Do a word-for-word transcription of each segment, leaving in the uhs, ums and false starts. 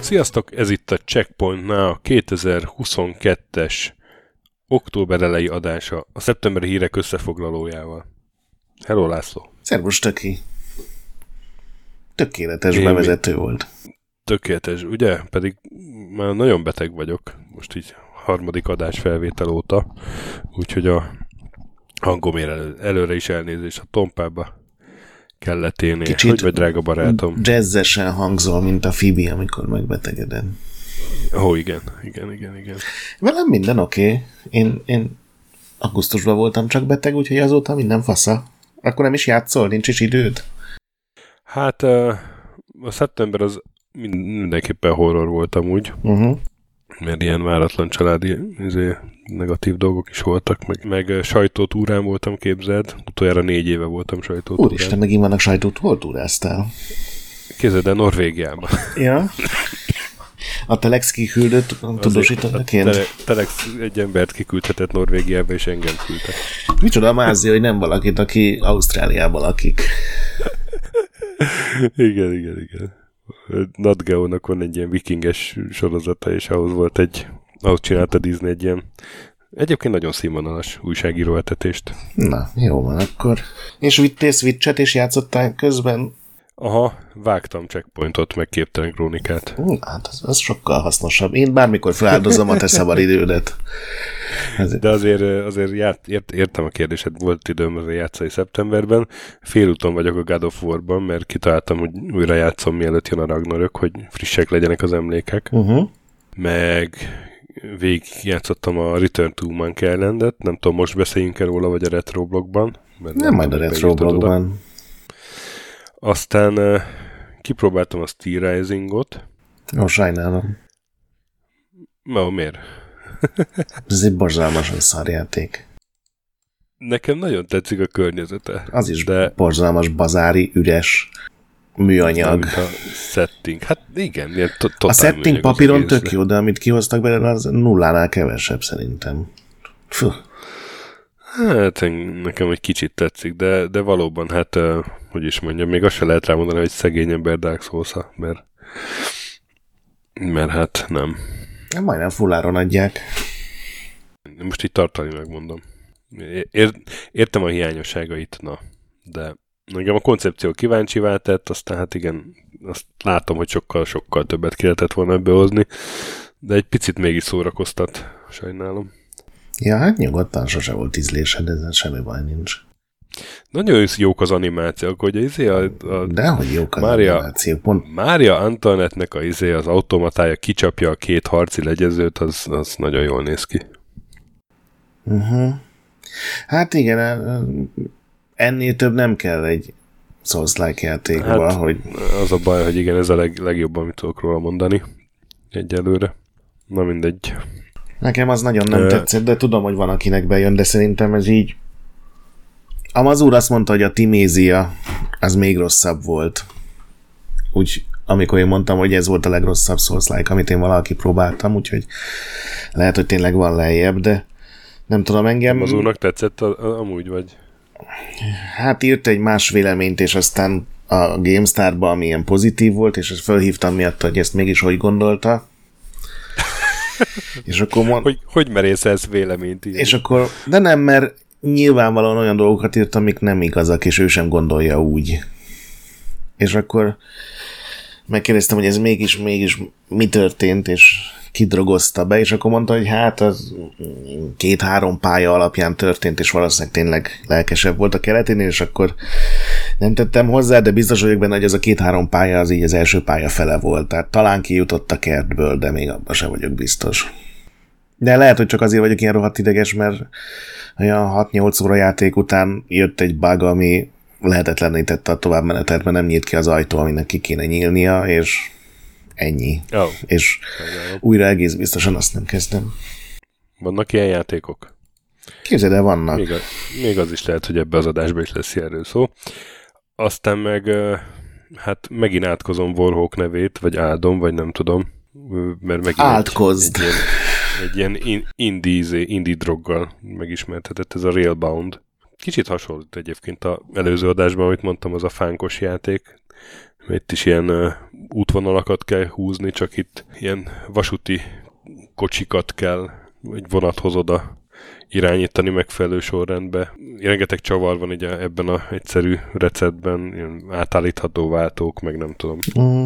Sziasztok, ez itt a Checkpoint Now kétezer-huszonkettes október elejé adása a szeptemberi hírek összefoglalójával. Hello, László! Szervus, Töki! Tökéletes Én bevezető volt. Tökéletes, ugye? Pedig már nagyon beteg vagyok, most így harmadik adás felvétel óta, úgyhogy a hangomért előre is elnézés a tompába. Kellett élni. Kicsit hogy vagy, drága barátom? Jazzesen hangzol, mint a Fibi, amikor megbetegeded. Ó, oh, igen, igen, igen, igen. Velem minden oké. Okay. Én, én augusztusban voltam csak beteg, úgyhogy azóta minden fasza. Akkor nem is játszol, nincs is időd? Hát a szeptember az mindenképpen horror voltam úgy, uh-huh. mert ilyen váratlan családi negatív dolgok is voltak, meg, meg sajtótúrán voltam, képzeld. Utoljára négy éve voltam sajtótúrán. Úristen, megint vannak sajtótúráztál. Képzeld el, Norvégiában. Ja. A Telex kiküldött, tudósítanak én. A Telex egy embert kiküldhetett Norvégiába, és engem küldtek. Micsoda mázi, hogy nem valakit, aki Ausztráliában lakik. igen, igen, igen. Nat Geo-nak van egy ilyen vikinges sorozata, és ahhoz volt egy, ahhoz csinálta Disney egy ilyen egyébként nagyon színvonalas újságíróetetést. Na, jó van akkor. És vittél Switch-et, és játszottál közben? Aha, vágtam Checkpointot, meg Képtelen Krónikát. Hát, az, az sokkal hasznosabb. Én bármikor feláldozom a te szabadidődet. De azért, azért ját, ért, értem a kérdésed, volt időm azért játszani szeptemberben. Félúton vagyok a God of War-ban, mert kitaláltam, hogy újra játszom, mielőtt jön a Ragnarök, hogy frissek legyenek az emlékek. Uh-huh. Meg végig játszottam a Return to Monkey Islandet, nem tudom, most beszéljünk-e róla, vagy a retroblogban. Nem, nem majd a retroblogban. Aztán uh, kipróbáltam a Steel Risingot. Ó, sajnálom. Na, miért? Ez egy borzalmasan szarjáték. Nekem nagyon tetszik a környezete. Az is de... borzalmas, bazári, üres műanyag. A setting. Hát igen. Ilyen a setting papíron tök jó, de amit kihoztak belőle, az nullánál kevesebb szerintem. Fuh. Hát nekem egy kicsit tetszik, de, de valóban, hát, uh, hogy is mondjam, még azt se lehet rámondani, hogy szegény ember Dark Souls-a, mert, mert hát nem. Majdnem fulláron adják. Most így tartani megmondom. Ér, értem a hiányosságait, na, de engem a koncepció kíváncsivá tett, aztán hát igen, azt látom, hogy sokkal-sokkal többet ki lehetett volna ebből hozni, de egy picit mégis szórakoztat, sajnálom. Ja, hát nyugodtan sose volt ízlésed, ezen semmi baj nincs. Nagyon jók az animációk, hogy izé a... a Dehogy jók az Mária, animációk. Pont... Mária Antoinette-nek a izé az automatája kicsapja a két harci legyezőt, az, az nagyon jól néz ki. Uh-huh. Hát igen, ennél több nem kell egy Souls-like játékba, hát, hogy... Az a baj, hogy igen, ez a leg, legjobb, amit tudok róla mondani egyelőre. Na mindegy... Nekem az nagyon nem tetszett, de tudom, hogy van, akinek bejön, de szerintem ez így... Amaz úr azt mondta, hogy a Timézia az még rosszabb volt. Úgy, amikor én mondtam, hogy ez volt a legrosszabb Souls-like, amit én valaki próbáltam, úgyhogy lehet, hogy tényleg van lejjebb, de nem tudom engem... Amaz úrnak tetszett a, a, amúgy, vagy? Hát írt egy más véleményt, és aztán a GameStar-ba, ami ilyen pozitív volt, és ezt fölhívtam miatt, hogy ezt mégis hogy gondolta. És akkor mond... Hogy, hogy merész ez véleményt így? És akkor, de nem, mert nyilvánvalóan olyan dolgokat írt, amik nem igazak, és ő sem gondolja úgy. És akkor megkérdeztem, hogy ez mégis, mégis mi történt, és kidrogozta be, és akkor mondta, hogy hát az két-három pálya alapján történt, és valószínűleg tényleg lelkesebb volt a keleténél, és akkor nem tettem hozzá, de biztos vagyok benne, hogy ez a két-három pálya az így az első pálya fele volt. Tehát talán kijutott a kertből, de még abban sem vagyok biztos. De lehet, hogy csak azért vagyok ilyen rohadt ideges, mert olyan hat-nyolc óra játék után jött egy bug, ami lehetetlenné tette a továbbmenetet, mert nem nyílt ki az ajtó, aminek ki kéne nyílnia, és ennyi. Oh. És újra egész biztosan azt nem kezdem. Vannak ilyen játékok? Képzeld el, vannak. Még, a, még az is lehet, hogy ebbe az adásba is lesz erről szó. Aztán meg, hát megint átkozom Warhawk nevét, vagy áldom, vagy nem tudom. Mert megint Átkozd. Egy, egy ilyen, egy ilyen indie, indie droggal megismertetett ez a Railbound. Kicsit hasonlít egyébként az előző adásban, amit mondtam, az a fánkos játék. Itt is ilyen uh, útvonalakat kell húzni, csak itt ilyen vasúti kocsikat kell egy vonathoz oda irányítani megfelelő sorrendbe. Rengeteg csavar van így a, ebben az egyszerű receptben, ilyen átállítható váltók, meg nem tudom, mm.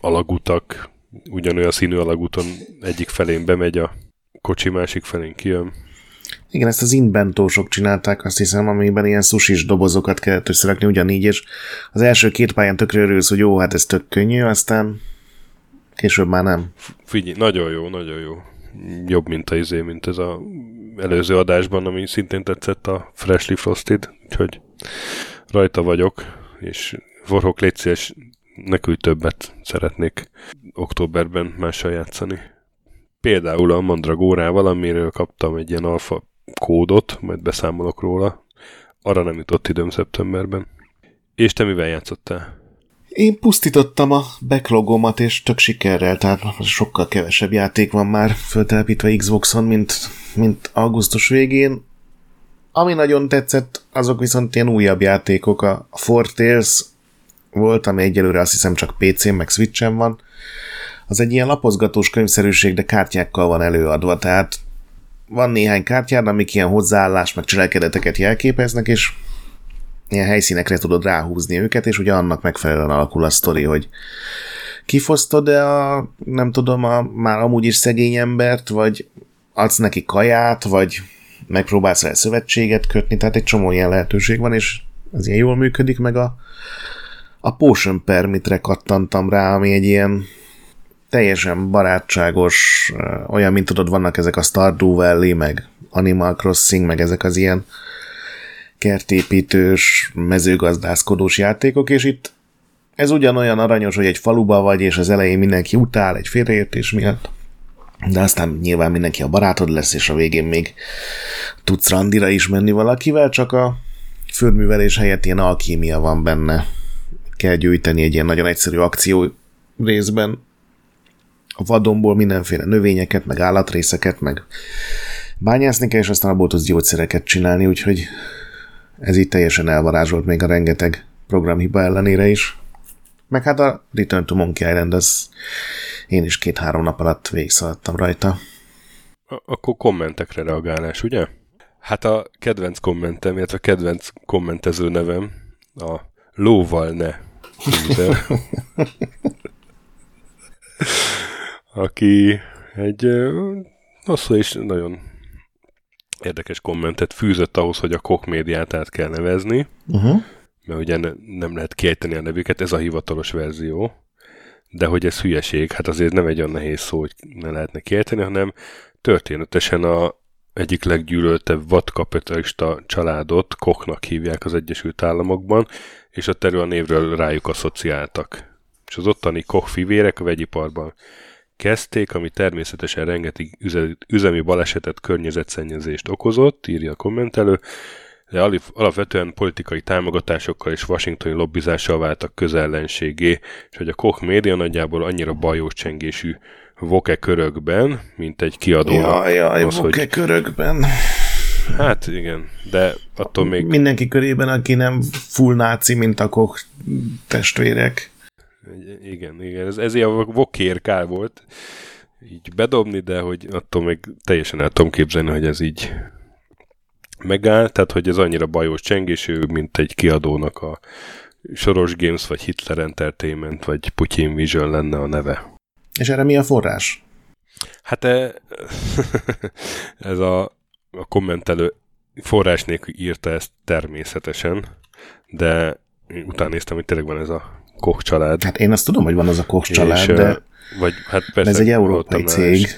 alagutak. Ugyanolyan színű alagúton egyik felén bemegy a kocsi, másik felén kijön. Igen, ezt az inbentósok csinálták, azt hiszem, amiben ilyen sushis dobozokat kellett összerakni ugyanígy, és az első két pályán tökre örülsz, hogy jó, hát ez tök könnyű, aztán később már nem. Figyelj, nagyon jó, nagyon jó. Jobb, mint a izé, mint ez az előző adásban, ami szintén tetszett, a Freshly Frosted, úgyhogy rajta vagyok, és Warhawk, légy szíves, ne küldj többet, szeretnék októberben mással játszani. Például a Mandragórával, amiről kaptam egy ilyen alfa kódot, majd beszámolok róla. Arra nem jutott időm szeptemberben. És te mivel játszottál? Én pusztítottam a backlogomat, és tök sikerrel, tehát sokkal kevesebb játék van már föltelepítve Xboxon, mint, mint augusztus végén. Ami nagyon tetszett, azok viszont ilyen újabb játékok. A Four Tales volt, ami egyelőre azt hiszem csak pé cén meg Switchen van. Az egy ilyen lapozgatós könyvszerűség, de kártyákkal van előadva, tehát van néhány kártyád, amik ilyen hozzáállás, meg cselekedeteket jelképeznek, és ilyen helyszínekre tudod ráhúzni őket, és ugye annak megfelelően alakul a sztori, hogy kifosztod a, nem tudom, a már amúgy is szegény embert, vagy adsz neki kaját, vagy megpróbálsz vele szövetséget kötni, tehát egy csomó ilyen lehetőség van, és ez ilyen jól működik, meg a a Potion Permitre kattantam rá, ami egy ilyen teljesen barátságos, olyan, mint tudod, vannak ezek a Stardew Valley, meg Animal Crossing, meg ezek az ilyen kertépítős, mezőgazdászkodós játékok, és itt ez ugyanolyan aranyos, hogy egy faluba vagy, és az elején mindenki utál egy félreértés miatt, de aztán nyilván mindenki a barátod lesz, és a végén még tudsz randira is menni valakivel, csak a földművelés helyett ilyen alkímia van benne. Kell gyűjteni egy ilyen nagyon egyszerű akció részben a vadonból mindenféle növényeket, meg állatrészeket, meg bányászni kell, és aztán abból tudsz gyógyszereket csinálni, úgyhogy ez így teljesen elvarázsolt még a rengeteg programhiba ellenére is. Meg hát a Return to Monkey Island, az én is két-három nap alatt végigszaladtam rajta. Akkor kommentekre reagálás, ugye? Hát a kedvenc kommentem, illetve a kedvenc kommentező nevem a Lóval ne. Aki egy hosszú és nagyon érdekes kommentet fűzött ahhoz, hogy a Koch médiát át kell nevezni, uh-huh. mert ugye nem lehet kiejteni a nevüket, ez a hivatalos verzió, de hogy ez hülyeség, hát azért nem egy olyan nehéz szó, hogy ne lehetne kiejteni, hanem történetesen a egyik leggyűlöltebb vadkapitalista családot Kochnak hívják az Egyesült Államokban, és ott erről a névről rájuk asszociáltak. És az ottani Koch fivérek a vegyiparban kezdték, ami természetesen rengeteg üzemi balesetet, környezetszennyezést okozott, írja a kommentelő, de alapvetően politikai támogatásokkal és washingtoni lobbizással váltak közellenségé, és hogy a Koch média nagyjából annyira bajós csengésű voke körökben, mint egy kiadónak. Jaj, jaj, az, voke hogy... körökben. Hát igen, de attól még... Mindenki körében, aki nem full náci, mint a Koch testvérek. Igen, igen, ez, ez ilyen vokérkál volt így bedobni, de hogy attól még teljesen el tudom képzelni, hogy ez így megáll, tehát hogy ez annyira bajós csengésű, mint egy kiadónak a Soros Games, vagy Hitler Entertainment, vagy Putyin Vision lenne a neve. És erre mi a forrás? Hát e, ez a, a kommentelő forrás nélkül írta ezt természetesen, de utána néztem, hogy tényleg van ez a Koch család. Hát én azt tudom, hogy van az a Koch család, és, de vagy, hát persze, ez egy európai cég. Is.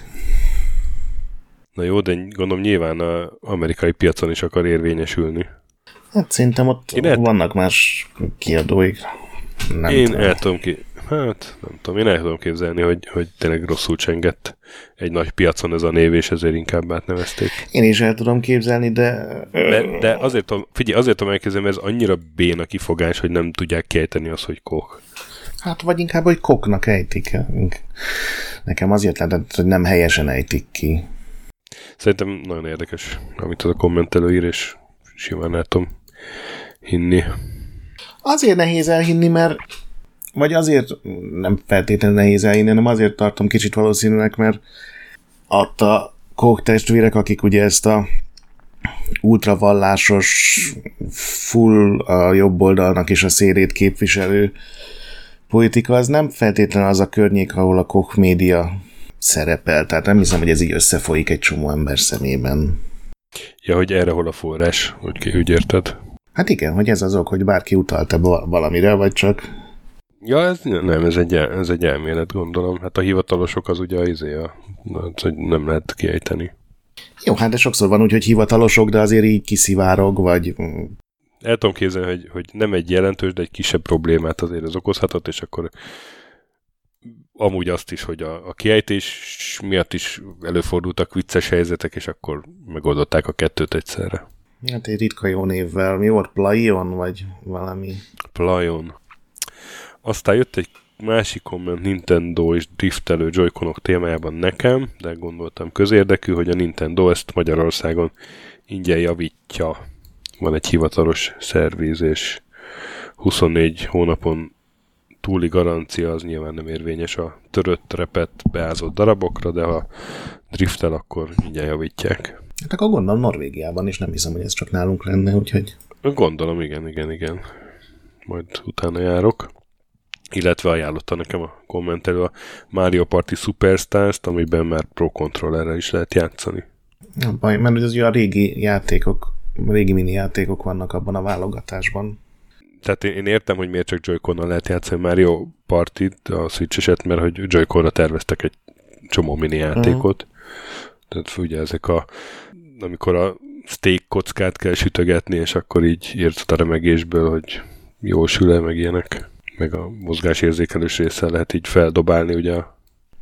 Na jó, de gondolom nyilván az amerikai piacon is akar érvényesülni. Hát szerintem ott én vannak el... más kiadóik. Nem én tudom. El tudom ki... Hát, nem tudom, én el tudom képzelni, hogy, hogy tényleg rosszul csengett egy nagy piacon ez a név, és ezért inkább átnevezték. Én is el tudom képzelni, de... De, de azért tudom, figyelj, azért tudom elképzelni, mert ez annyira béna kifogás, hogy nem tudják kiejteni azt, hogy Koch. Hát, vagy inkább, hogy Kochnak ejtik. Nekem azért lehetett, hogy nem helyesen ejtik ki. Szerintem nagyon érdekes, amit az a kommentelő ír, és simán látom hinni. Azért nehéz elhinni, mert vagy azért nem feltétlenül nehéz elhinni, hanem azért tartom kicsit valószínűnek, mert ott a Koch testvérek, akik ugye ezt a ultravallásos, full a jobb oldalnak és a szélét képviselő politika, az nem feltétlenül az a környék, ahol a Koch média szerepel. Tehát nem hiszem, hogy ez így összefolyik egy csomó ember szemében. Ja, hogy erre hol a forrás, hogy ki úgy érted? Hát igen, hogy ez az ok, hogy bárki utalta valamire, vagy csak... Ja, ez nem, ez egy, el, ez egy elmélet, gondolom. Hát a hivatalosok az ugye izé, a, hogy nem lehet kiejteni. Jó, hát de sokszor van úgy, hogy hivatalosok, de azért így kiszivárog, vagy... El tudom képzelni, hogy, hogy nem egy jelentős, de egy kisebb problémát azért ez okozhatott, és akkor amúgy azt is, hogy a, a kiejtés miatt is előfordultak vicces helyzetek, és akkor megoldották a kettőt egyszerre. Hát egy ritka jó névvel. Mi volt? Plajon, vagy valami? Plajon. Aztán jött egy másik komment Nintendo és driftelő Joy-Conok témájában nekem, de gondoltam közérdekű, hogy a Nintendo ezt Magyarországon ingyen javítja. Van egy hivatalos szerviz, és huszonnégy hónapon túli garancia az nyilván nem érvényes a törött, repett, beázott darabokra, de ha driftel, akkor ingyen javítják. Hát akkor gondolom Norvégiában is, nem hiszem, hogy ez csak nálunk lenne, úgyhogy... Gondolom, igen, igen, igen. Majd utána járok. Illetve ajánlotta nekem a kommentelő a Mario Party Superstars-t, amiben már Pro Controllerrel is lehet játszani. Nem baj, mert az ugye a régi játékok, régi mini játékok vannak abban a válogatásban. Tehát én, én értem, hogy miért csak Joy-Connal lehet játszani Mario Party-t, a Switch-eset, mert hogy Joy-Conra terveztek egy csomó mini játékot. Uh-huh. Tehát ugye ezek a, amikor a steak kockát kell sütögetni, és akkor így ért a remegésből, hogy jól sül-e, meg ilyenek. Meg a mozgásérzékelős része lehet így feldobálni, ugye a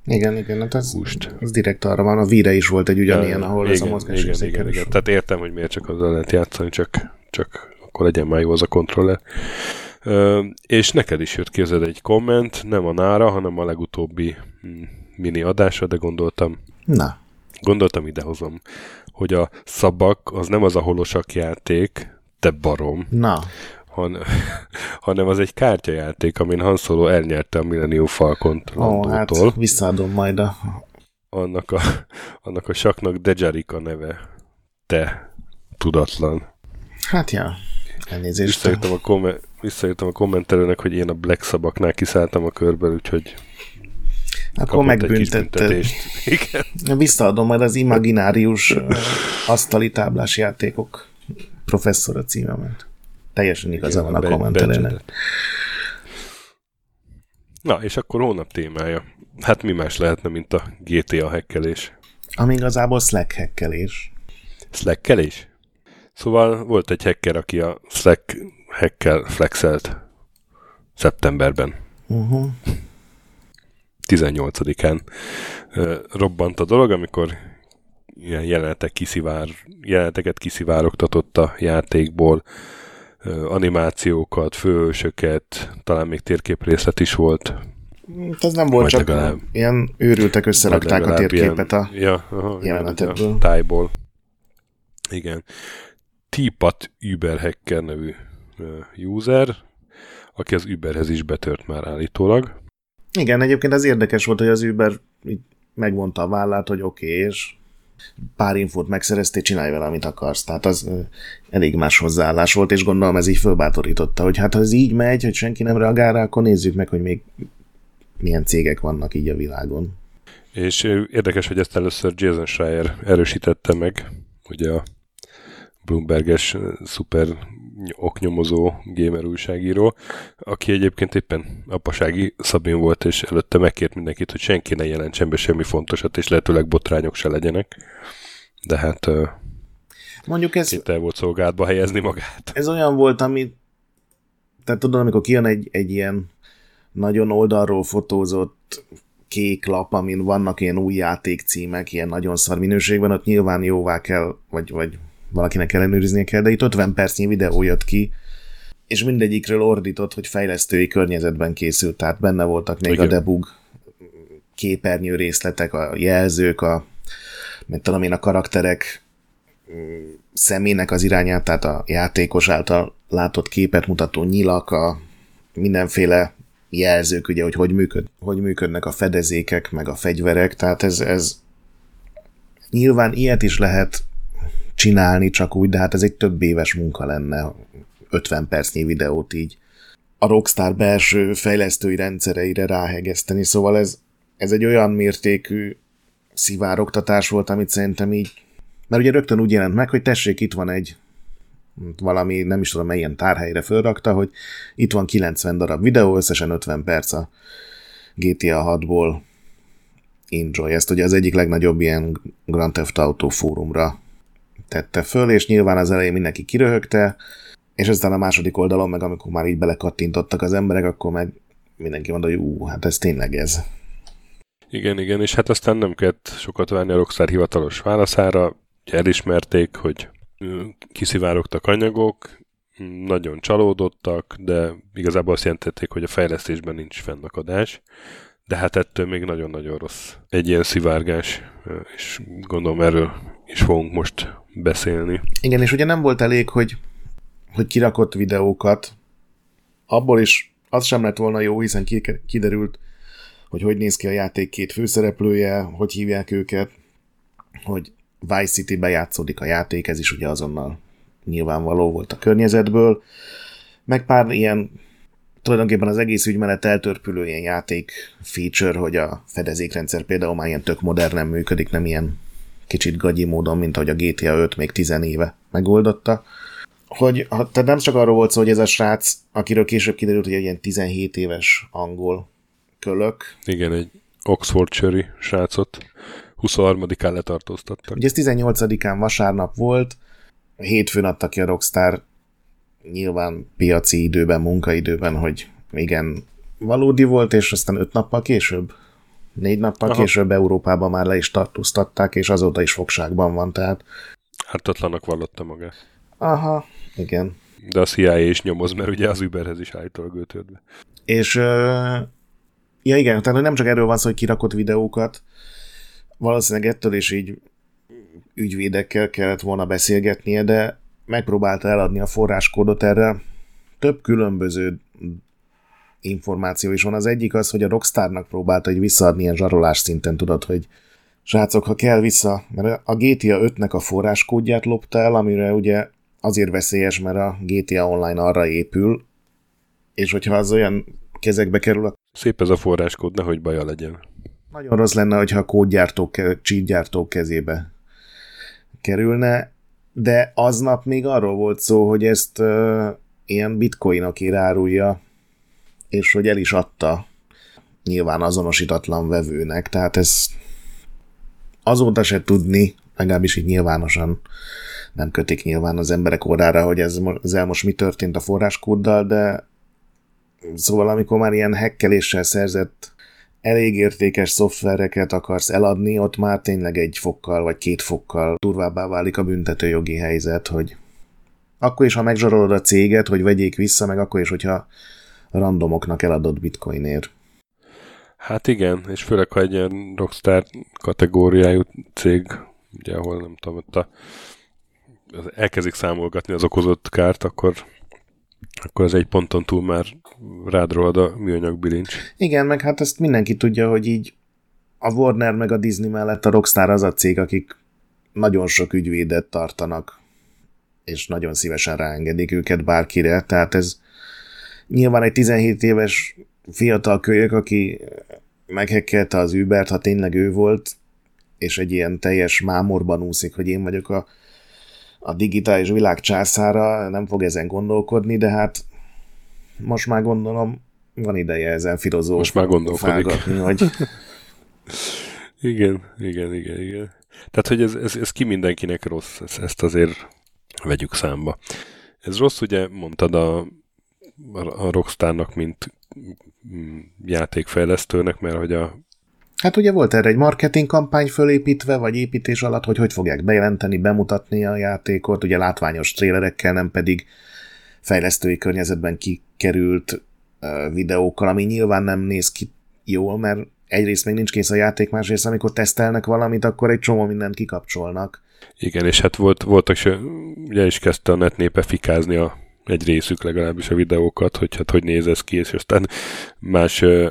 igen, igen, hát ez, ez direkt arra van, a Wii-re is volt egy ugyanilyen, ja, ahol igen, ez a mozgásérzékelős. Tehát értem, hogy miért csak azzal lehet játszani, csak, csak akkor legyen már jó az a kontroller. Uh, és neked is jött, képzeld, egy komment, nem a nára, hanem a legutóbbi mini adásra, de gondoltam, na. gondoltam idehozom, hogy a szabak az nem az a holosak játék, de barom. Na. Han, hanem az egy kártyajáték, amin Han Solo elnyerte a Millennium Falcont Landótól. Ó, hát visszaadom majd a... Annak a, annak a saknak Dejarika neve. Te. Tudatlan. Hát já. Elnézést. Visszajöttem a, kom- visszajöttem a kommentelőnek, hogy én a Black Szabaknál kiszálltam a körből, úgyhogy akkor megbüntetted. Igen. Visszaadom majd az imaginárius asztali táblás játékok professzora címemet. Teljesen igaza van a be, kommentelőnek. Na, és akkor hónap témája. Hát mi más lehetne, mint a gé té á hekkelés? Ami igazából Slack hekkelés. Slack-kelés? Szóval volt egy hacker, aki a Slack hekkel flexelt szeptemberben. Uh-huh. tizennyolcadikán uh, robbant a dolog, amikor ilyen jelenetek kiszivár, jeleneteket kiszivárogtatott a játékból, animációkat, főhősöket, talán még térképrészlet is volt. Ez nem volt, majd csak legalább, ilyen őrültek, összerakták a térképet ilyen, a ja, aha, jelenetekből. A tájból. Igen. Típat Uber hacker nevű user, aki az Uberhez is betört már állítólag. Igen, egyébként ez érdekes volt, hogy az Uber megvonta a vállát, hogy oké, okay, és pár infót megszereztél, csinálj vele, amit akarsz. Tehát az elég más hozzáállás volt, és gondolom ez így fölbátorította, hogy hát ha ez így megy, hogy senki nem reagál rá, akkor nézzük meg, hogy még milyen cégek vannak így a világon. És érdekes, hogy ezt először Jason Schreier erősítette meg, ugye a Bloomberg-es szuper oknyomozó gamer újságíró, aki egyébként éppen apasági szabin volt, és előtte megkért mindenkit, hogy senki ne jelentsen be semmi fontosat, és lehetőleg botrányok se legyenek. De hát mondjuk ez itt el volt szolgálatba helyezni magát. Ez olyan volt, ami tehát tudod, amikor kijön egy, egy ilyen nagyon oldalról fotózott kék lap, amin vannak ilyen új játékcímek, ilyen nagyon szar minőségben, ott nyilván jóvá kell, vagy, vagy valakinek ellenőriznie kell, de itt ötven percnyi videó jött ki, és mindegyikről ordított, hogy fejlesztői környezetben készült, tehát benne voltak még ugyan a debug képernyő részletek, a jelzők, a, mint tudom én, a karakterek személynek az irányát, tehát a játékos által látott képet mutató nyilak, a mindenféle jelzők, ugye, hogy hogy, működ, hogy működnek a fedezékek, meg a fegyverek, tehát ez, ez nyilván ilyet is lehet csinálni csak úgy, de hát ez egy több éves munka lenne, ötven percnyi videót így a Rockstar belső fejlesztői rendszereire ráhegeszteni, szóval ez, ez egy olyan mértékű szivárogtatás volt, amit szerintem így, mert ugye rögtön úgy jelent meg, hogy tessék, itt van egy valami, nem is tudom, melyen tárhelyre fölrakta, hogy itt van kilencven darab videó, összesen ötven perc a G T A hatból Enjoy. Ezt ugye az egyik legnagyobb ilyen Grand Theft Auto fórumra tette föl, és nyilván az elején mindenki kiröhögte, és aztán a második oldalon, meg amikor már így belekattintottak az emberek, akkor meg mindenki mondta, hogy ú, hát ez tényleg ez. Igen, igen, és hát aztán nem kellett sokat várni a Rockstar hivatalos válaszára, elismerték, hogy kiszivárogtak anyagok, nagyon csalódottak, de igazából azt jelentették, hogy a fejlesztésben nincs fennakadás, de hát ettől még nagyon-nagyon rossz egy ilyen szivárgás, és gondolom erről is fogunk most beszélni. Igen, és ugye nem volt elég, hogy, hogy kirakott videókat, abból is az sem lett volna jó, hiszen kiderült, hogy hogy néz ki a játék két főszereplője, hogy hívják őket, hogy Vice Citybe játszódik a játék, ez is ugye azonnal nyilvánvaló volt a környezetből, meg pár ilyen, tulajdonképpen az egész ügy mellett eltörpülő ilyen játék feature, hogy a fedezékrendszer például már ilyen tök modernen működik, nem ilyen kicsit gagyi módon, mint ahogy a G T A öt még tíz éve megoldotta. Hogy, tehát nem csak arról volt szó, hogy ez a srác, akiről később kiderült, hogy egy ilyen tizenhét éves angol kölök. Igen, egy Oxfordshire-i srácot huszonharmadikán letartóztattak. Ugye ez tizennyolcadikán vasárnap volt, hétfőn adta ki a Rockstar nyilván piaci időben, munkaidőben, hogy igen, valódi volt, és aztán öt nappal később, négy nappal Aha. később Európában már le is tartóztatták, és azóta is fogságban van, tehát... Ártatlannak vallotta magát. Aha, igen. De a C I A is nyomoz, mert ugye az Uberhez is állítólag őtölt be. És... Ö- ja igen, tehát nem csak erről van szó, hogy kirakott videókat, valószínűleg ettől is így ügyvédekkel kellett volna beszélgetnie, de megpróbálta eladni a forráskódot erre. Több különböző információ is van. Az egyik az, hogy a Rockstarnak próbálta hogy visszaadni ilyen zsarolás szinten, tudod, hogy srácok, ha kell vissza, mert a G T A ötnek a forráskódját lopta el, amire ugye azért veszélyes, mert a G T A Online arra épül, és hogyha az olyan kezekbe kerül, szép ez a forráskód, nehogy baja legyen. Nagyon rossz lenne, hogyha a kódgyártók, csípgyártók kezébe kerülne, de aznap még arról volt szó, hogy ezt uh, ilyen bitcoinokért árulja, és hogy el is adta nyilván azonosítatlan vevőnek, tehát ez azóta se tudni, legalábbis így nyilvánosan nem kötik nyilván az emberek órára, hogy ez, ezzel most mi történt a forráskóddal, de szóval amikor már ilyen hekkeléssel szerzett elég értékes szoftvereket akarsz eladni, ott már tényleg egy fokkal vagy két fokkal durvábbá válik a büntetőjogi helyzet, hogy akkor is, ha megzsarolod a céget, hogy vegyék vissza, meg akkor is, hogyha randomoknak eladod bitcoinért. Hát igen, és főleg, ha egy ilyen Rockstar kategóriájú cég, ugye ahol nem tudom, ott a, elkezdik számolgatni az okozott kárt, akkor akkor ez egy ponton túl már rád rohad a műanyag bilincs. Igen, meg hát ezt mindenki tudja, hogy így a Warner meg a Disney mellett a Rockstar az a cég, akik nagyon sok ügyvédet tartanak, és nagyon szívesen ráengedik őket bárkire, tehát ez nyilván egy tizenhét éves fiatal kölyök, aki meghekkelte az Ubert, ha tényleg ő volt, és egy ilyen teljes mámorban úszik, hogy én vagyok a a digitális világ császára, nem fog ezen gondolkodni, de hát most már gondolom, van ideje ezen filozófálgatni, hogy... igen, igen, igen, igen. Tehát, hogy ez, ez, ez ki mindenkinek rossz, ezt azért vegyük számba. Ez rossz, ugye mondtad a a Rockstarnak, mint játékfejlesztőnek, mert hogy a... Hát ugye volt erre egy marketing kampány fölépítve, vagy építés alatt, hogy hogy fogják bejelenteni, bemutatni a játékot, ugye látványos trélerekkel, nem pedig fejlesztői környezetben kikerült videókkal, ami nyilván nem néz ki jól, mert egyrészt még nincs kész a játék, másrészt amikor tesztelnek valamit, akkor egy csomó mindent kikapcsolnak. Igen, és hát volt, voltak, ugye is kezdte a net népe fikázni a, egy részük legalábbis a videókat, hogy hát hogy néz ez ki, és aztán más uh,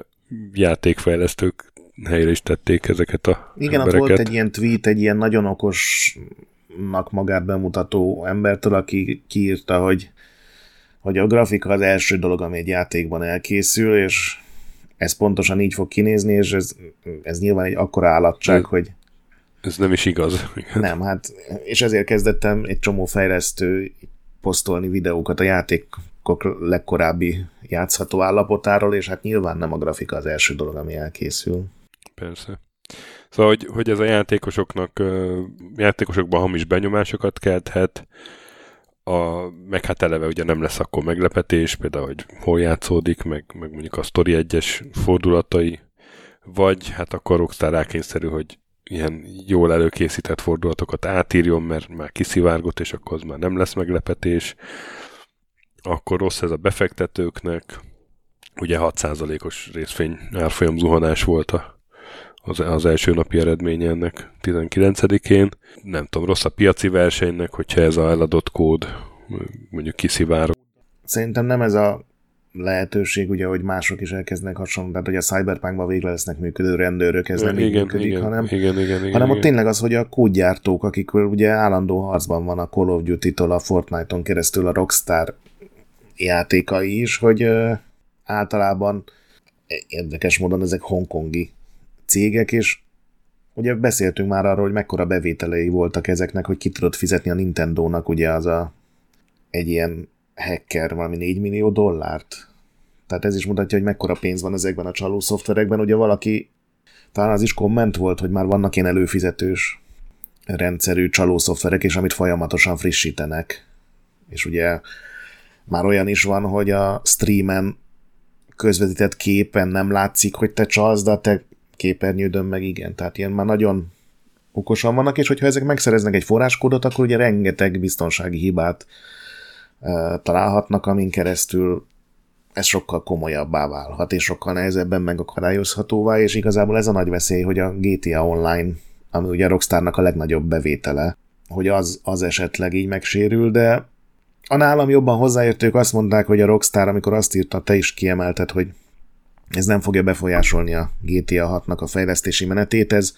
játékfejlesztők helyre is tették ezeket a Igen, embereket. Ott volt egy ilyen tweet, egy ilyen nagyon okosnak magát bemutató embertől, aki kiírta, hogy, hogy a grafika az első dolog, ami egy játékban elkészül, és ez pontosan így fog kinézni, és ez, ez nyilván egy akkora állatság, ez, hogy... Ez nem is igaz. Nem, hát, és ezért kezdettem egy csomó fejlesztő posztolni videókat a játékok legkorábbi játszható állapotáról, és hát nyilván nem a grafika az első dolog, ami elkészül. Persze. Szóval, hogy, hogy ez a játékosoknak, játékosokban hamis benyomásokat kelthet, a, meg hát eleve ugye nem lesz akkor meglepetés, például, hogy hol játszódik, meg, meg mondjuk a sztori egyes fordulatai, vagy hát akkor Rockstar rákényszerű, hogy ilyen jól előkészített fordulatokat átírjon, mert már kiszivárgott, és akkor az már nem lesz meglepetés. Akkor rossz ez a befektetőknek, ugye hat százalékos részvény árfolyam zuhanás volt a Az, az első napi eredménye ennek tizenkilencedikén. Nem tudom, rossz a piaci versenynek, hogyha ez az eladott kód mondjuk kiszivárog. Szerintem nem ez a lehetőség, ugye, hogy mások is elkezdnek hasonló, tehát hogy a Cyberpunkban végre lesznek működő rendőrök, ez nem igen, működik, igen, hanem, igen, igen, igen, hanem igen. Ott tényleg az, hogy a kódgyártók, akik ugye állandó harcban van a Call of Duty-tól, a Fortnite-on keresztül a Rockstar játékai is, hogy ö, általában érdekes módon ezek hongkongi cégek, és ugye beszéltünk már arról, hogy mekkora bevételei voltak ezeknek, hogy ki tudott fizetni a Nintendónak ugye az a egy ilyen hacker, valami négy millió dollárt. Tehát ez is mutatja, hogy mekkora pénz van ezekben a csaló szoftverekben. Ugye valaki, talán az is komment volt, hogy már vannak ilyen előfizetős rendszerű csaló szoftverek, és amit folyamatosan frissítenek. És ugye már olyan is van, hogy a streamen közvetített képen nem látszik, hogy te csalsz, de te képernyődön meg igen, tehát ilyen már nagyon okosan vannak, és hogyha ezek megszereznek egy forráskódot, akkor ugye rengeteg biztonsági hibát uh, találhatnak, amin keresztül ez sokkal komolyabbá válhat, és sokkal nehezebben megakadályozhatóvá, és igazából ez a nagy veszély, hogy a gé té á Online, ami ugye a Rockstarnak a legnagyobb bevétele, hogy az, az esetleg így megsérül, de a nálam jobban hozzáértők azt mondták, hogy a Rockstar, amikor azt írta, te is kiemelted, hogy ez nem fogja befolyásolni a gé té á hatnak a fejlesztési menetét, ez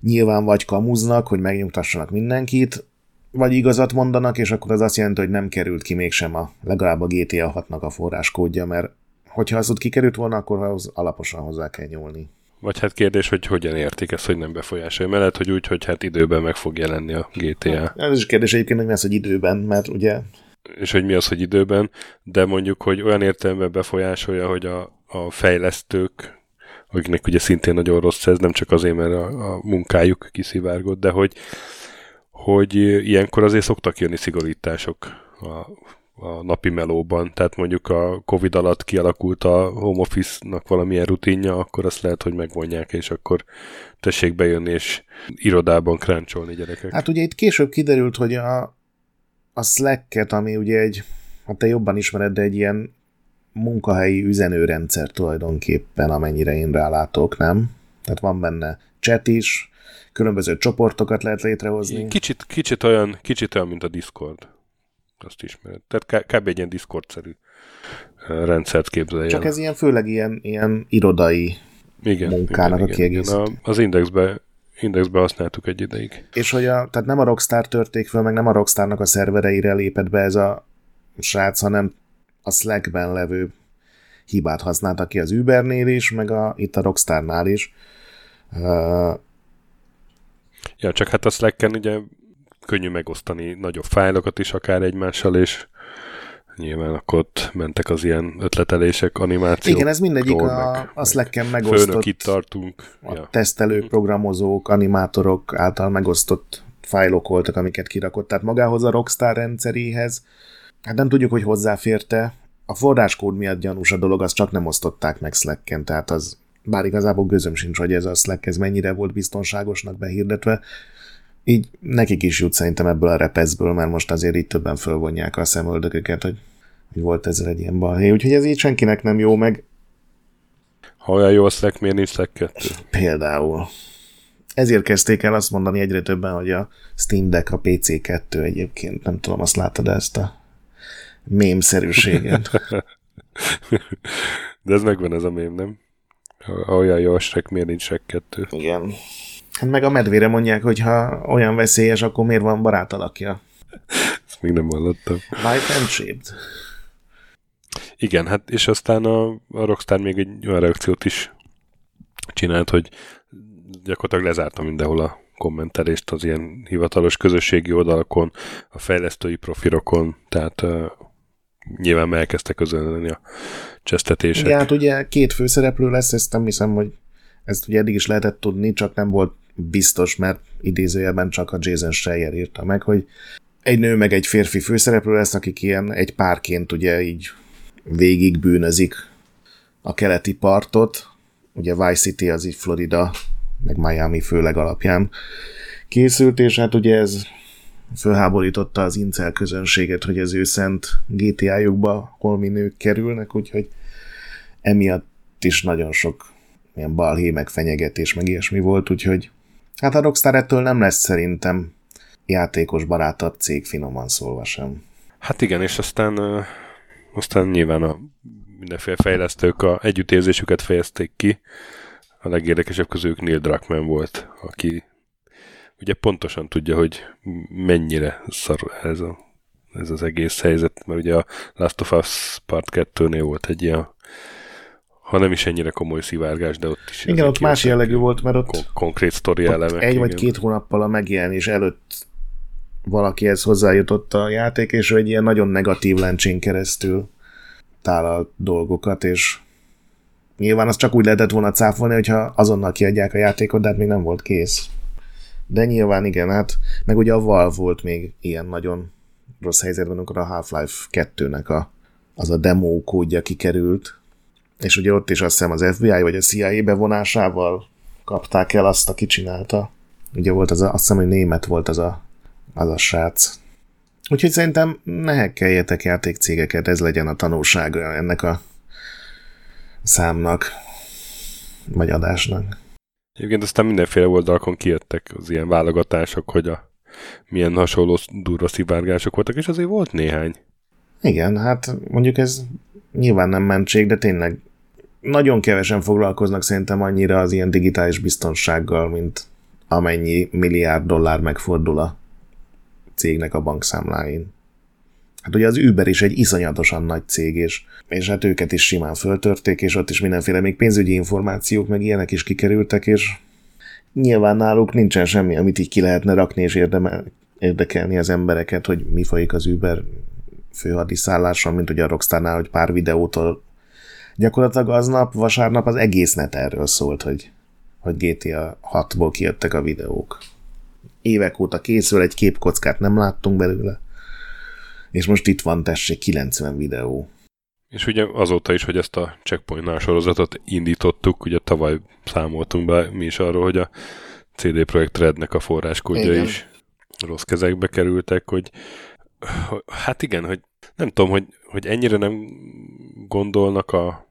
nyilván vagy kamuznak, hogy megnyugtassanak mindenkit, vagy igazat mondanak, és akkor az azt jelenti, hogy nem került ki mégsem a, legalább a gé té á hatnak a forráskódja, mert hogyha az ott kikerült volna, akkor az alaposan hozzá kell nyúlni. Vagy hát kérdés, hogy hogyan értik ezt, hogy nem befolyásolja, mellett, hogy úgy, hogy hát időben meg fog jelenni a gé té á. Hát, ez is kérdés egyébként, hogy mi az, hogy időben, mert ugye... És hogy mi az, hogy időben, de mondjuk, hogy olyan értelemben befolyásolja, hogy a a fejlesztők, akiknek ugye szintén nagyon rossz ez, nem csak azért, mert a, a munkájuk kiszivárgott, de hogy, hogy ilyenkor azért szoktak jönni szigorítások a, a napi melóban. Tehát mondjuk a Covid alatt kialakult a home office-nak valamilyen rutinja, akkor azt lehet, hogy megvonják, és akkor tessék bejönni, és irodában kráncsolni gyerekek. Hát ugye itt később kiderült, hogy a, a Slack-et, ami ugye egy, hát te jobban ismered, de egy ilyen munkahelyi üzenőrendszer tulajdonképpen, amennyire én rálátok, nem? Tehát van benne chat is, különböző csoportokat lehet létrehozni. Kicsit, kicsit, olyan, kicsit olyan, mint a Discord. Azt ismered. Tehát kb. egy ilyen Discord-szerű rendszert képzeljen. Csak ez ilyen, főleg ilyen, ilyen irodai igen, munkának igen, a kiegészítő. Igen. Az Indexbe, Indexbe használtuk egy ideig. És hogy a, tehát nem a Rockstar törték föl, meg nem a Rockstarnak a szervereire lépett be ez a srác, hanem a Slack-ben levő hibát használta ki az Ubernél is, meg a, itt a Rockstarnál is. Uh... Ja, csak hát a Slack-en ugye könnyű megosztani nagyobb fájlokat is akár egymással, és nyilván akkor ott mentek az ilyen ötletelések, animációk. Igen, ez mindegyik a, a Slack-en megosztott. Főnök itt tartunk. A ja. tesztelők, programozók, animátorok által megosztott fájlok voltak, amiket kirakott. Tehát magához a Rockstar rendszeréhez. Hát nem tudjuk, hogy hozzáférte, a forráskód miatt gyanús a dolog, azt csak nem osztották meg Slacken, tehát az, bár igazából gőzöm sincs, hogy ez a Slack, ez mennyire volt biztonságosnak behirdetve, így nekik is jut szerintem ebből a repeszből, mert most azért így többen fölvonják a szemöldököket, hogy, hogy volt ezzel egy ilyen balhé, úgyhogy ez így senkinek nem jó, meg ha olyan jó a Slack, miért nincs Slack kettő? Például. Ezért kezdték el azt mondani egyre többen, hogy a Steam Deck a pé cé kettő egyébként, nem tudom, azt láttad ezt a mémszerűséget. De ez megvan ez a mém, nem? Ha olyan jó a Shrek, miért nincs Shrek kettő? Igen. Hát meg a medvére mondják, hogy ha olyan veszélyes, akkor miért van barát alakja? Ezt még nem hallottam. Light and shaped. Igen, hát és aztán a, a Rockstar még egy olyan reakciót is csinált, hogy gyakorlatilag lezárta mindenhol a kommentelést az ilyen hivatalos közösségi oldalakon, a fejlesztői profilokon, tehát uh, nyilván már elkezdtek közölni a csesztetések. Igen, hát ugye két főszereplő lesz, ezt nem hiszem, hogy ezt ugye eddig is lehetett tudni, csak nem volt biztos, mert idézőjelben csak a Jason Schreier írta meg, hogy egy nő meg egy férfi főszereplő lesz, akik ilyen egy párként ugye így végig bűnözik a keleti partot, ugye Vice City az így Florida meg Miami főleg alapján készült, és hát ugye ez fölháborította az incel közönséget, hogy az őszent gé té á-jukba holmi nők kerülnek, úgyhogy emiatt is nagyon sok ilyen balhé, meg fenyegetés, meg ilyesmi volt, úgyhogy hát a Rockstar ettől nem lesz szerintem játékos barátabb cég, finoman szólva sem. Hát igen, és aztán aztán nyilván a mindenféle fejlesztők a együttérzésüket fejezték ki. A legérdekesebb közülük Neil Druckmann volt, aki ugye pontosan tudja, hogy mennyire szar ez, a, ez az egész helyzet, mert ugye a Last of Us Part kettőnél volt egy ilyen, ha nem is ennyire komoly szivárgás, de ott is... Igen, ott más jellegű volt, mert ott, kon- konkrét sztori elemek, egy vagy igen. Két hónappal a megjelenés előtt valakihez hozzájutott a játék, és ő egy ilyen nagyon negatív lencsén keresztül tálalt dolgokat, és nyilván azt csak úgy lehetett volna cáfolni, hogyha azonnal kiadják a játékot, de hát még nem volt kész. De nyilván igen, hát meg ugye a Valve volt még ilyen nagyon rossz helyzetben, amikor a Half-Life kettőnek a, az a demo kódja kikerült, és ugye ott is azt hiszem az ef bé i vagy a cé i á bevonásával kapták el azt, aki csinálta. Ugye volt az a, azt hiszem, hogy német volt az a, az a srác. Úgyhogy szerintem ne hekkeljetek játékcégeket, ez legyen a tanulsága ennek a számnak, vagy adásnak. Egyébként aztán mindenféle oldalakon kijöttek az ilyen válogatások, hogy a milyen hasonló durva szivárgások voltak, és azért volt néhány. Igen, hát mondjuk ez nyilván nem mentség, de tényleg nagyon kevesen foglalkoznak szerintem annyira az ilyen digitális biztonsággal, mint amennyi milliárd dollár megfordul a cégnek a bankszámláin. Hát ugye az Uber is egy iszonyatosan nagy cég, és, és hát őket is simán föltörték, és ott is mindenféle még pénzügyi információk, meg ilyenek is kikerültek, és nyilván náluk nincsen semmi, amit így ki lehetne rakni, és érdemel, érdekelni az embereket, hogy mi folyik az Uber főhadiszálláson, mint ugye a Rockstarnál, hogy pár videótól gyakorlatilag aznap, vasárnap az egész net erről szólt, hogy, hogy gé té á hatból kijöttek a videók. Évek óta készül, egy képkockát nem láttunk belőle, és most itt van, tessék, kilencven videó. És ugye azóta is, hogy ezt a Checkpoint Now sorozatot indítottuk, ugye tavaly számoltunk be mi is arról, hogy a cé dé Projekt Rednek a forráskódja is rossz kezekbe kerültek, hogy hát igen, hogy nem tudom, hogy, hogy ennyire nem gondolnak a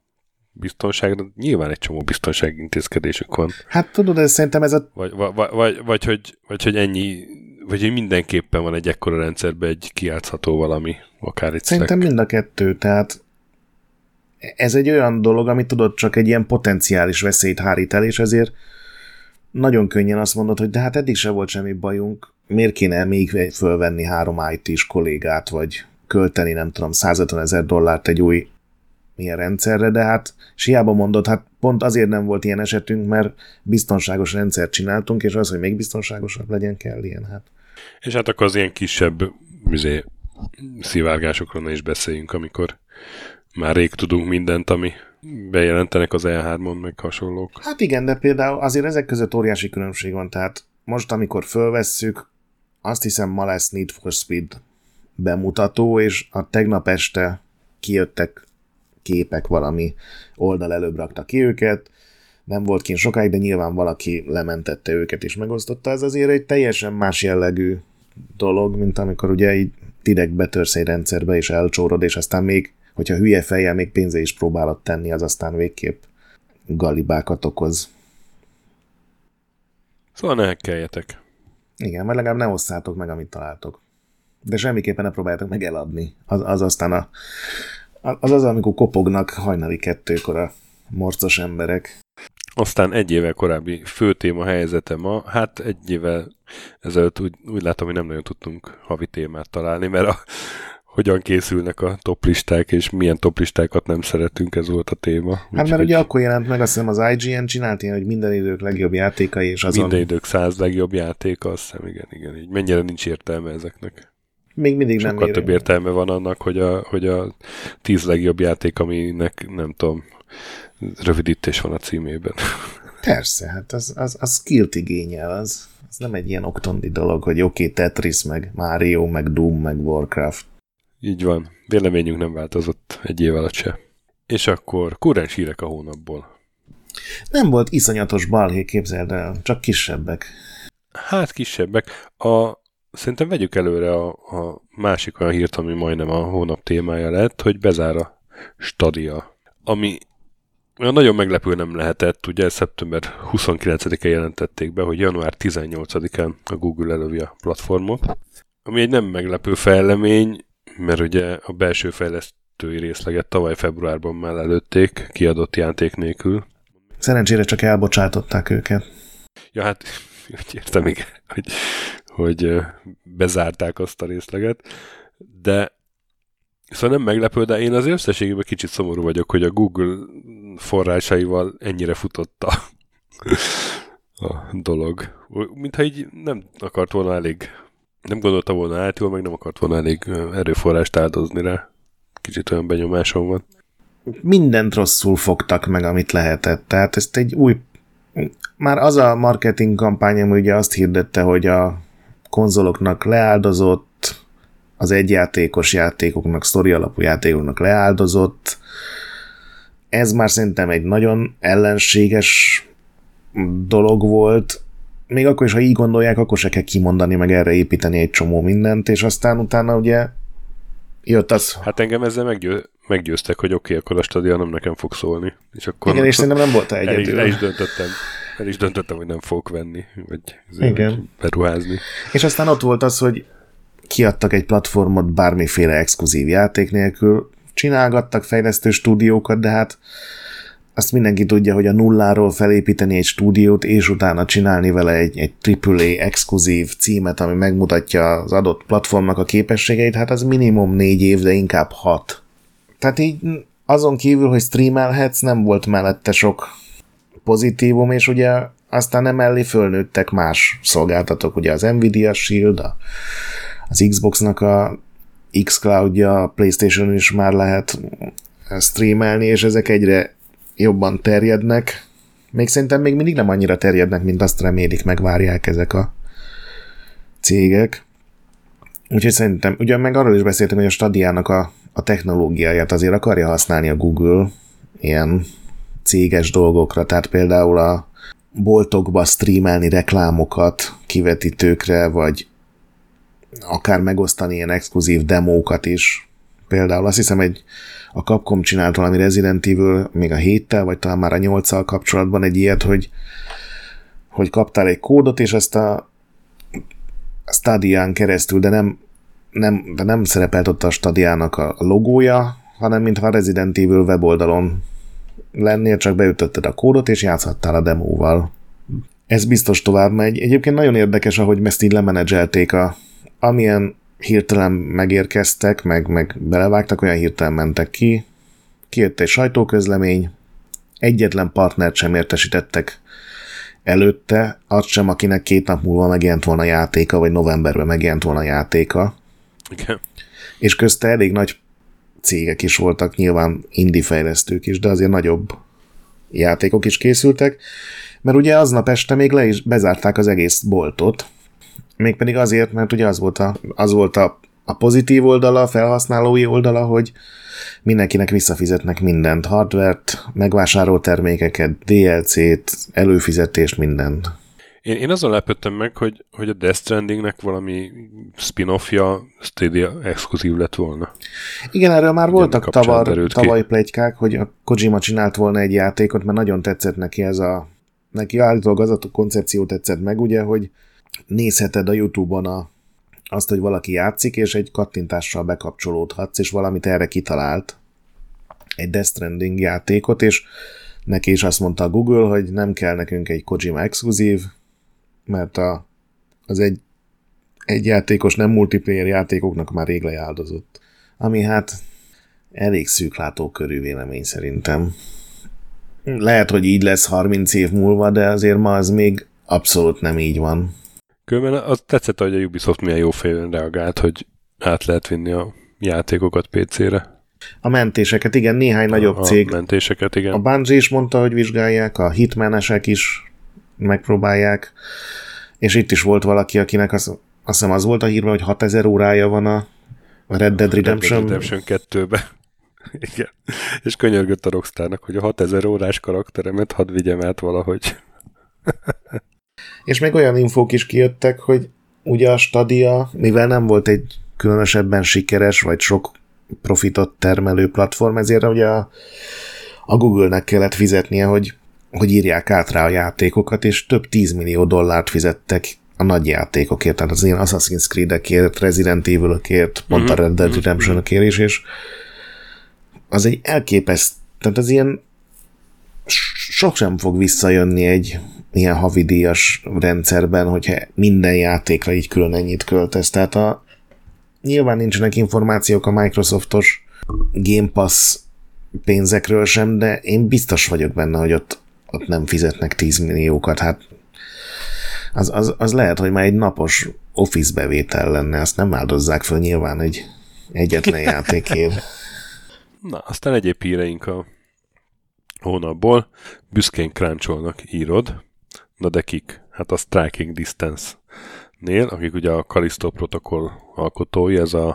biztonságra, nyilván egy csomó biztonsági intézkedésük van. Hát tudod, ez szerintem ez a... Vagy, vagy, vagy, vagy, vagy, hogy, vagy hogy ennyi, vagy hogy mindenképpen van egy ekkora rendszerben egy kijátszható valami, akár egy szerintem Slack. Mind a kettő, tehát ez egy olyan dolog, amit tudod, csak egy ilyen potenciális veszélyt hárít el, és ezért nagyon könnyen azt mondod, hogy de hát eddig se volt semmi bajunk, miért kéne még fölvenni három í té-s kollégát, vagy költeni, nem tudom, száz ötven ezer dollárt egy új ilyen rendszerre, de hát siába mondod, hát pont azért nem volt ilyen esetünk, mert biztonságos rendszert csináltunk, és az, hogy még biztonságosabb legyen, kell ilyen, hát. És hát akkor az ilyen kisebb műzé, szivárgásokról is beszéljünk, amikor már rég tudunk mindent, ami bejelentenek az é hármon, meg hasonlók. Hát igen, de például azért ezek között óriási különbség van, tehát most, amikor fölvesszük, azt hiszem ma lesz Need for Speed bemutató, és a tegnap este kijöttek képek, valami oldal előbb rakta ki őket, nem volt kint sokáig, de nyilván valaki lementette őket és megosztotta. Ez azért egy teljesen más jellegű dolog, mint amikor ugye így direkt betörsz egy rendszerbe és elcsórod, és aztán még, hogyha hülye fejjel még pénze is próbálod tenni, az aztán végképp galibákat okoz. Szóval ne hekkeljetek. Igen, mert legalább ne osszátok meg, amit találtok. De semmiképpen ne próbáljátok meg eladni. Az, az aztán a... Az az, amikor kopognak hajnali kettőkor a morcos emberek. Aztán egy évvel korábbi fő téma helyzete ma, hát egy évvel ezelőtt úgy, úgy látom, hogy nem nagyon tudtunk havi témát találni, mert a, hogyan készülnek a toplisták, és milyen toplistákat nem szeretünk, ez volt a téma. Hát úgy, mert hogy... ugye akkor jelent meg, azt hiszem az I G N csinált ilyen, hogy minden idők legjobb játékai, és azon... Minden idők száz legjobb játéka, azt hiszem, igen, igen, így mennyire nincs értelme ezeknek. Még mindig sokkal nem több értelme van annak, hogy a, hogy a tíz legjobb játék, aminek nem tudom, rövidítés van a címében. Persze, hát az, az, az skillt igényel, az, az nem egy ilyen oktondi dolog, hogy oké, okay, Tetris, meg Mario, meg Doom, meg Warcraft. Így van, véleményünk nem változott egy év alatt se. És akkor kurrens hírek a hónapból. Nem volt iszonyatos balhé, képzeld el, csak kisebbek. Hát kisebbek. A Szerintem vegyük előre a, a másik olyan hírt, ami majdnem a hónap témája lett, hogy bezár a Stadia, ami nagyon meglepő nem lehetett, ugye szeptember huszonkilencedikén jelentették be, hogy január tizennyolcadikán a Google elővi a platformot, ami egy nem meglepő fejlemény, mert ugye a belső fejlesztői részleget tavaly februárban már előtték, kiadott játék nélkül. Szerencsére csak elbocsátották őket. Ja, hát úgy értem, igen, hogy... hogy bezárták azt a részleget, de szóval nem meglepő, de én az összességében kicsit szomorú vagyok, hogy a Google forrásaival ennyire futott a, a dolog. Mintha így nem akart volna elég, nem gondolta volna át jól, meg nem akart volna elég erőforrást áldozni rá. Kicsit olyan benyomásom van. Mindent rosszul fogtak meg, amit lehetett. Tehát ezt egy új Már az a marketing kampány, ami ugye azt hirdette, hogy a konzoloknak leáldozott, az egyjátékos játékoknak, sztori alapú játékoknak leáldozott. Ez már szerintem egy nagyon ellenséges dolog volt. Még akkor is, ha így gondolják, akkor se kell kimondani, meg erre építeni egy csomó mindent, és aztán utána ugye jött az... Hát engem ezzel meggyő... meggyőztek, hogy oké, okay, akkor a Stadia nem nekem fog szólni. És akkor igen, és szerintem nem voltál egyedül. El is döntöttem. El is döntöttem, hogy nem fogok venni, vagy, vagy beruházni. És aztán ott volt az, hogy kiadtak egy platformot bármiféle exkluzív játék nélkül, csinálgattak fejlesztő stúdiókat, de hát azt mindenki tudja, hogy a nulláról felépíteni egy stúdiót, és utána csinálni vele egy, egy á á á exkluzív címet, ami megmutatja az adott platformnak a képességeit, hát az minimum négy év, de inkább hat. Tehát így azon kívül, hogy streamelhetsz, nem volt mellette sok pozitívum, és ugye aztán emellé fölnőttek más szolgáltatók, ugye az Nvidia Shield, az Xboxnak a xCloud-ja, a PlayStation is már lehet streamelni, és ezek egyre jobban terjednek. Még szerintem még mindig nem annyira terjednek, mint azt remélik, megvárják ezek a cégek. Úgyhogy szerintem, ugye meg arról is beszéltem, hogy a Stadiának a a technológiáját azért akarja használni a Google ilyen céges dolgokra, tehát például a boltokba streamelni reklámokat kivetítőkre, vagy akár megosztani ilyen exkluzív demókat is. Például azt hiszem, egy a Capcom csinált valami Resident Evil még a héttel, vagy talán már a nyolccal kapcsolatban egy ilyet, hogy, hogy kaptál egy kódot, és ezt a Stadián keresztül, de nem Nem, de nem szerepelt ott a Stadiának a logója, hanem mintha a Resident Evil weboldalon lennél, csak beütötted a kódot, és játszhattál a demóval. Ez biztos tovább megy. Egyébként nagyon érdekes, ahogy ezt így lemenedzselték. A, amilyen hirtelen megérkeztek, meg, meg belevágtak, olyan hirtelen mentek ki. Kijött egy sajtóközlemény, egyetlen partnert sem értesítettek előtte, az sem, akinek két nap múlva megjelent volna játéka, vagy novemberben megjelent volna játéka. Igen. És közte elég nagy cégek is voltak, nyilván indie fejlesztők is, de azért nagyobb játékok is készültek, mert ugye aznap este még le is bezárták az egész boltot, mégpedig azért, mert ugye az volt a, az volt a a pozitív oldala, a felhasználói oldala, hogy mindenkinek visszafizetnek mindent, hardvert, megvásárolt termékeket, dé el cét, előfizetést, mindent. Én, én azon lepődtem meg, hogy, hogy a Death Strandingnek valami spin-offja Stadia exkluzív lett volna. Igen, erről már Ugyan voltak tavar, tavaly pletykák, hogy a Kojima csinált volna egy játékot, mert nagyon tetszett neki ez a... Neki állítólag az a koncepció tetszett meg, ugye, hogy nézheted a YouTube-on a, azt, hogy valaki játszik, és egy kattintással bekapcsolódhatsz, és valamit erre kitalált egy Death Stranding játékot, és neki is azt mondta a Google, hogy nem kell nekünk egy Kojima exkluzív, mert a, az egy, egy játékos, nem multiplayer játékoknak már rég leáldozott. Ami hát elég szűklátókörű vélemény szerintem. Lehet, hogy így lesz harminc év múlva, de azért ma az még abszolút nem így van. Különben az tetszett, hogy a Ubisoft milyen jó fejűen reagált, hogy át lehet vinni a játékokat pé cére. A mentéseket, igen, néhány nagyobb a cég. A mentéseket, igen. A Bungie is mondta, hogy vizsgálják, a hitmanesek is megpróbálják, és itt is volt valaki, akinek az, azt hiszem az volt a hírben, hogy hatezer órája van a Red Dead Redemption, Redemption kettőben. Igen. És könyörgött a Rockstarnak, hogy a hatezer órás karakteremet hadd vigyem át valahogy. És még olyan infók is kijöttek, hogy ugye a Stadia, mivel nem volt egy különösebben sikeres, vagy sok profitot termelő platform, ezért ugye a, a Google-nek kellett fizetnie, hogy, hogy írják át rá a játékokat, és több tízmillió dollárt fizettek a nagy játékokért, tehát az én Assassin's Creed-ekért, Resident Evil-ökért, pont a Red Dead Redemption-ökért is, és az egy elképesztő, tehát az ilyen sosem fog visszajönni egy ilyen havidíjas rendszerben, hogyha minden játékra így külön ennyit költesz. Tehát a, nyilván nincsenek információk a Microsoftos Game Pass pénzekről sem, de én biztos vagyok benne, hogy ott, ott nem fizetnek tíz milliókat. Hát az, az, az lehet, hogy már egy napos office bevétel lenne, azt nem áldozzák föl nyilván egy egyetlen játékért. Na, aztán egyéb híreink a hónapból. Büszkén kráncsolnak, írod. Na de kik? Hát a Striking Distance-nél, akik ugye a Callisto protokoll alkotói, ez a,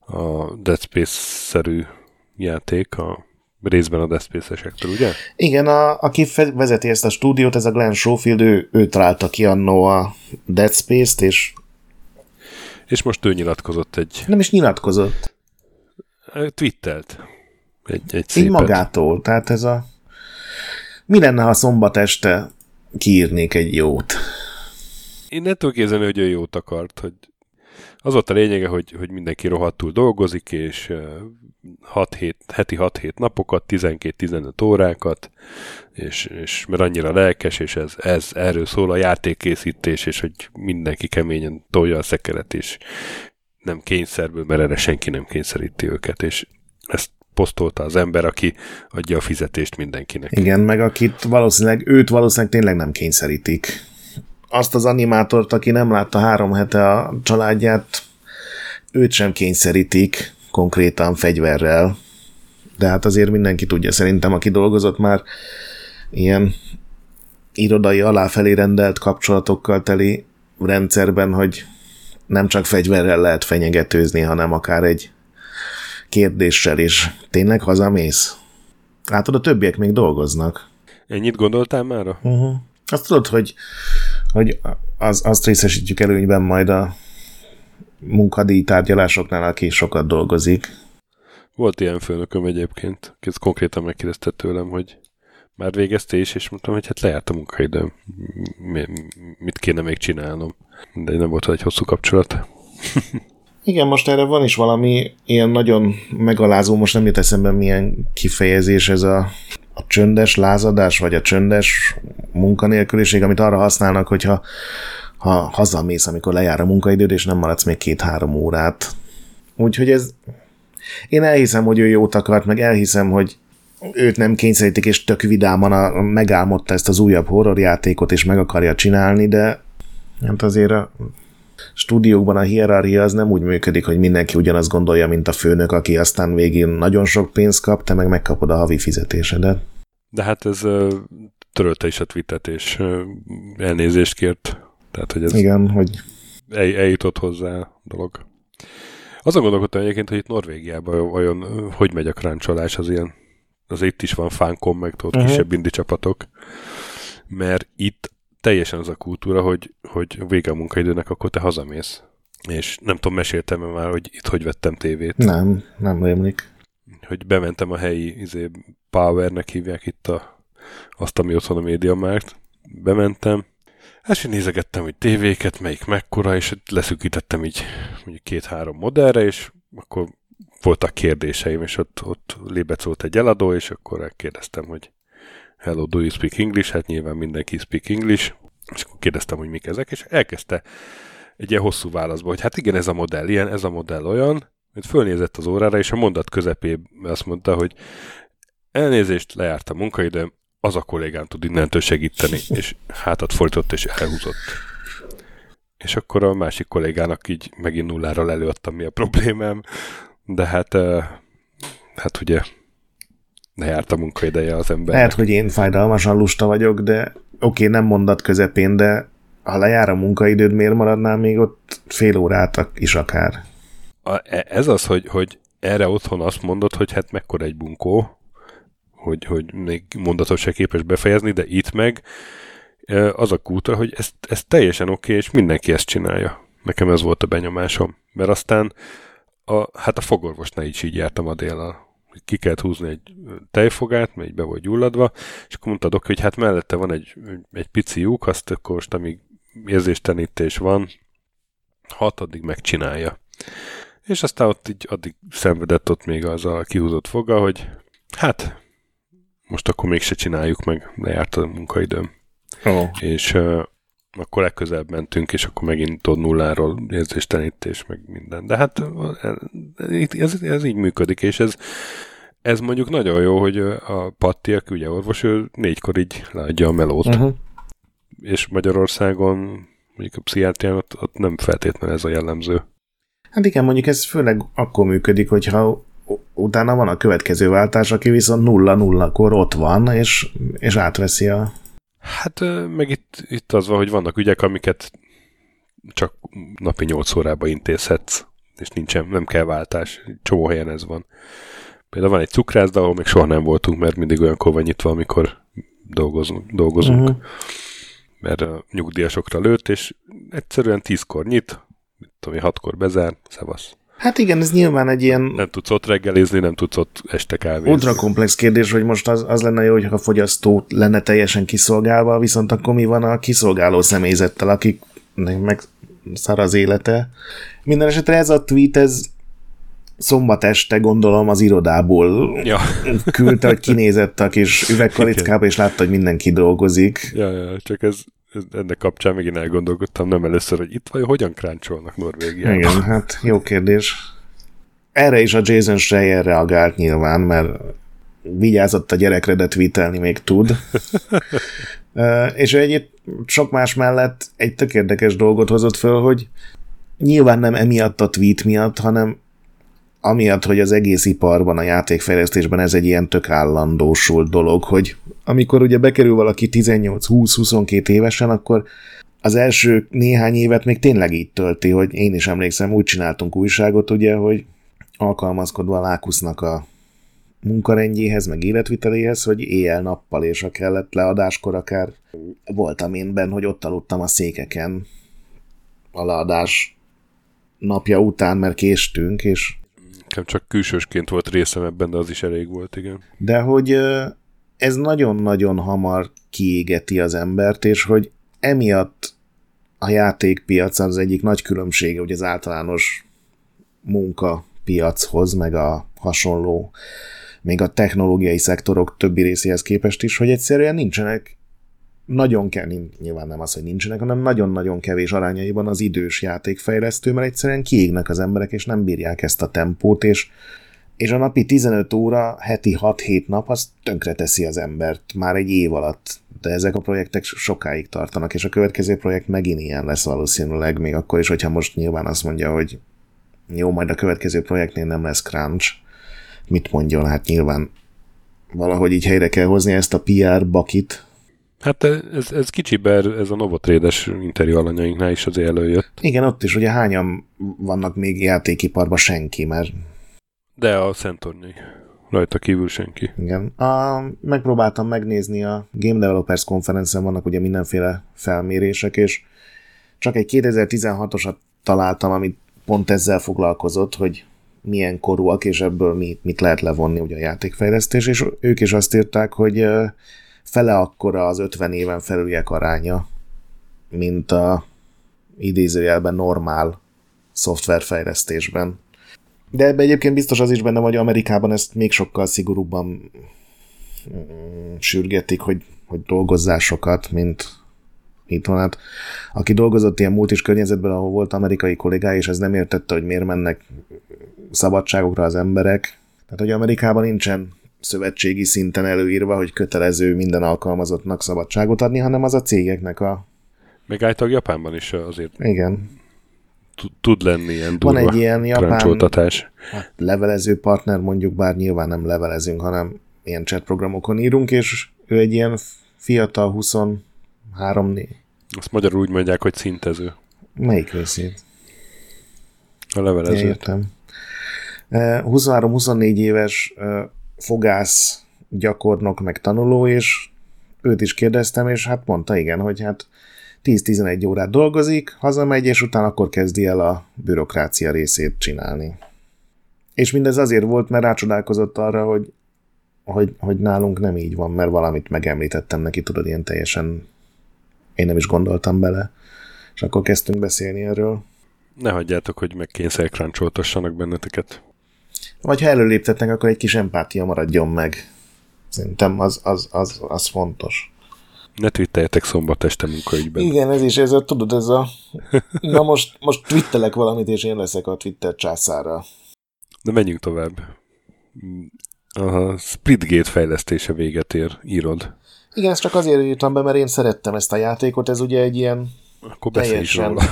a Dead Space-szerű játék, a részben a Dead Space-esektől, ugye? Igen, a, aki vezeti ezt a stúdiót, ez a Glenn Schofield, ő, ő találta ki annó a Dead Space-t, és... És most ő nyilatkozott egy... Nem is nyilatkozott. Twittelt. Egy, egy szépet. Így magától, tehát ez a... Mi lenne, ha szombat este kiírnék egy jót? Én nem tudom képzelni, hogy ő jót akart. Hogy az volt a lényege, hogy, hogy mindenki rohadtul dolgozik, és hat hét, heti hat-hét napokat, tizenkét-tizenöt órákat, és, és mert annyira lelkes, és ez, ez erről szól a játékkészítés, és hogy mindenki keményen tolja a szekeret, és nem kényszerből, mert erre senki nem kényszeríti őket, és ezt posztolta az ember, aki adja a fizetést mindenkinek. Igen, meg akit valószínűleg, őt valószínűleg tényleg nem kényszerítik. Azt az animátort, aki nem látta három hete a családját, őt sem kényszerítik konkrétan fegyverrel. De hát azért mindenki tudja, szerintem, aki dolgozott már ilyen irodai aláfelé rendelt kapcsolatokkal teli rendszerben, hogy nem csak fegyverrel lehet fenyegetőzni, hanem akár egy kérdéssel is. Tényleg hazamész? Látod, a többiek még dolgoznak. Ennyit gondoltál mára? Uh-huh. Azt tudod, hogy, hogy az, azt részesítjük előnyben majd a munkadíj tárgyalásoknál, aki sokat dolgozik. Volt ilyen főnököm egyébként, ez konkrétan megkérdezte tőlem, hogy már végeztél is, és mondtam, hogy hát lejárt a munkaidőm. Mit kéne még csinálnom? De nem volt egy hosszú kapcsolat. Igen, most erre van is valami ilyen nagyon megalázó, most nem jut eszembe milyen kifejezés ez a, a csöndes lázadás, vagy a csöndes munkanélküliség, amit arra használnak, hogyha ha hazamész, amikor lejár a munkaidőd, és nem maradsz még két-három órát. Úgyhogy ez... Én elhiszem, hogy ő jót akart, meg elhiszem, hogy őt nem kényszerítik, és tök vidáman a, megálmodta ezt az újabb horrorjátékot, és meg akarja csinálni, de hát azért a stúdiókban a hierarchia az nem úgy működik, hogy mindenki ugyanazt gondolja, mint a főnök, aki aztán végén nagyon sok pénzt kap, te meg megkapod a havi fizetésedet. De hát ez törölte is a tweetet, és elnézést kért. Tehát, hogy ez igen, hogy... El, eljutott hozzá a dolog. Azon gondolkodtam egyébként, hogy itt Norvégiában vajon hogy megy a kráncsolás, az ilyen, az itt is van fánkom, meg tudod, uh-huh. kisebb indi csapatok, mert itt teljesen az a kultúra, hogy, hogy vége a munkaidőnek, akkor te hazamész. És nem tudom, meséltem már, hogy itt hogy vettem tévét. Nem, nem rémlik. Hogy bementem a helyi izé, Powernek hívják itt a, azt, ami ott van a MediaMarkt. Bementem, és én nézegettem, hogy tévéket, melyik mekkora, és leszűkítettem így mondjuk két-három modellre, és akkor voltak kérdéseim, és ott, ott lébecolt egy eladó, és akkor elkérdeztem, hogy hello, do you speak English? Hát nyilván mindenki speak English, és akkor kérdeztem, hogy mik ezek, és elkezdte egy ilyen hosszú válaszba, hogy hát igen, ez a modell ilyen, ez a modell olyan, mint fölnézett az órára, és a mondat közepében azt mondta, hogy elnézést, lejárt a munkaidőm, az a kollégám tud innentől segíteni, és hátat fordított, és elhúzott. És akkor a másik kollégának így megint nulláról előadtam, mi a problémám, de hát, hát ugye lejárt a munkaideje az embernek. Lehet, hogy én fájdalmasan lusta vagyok, de oké, nem mondat közepén, de ha lejár a munkaidőd, miért maradnál még ott fél órát is akár? A, ez az, hogy, hogy erre otthon azt mondod, hogy hát mekkora egy bunkó, hogy, hogy még mondatot se képes befejezni, de itt meg az a kultúra, hogy ez, ez teljesen oké, és mindenki ezt csinálja. Nekem ez volt a benyomásom. Mert aztán a, hát a fogorvosnál is így jártam a déllal. Ki kellett húzni egy tejfogát, mert így be volt gyulladva, és akkor mondtad oké, hogy hát mellette van egy, egy pici lyuk, azt akkor most, amíg érzéstelenítés van, hat, addig megcsinálja. És aztán ott így addig szenvedett ott még az a kihúzott foga, hogy hát most akkor mégse csináljuk meg, lejárt a munkaidőm. Oh. És uh, akkor legközelebb mentünk, és akkor megint ott nulláról érzéstelenítés, meg minden. De hát ez, ez így működik, és ez, ez mondjuk nagyon jó, hogy a Patti, aki ugye orvos, ő négykor így leadja a melót. Uh-huh. És Magyarországon, mondjuk a pszichiátrián, ott, ott nem feltétlenül ez a jellemző. Hát igen, mondjuk ez főleg akkor működik, hogyha utána van a következő váltás, aki viszont nulla-nullakor ott van, és, és átveszi a... Hát meg itt, itt az van, hogy vannak ügyek, amiket csak napi nyolc órában intézhetsz, és nincsen, nem kell váltás, csomó helyen ez van. Például van egy cukrászda, ahol még soha nem voltunk, mert mindig olyankor van nyitva, amikor dolgozunk. dolgozunk. Uh-huh. Mert a nyugdíjasokra lőtt, és egyszerűen tízkor nyit, mit tudom én, hatkor bezár, szevasz. Hát igen, ez nyilván egy ilyen... Nem tudsz ott reggelizni, nem tudsz ott este kávézni. Ultra komplex kérdés, hogy most az, az lenne jó, hogyha a fogyasztó lenne teljesen kiszolgálva, viszont akkor mi van a kiszolgáló személyzettel, akik meg szar az élete. Minden esetre ez a tweet, ez szombat este gondolom az irodából ja. küldte, hogy kinézett a kis üvegkalickába, és látta, hogy mindenki dolgozik. Ja, ja, csak ez... Ennek kapcsán megint elgondolkodtam, nem először, hogy itt vajon hogyan kráncsolnak Norvégiában. Igen, hát jó kérdés. Erre is a Jason Schreier reagált nyilván, mert vigyázott a gyerekre, de tweetelni még tud. És ő egyébként sok más mellett egy tök érdekes dolgot hozott föl, hogy nyilván nem emiatt a tweet miatt, hanem amiatt, hogy az egész iparban, a játékfejlesztésben ez egy ilyen tök állandósult dolog, hogy amikor ugye bekerül valaki tizennyolc-húsz-huszonkettő évesen, akkor az első néhány évet még tényleg így tölti, hogy én is emlékszem, úgy csináltunk újságot, ugye, hogy alkalmazkodva lákusznak a munkarendjéhez, meg életviteléhez, hogy éjjel-nappal, és a kellett leadáskor akár voltam én benn, hogy ott aludtam a székeken a leadás napja után, mert késtünk, és nekem csak külsősként volt részem ebben, de az is elég volt, igen. De hogy ez nagyon-nagyon hamar kiégeti az embert, és hogy emiatt a játékpiac az egyik nagy különbsége, ugye az általános munkapiachoz, meg a hasonló, még a technológiai szektorok többi részéhez képest is, hogy egyszerűen nincsenek, nagyon kevés, nyilván nem az, hogy nincsenek, hanem nagyon-nagyon kevés arányaiban az idős játékfejlesztő, mert egyszerűen kiégnek az emberek, és nem bírják ezt a tempót, és, és a napi tizenöt óra, heti hat-hét nap, az tönkreteszi az embert már egy év alatt, de ezek a projektek sokáig tartanak, és a következő projekt megint ilyen lesz valószínűleg, még akkor is, hogyha most nyilván azt mondja, hogy jó, majd a következő projektnél nem lesz crunch, mit mondjon, hát nyilván valahogy így helyre kell hozni ezt a pé er bucket. Hát ez, ez kicsiber, ez a Novotrade-es interjú alanyainknál is azért előjött. Igen, ott is ugye hányan vannak még játékiparban, senki, mert... De a Szentornyi. Rajta kívül senki. Igen. A, megpróbáltam megnézni a Game Developers konferencen, vannak ugye mindenféle felmérések, és csak egy kétezer-tizenhatosat találtam, amit pont ezzel foglalkozott, hogy milyen korúak, és ebből mit, mit lehet levonni ugye a játékfejlesztés, és ők is azt írták, hogy fele akkora az ötven éven felüliek aránya, mint a idézőjelben normál szoftverfejlesztésben. De ebben egyébként biztos az is benne, hogy Amerikában ezt még sokkal szigorúbban sürgetik, hogy, hogy dolgozzál sokat, mint itt van. Hát, aki dolgozott ilyen multis környezetben, ahol volt amerikai kollégája, és ez nem értette, hogy miért mennek szabadságokra az emberek. Tehát, hogy Amerikában nincsen szövetségi szinten előírva, hogy kötelező minden alkalmazottnak szabadságot adni, hanem az a cégeknek a... Meg állítólag Japánban is azért... Igen. Tud lenni ilyen durva. Van egy ilyen japán hát, levelező partner, mondjuk, bár nyilván nem levelezünk, hanem ilyen chat programokon írunk, és ő egy ilyen fiatal huszonhárom-négy. Azt magyarul úgy mondják, hogy szintező. Melyik részét? A levelezőt. Értem. huszonhárom-huszonnégy éves fogász, gyakornok, meg tanuló, és őt is kérdeztem, és hát mondta, igen, hogy hát tíz-tizenegy órát dolgozik, hazamegy, és utána akkor kezdi el a bürokrácia részét csinálni. És mindez azért volt, mert rácsodálkozott arra, hogy, hogy, hogy nálunk nem így van, mert valamit megemlítettem neki, tudod, ilyen teljesen én nem is gondoltam bele, és akkor kezdtünk beszélni erről. Ne hagyjátok, hogy megkényszerkráncsoltassanak benneteket. Vagy ha előléptetnek, akkor egy kis empátia maradjon meg. Szerintem az, az, az, az fontos. Ne twitteljetek szombat este munkaügyben. Igen, ez is, ez a, tudod, ez a... Na most, most twittelek valamit, és én leszek a Twitter császára. De menjünk tovább. A Splitgate fejlesztése véget ér, írod. Igen, ezt csak azért írtam be, mert én szerettem ezt a játékot, ez ugye egy ilyen... Akkor beszélj is róla.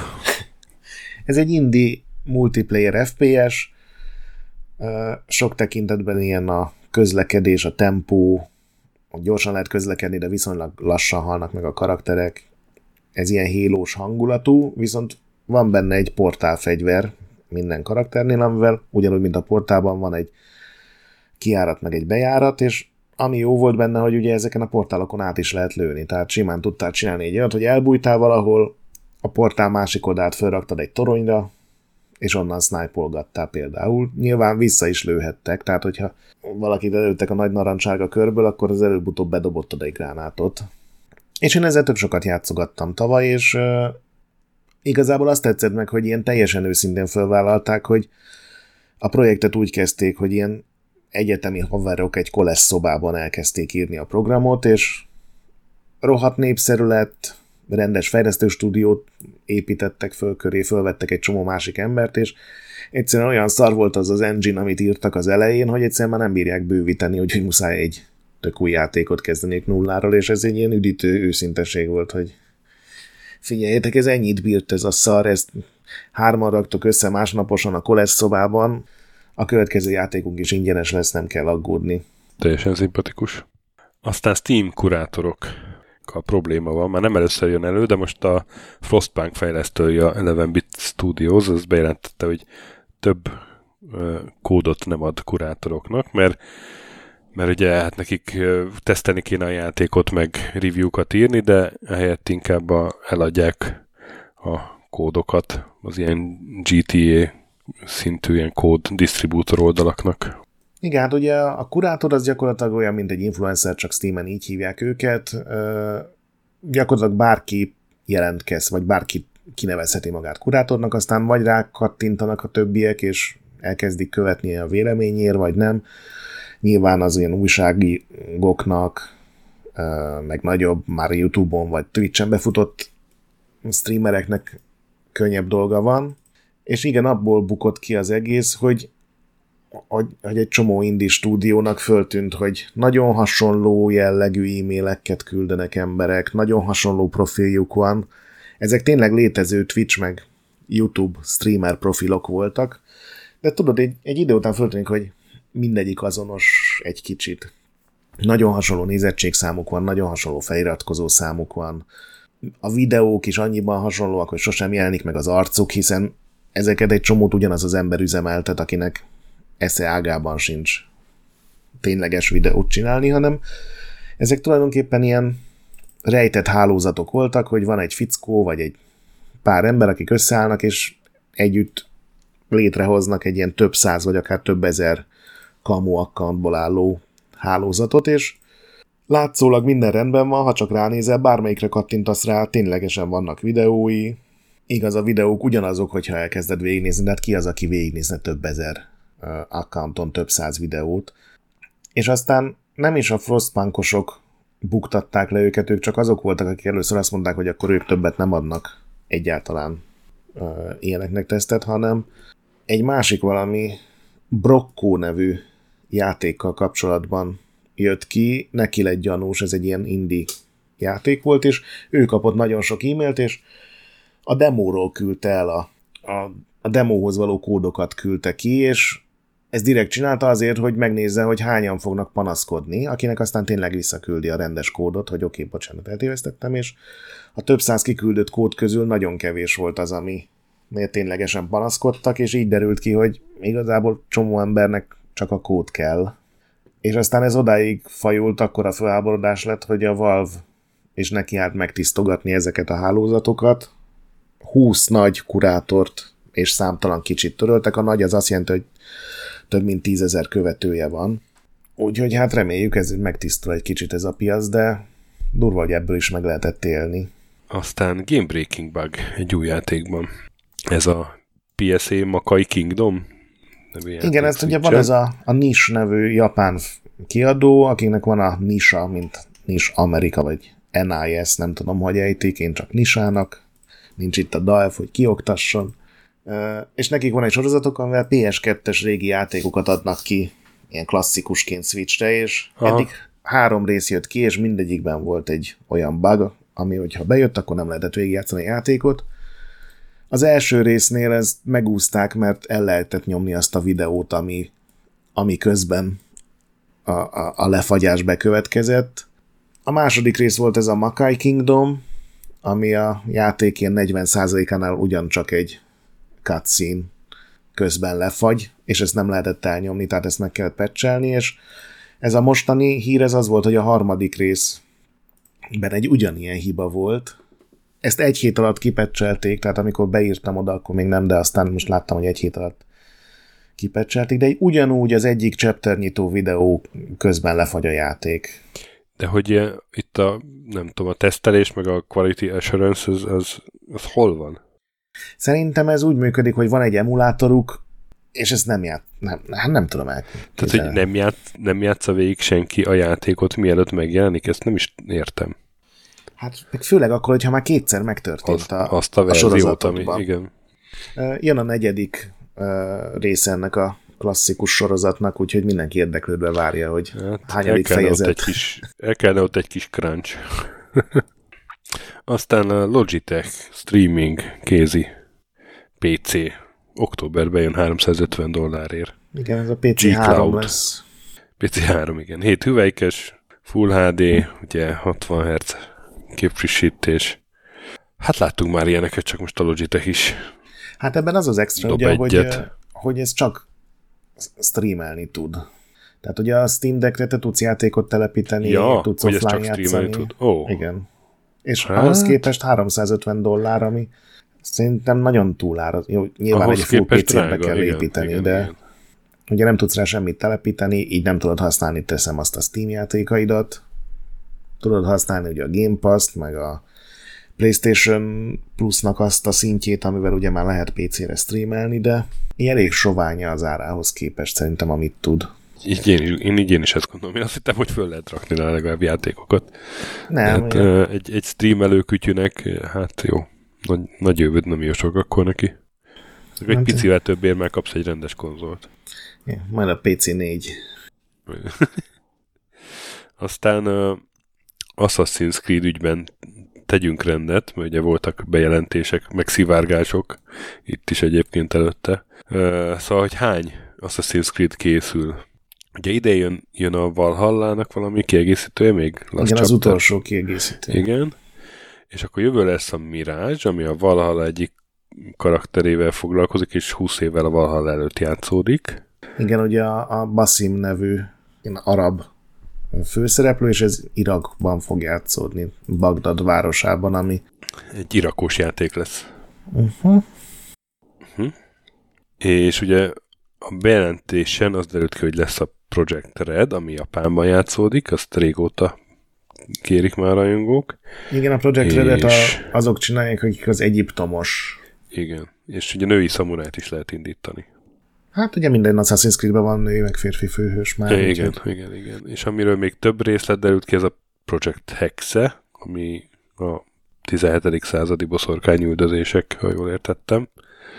Ez egy indie multiplayer ef pé es, sok tekintetben ilyen a közlekedés, a tempó, gyorsan lehet közlekedni, de viszonylag lassan halnak meg a karakterek. Ez ilyen hélós hangulatú, viszont van benne egy portálfegyver minden karakternél, amivel ugyanúgy, mint a portálban van egy kijárat, meg egy bejárat, és ami jó volt benne, hogy ugye ezeken a portálokon át is lehet lőni, tehát simán tudtál csinálni egy olyat, hogy elbújtál valahol, a portál másik oldalt felraktad egy toronyra, és onnan snipe-olgattál például. Nyilván vissza is lőhettek, tehát hogyha valakit előttek a nagy narancsárga körből, akkor az előbb-utóbb bedobottad egy gránátot. És én ezzel több sokat játszogattam tavaly, és uh, igazából azt tetszett meg, hogy ilyen teljesen őszintén felvállalták, hogy a projektet úgy kezdték, hogy ilyen egyetemi haverok egy kolesz szobában elkezdték írni a programot, és rohadt népszerű lett, rendes fejlesztőstúdiót építettek föl köré, fölvettek egy csomó másik embert, és egyszerűen olyan szar volt az az engine, amit írtak az elején, hogy egyszerűen már nem bírják bővíteni, úgyhogy muszáj egy tök új játékot kezdenék nulláról, és ez egy ilyen üdítő őszinteség volt, hogy figyeljetek, ez ennyit bírt ez a szar, ezt hárman raktok össze másnaposan a kolesz szobában, a következő játékunk is ingyenes lesz, nem kell aggódni. Teljesen szimpatikus. Aztán Steam kurátorok. A probléma van, már nem először jön elő, de most a Frostpunk fejlesztője, a tizenbit Studios, az bejelentette, hogy több ö, kódot nem ad kurátoroknak, mert, mert ugye hát nekik ö, teszteni kéne a játékot, meg review-kat írni, de ehelyett inkább a, eladják a kódokat az ilyen gé té á szintű ilyen kód disztribútor oldalaknak. Igen, hát ugye a kurátor az gyakorlatilag olyan, mint egy influencer, csak Steamen így hívják őket. Ö, gyakorlatilag bárki jelentkez, vagy bárki kinevezheti magát kurátornak, aztán vagy rá kattintanak a többiek, és elkezdik követni a véleményért, vagy nem. Nyilván az ilyen újságoknak, ö, meg nagyobb, már YouTube-on, vagy Twitch-en befutott streamereknek könnyebb dolga van. És igen, abból bukott ki az egész, hogy Hogy, hogy egy csomó indie stúdiónak föltűnt, hogy nagyon hasonló jellegű e-maileket küldenek emberek, nagyon hasonló profiljuk van. Ezek tényleg létező Twitch meg YouTube streamer profilok voltak, de tudod, egy, egy idő után föltűnik, hogy mindegyik azonos egy kicsit. Nagyon hasonló nézettségszámuk van, nagyon hasonló feliratkozó számuk van. A videók is annyiban hasonlóak, hogy sosem jelenik meg az arcuk, hiszen ezeket egy csomót ugyanaz az ember üzemeltet, akinek esze ágában sincs tényleges videót csinálni, hanem ezek tulajdonképpen ilyen rejtett hálózatok voltak, hogy van egy fickó, vagy egy pár ember, akik összeállnak, és együtt létrehoznak egy ilyen több száz, vagy akár több ezer kamu accountból álló hálózatot, és látszólag minden rendben van, ha csak ránézel, bármelyikre kattintasz rá, ténylegesen vannak videói. Igaz, a videók ugyanazok, hogyha elkezded végignézni, de hát ki az, aki végignézne több ezer accounton több száz videót. És aztán nem is a frostpunkosok buktatták le őket, ők csak azok voltak, akik először azt mondták, hogy akkor ők többet nem adnak egyáltalán ilyeneknek tesztet, hanem egy másik valami Brokkó nevű játékkal kapcsolatban jött ki, neki lett gyanús, ez egy ilyen indie játék volt, és ő kapott nagyon sok e-mailt, és a demóról küldte el, a, a, a demóhoz való kódokat küldte ki, és ez direkt csinálta azért, hogy megnézze, hogy hányan fognak panaszkodni, akinek aztán tényleg visszaküldi a rendes kódot, hogy oké, okay, bocsánat, eltévesztettem, és a több száz kiküldött kód közül nagyon kevés volt az, ami mert ténylegesen panaszkodtak, és így derült ki, hogy igazából csomó embernek csak a kód kell. És aztán ez odáig fajult, akkor a fölháborodás lett, hogy a Valve és neki állt megtisztogatni ezeket a hálózatokat. húsz nagy kurátort és számtalan kicsit töröltek. A nagy az azt jelenti, hogy több mint tízezer követője van. Úgyhogy hát reméljük, ez megtisztul egy kicsit ez a piac, de durva, hogy ebből is meg lehetett élni. Aztán game breaking bug egy új játékban. Ez a pé es á Makai Kingdom? Igen, ez ugye van ez a, a Niche nevű japán kiadó, akiknek van a Nisha, mint Niche Amerika, vagy en i es, nem tudom, hogy ejtik, én csak Nisának, nincs itt a dalf, hogy kioktasson. És nekik van egy sorozatok, amivel pé es kettes régi játékokat adnak ki, ilyen klasszikusként Switchre, és aha. Eddig három rész jött ki, és mindegyikben volt egy olyan bug, ami hogyha bejött, akkor nem lehetett végigjátszani a játékot. Az első résznél ezt megúszták, mert el lehetett nyomni azt a videót, ami, ami közben a, a, a lefagyás bekövetkezett. A második rész volt ez a Makai Kingdom, ami a játék ilyen negyven százalékánál ugyancsak egy cutscene közben lefagy, és ezt nem lehetett elnyomni, tehát ezt meg kellett patchelni, és ez a mostani hír ez az volt, hogy a harmadik részben egy ugyanilyen hiba volt. Ezt egy hét alatt kipecselték, tehát amikor beírtam oda, akkor még nem, de aztán most láttam, hogy egy hét alatt kipecselték, de ugyanúgy az egyik chapternyitó videó közben lefagy a játék. De hogy itt a, nem tudom, a tesztelés, meg a quality assurance, az, az, az hol van? Szerintem ez úgy működik, hogy van egy emulátoruk, és ezt nem ját, nem, nem, nem tudom el. Tehát, hogy nem, ját, nem játsza végig senki a játékot, mielőtt megjelenik, ezt nem is értem. Hát meg főleg akkor, hogyha már kétszer megtörtént azt, a, azt a, a sorozatodban. Igen. Jön a negyedik része ennek a klasszikus sorozatnak, úgyhogy mindenki érdeklődve várja, hogy hát, hányadik fejezet. El kellene ott egy kis crunch. Aztán a Logitech streaming kézi pé cé. Októberben jön háromszázötven dollárért. Igen, ez a pé cé három lesz. pé cé három, igen. hét hüvelykes, Full há dé, ugye hatvan hertz. Képfrissítés. Hát láttunk már ilyeneket, csak most a Logitech is. Hát ebben az az extra, ugye, hogy, hogy ez csak streamelni tud. Tehát ugye a Steam Deckre te tudsz játékot telepíteni, ja, tudsz offline játszani. Tud. Oh. Igen. És hát ahhoz képest háromszázötven dollár, ami szerintem nagyon túlára. Jó, nyilván ahhoz egy full pé cé-be kell igen, építeni, igen, de igen. Ugye nem tudsz rá semmit telepíteni, így nem tudod használni, teszem azt a Steam játékaidat. Tudod használni ugye a Game Pass-t, meg a PlayStation Plus-nak azt a szintjét, amivel ugye már lehet pé cé-re streamelni, de elég soványa az árához képest szerintem, amit tud. Így én, én, így én is ezt gondolom. Én azt hittem, hogy föl lehet rakni rá legalább játékokat. Nem. Hát, egy, egy streamelő kütyűnek, hát jó, nagy, nagy jövőd nem jósok akkor neki. Egy hát, picivel többért már kapsz egy rendes konzolt. Ja, majd a pé cé négy. Aztán... Assassin's Creed ügyben tegyünk rendet, mert ugye voltak bejelentések, meg szivárgások itt is egyébként előtte. Szóval, hogy hány Assassin's Creed készül, Ugye ide jön, jön a Valhallának valami kiegészítője még? Last Igen, az utolsó kiegészítő. Igen. És akkor jövő lesz a Mirage, ami a Valhalla egyik karakterével foglalkozik, és húsz évvel a Valhalla előtt játszódik. Igen, ugye a, a Basim nevű arab főszereplő, és ez Irakban fog játszódni, Bagdad városában, ami... Egy irakós játék lesz. Uh-huh. Uh-huh. És ugye a bejelentésen az derült ki, hogy lesz a Project Red, ami Japánban játszódik, azt régóta kérik már rajongók. Igen, a Project és... Redet a, azok csinálják, akik az egyiptomos. Igen, és ugye női szamurájt is lehet indítani. Hát ugye minden Assassin's Creedben van női meg férfi főhős már. Igen, igen, igen, igen. És amiről még több részlet derült ki, ez a Project Hexe, ami a tizenhetedik századi boszorkányüldözések, ha jól értettem.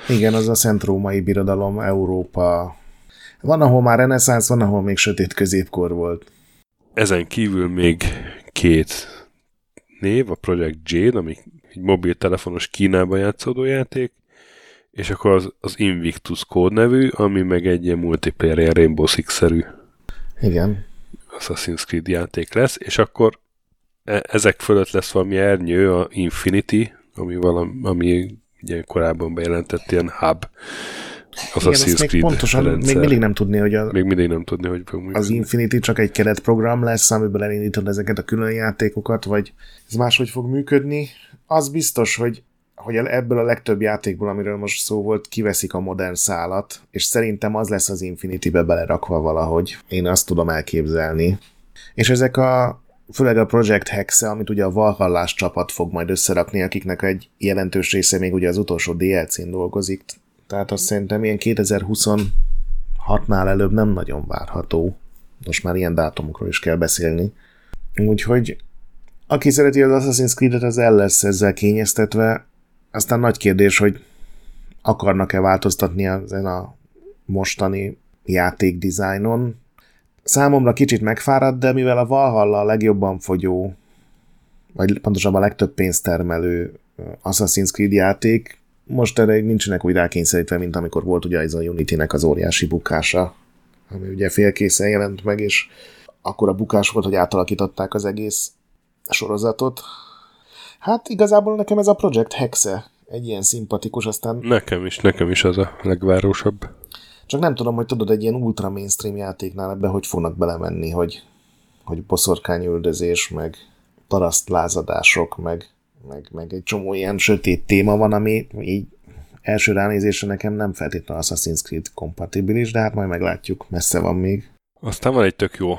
Igen, az a Szentrómai Birodalom, Európa. Van, ahol már reneszánsz, van, ahol még sötét középkor volt. Ezen kívül még két név, a Project Jade, ami egy mobiltelefonos Kínában játszódó játék, és akkor az, az Invictus Code nevű, ami meg egy ilyen multiplayer Rainbow Six-szerű Igen. Assassin's Creed játék lesz, és akkor e- ezek fölött lesz valami ernyő, a Infinity, ami, valami, ami ugye korábban bejelentett ilyen hub Assassin's Igen, Creed még pontosan rendszer. Még mindig nem tudni, hogy, a, még mindig nem tudni, hogy az Infinity csak egy keretprogram lesz, amiből elindítod ezeket a külön játékokat, vagy ez máshogy fog működni. Az biztos, hogy hogy ebből a legtöbb játékból, amiről most szó volt, kiveszik a modern szálat, és szerintem az lesz az Infinity-be belerakva valahogy. Én azt tudom elképzelni. És ezek a, főleg a Project Hexe, amit ugye a Valhallás csapat fog majd összerakni, akiknek egy jelentős része még ugye az utolsó dé el cén dolgozik. Tehát azt szerintem ilyen kétezer-huszonhatnál előbb nem nagyon várható. Most már ilyen dátumokról is kell beszélni. Úgyhogy aki szereti az Assassin's Creed-et, az el lesz ezzel kényeztetve. Aztán nagy kérdés, hogy akarnak-e változtatni ezen a mostani játékdizájnon. Számomra kicsit megfáradt, de mivel a Valhalla a legjobban fogyó, vagy pontosabban a legtöbb pénzt termelő Assassin's Creed játék, most erre nincsenek úgy rákényszerítve, mint amikor volt ugye ez a Unity-nek az óriási bukása, ami ugye félkészen jelent meg, és akkor a bukás volt, hogy átalakították az egész sorozatot. Hát igazából nekem ez a Project Hexe egy ilyen szimpatikus, aztán... Nekem is, nekem is az a legvárósabb. Csak nem tudom, hogy tudod, egy ilyen ultra mainstream játéknál ebbe hogy fognak belemenni, hogy, hogy boszorkányüldözés, meg parasztlázadások, meg, meg, meg egy csomó ilyen sötét téma van, ami így első ránézésre nekem nem feltétlenül Assassin's Creed kompatibilis, de hát majd meglátjuk, messze van még. Aztán van egy tök jó...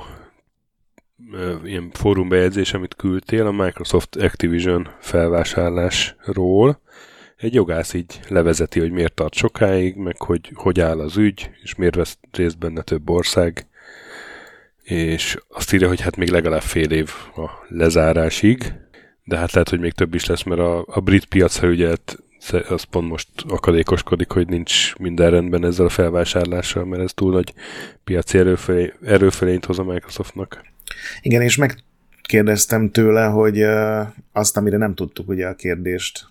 ilyen fórumbejegyzés, amit küldtél a Microsoft Activision felvásárlásról. Egy jogász így levezeti, hogy miért tart sokáig, meg hogy hogy áll az ügy, és miért vesz részt benne több ország. És azt írja, hogy hát még legalább fél év a lezárásig, de hát lehet, hogy még több is lesz, mert a, a brit piacfelügyelet az pont most akadékoskodik, hogy nincs minden rendben ezzel a felvásárlással, mert ez túl nagy piaci erőfölény, erőfölényt hoz a Microsoftnak. Igen, és megkérdeztem tőle, hogy azt, amire nem tudtuk ugye a kérdést,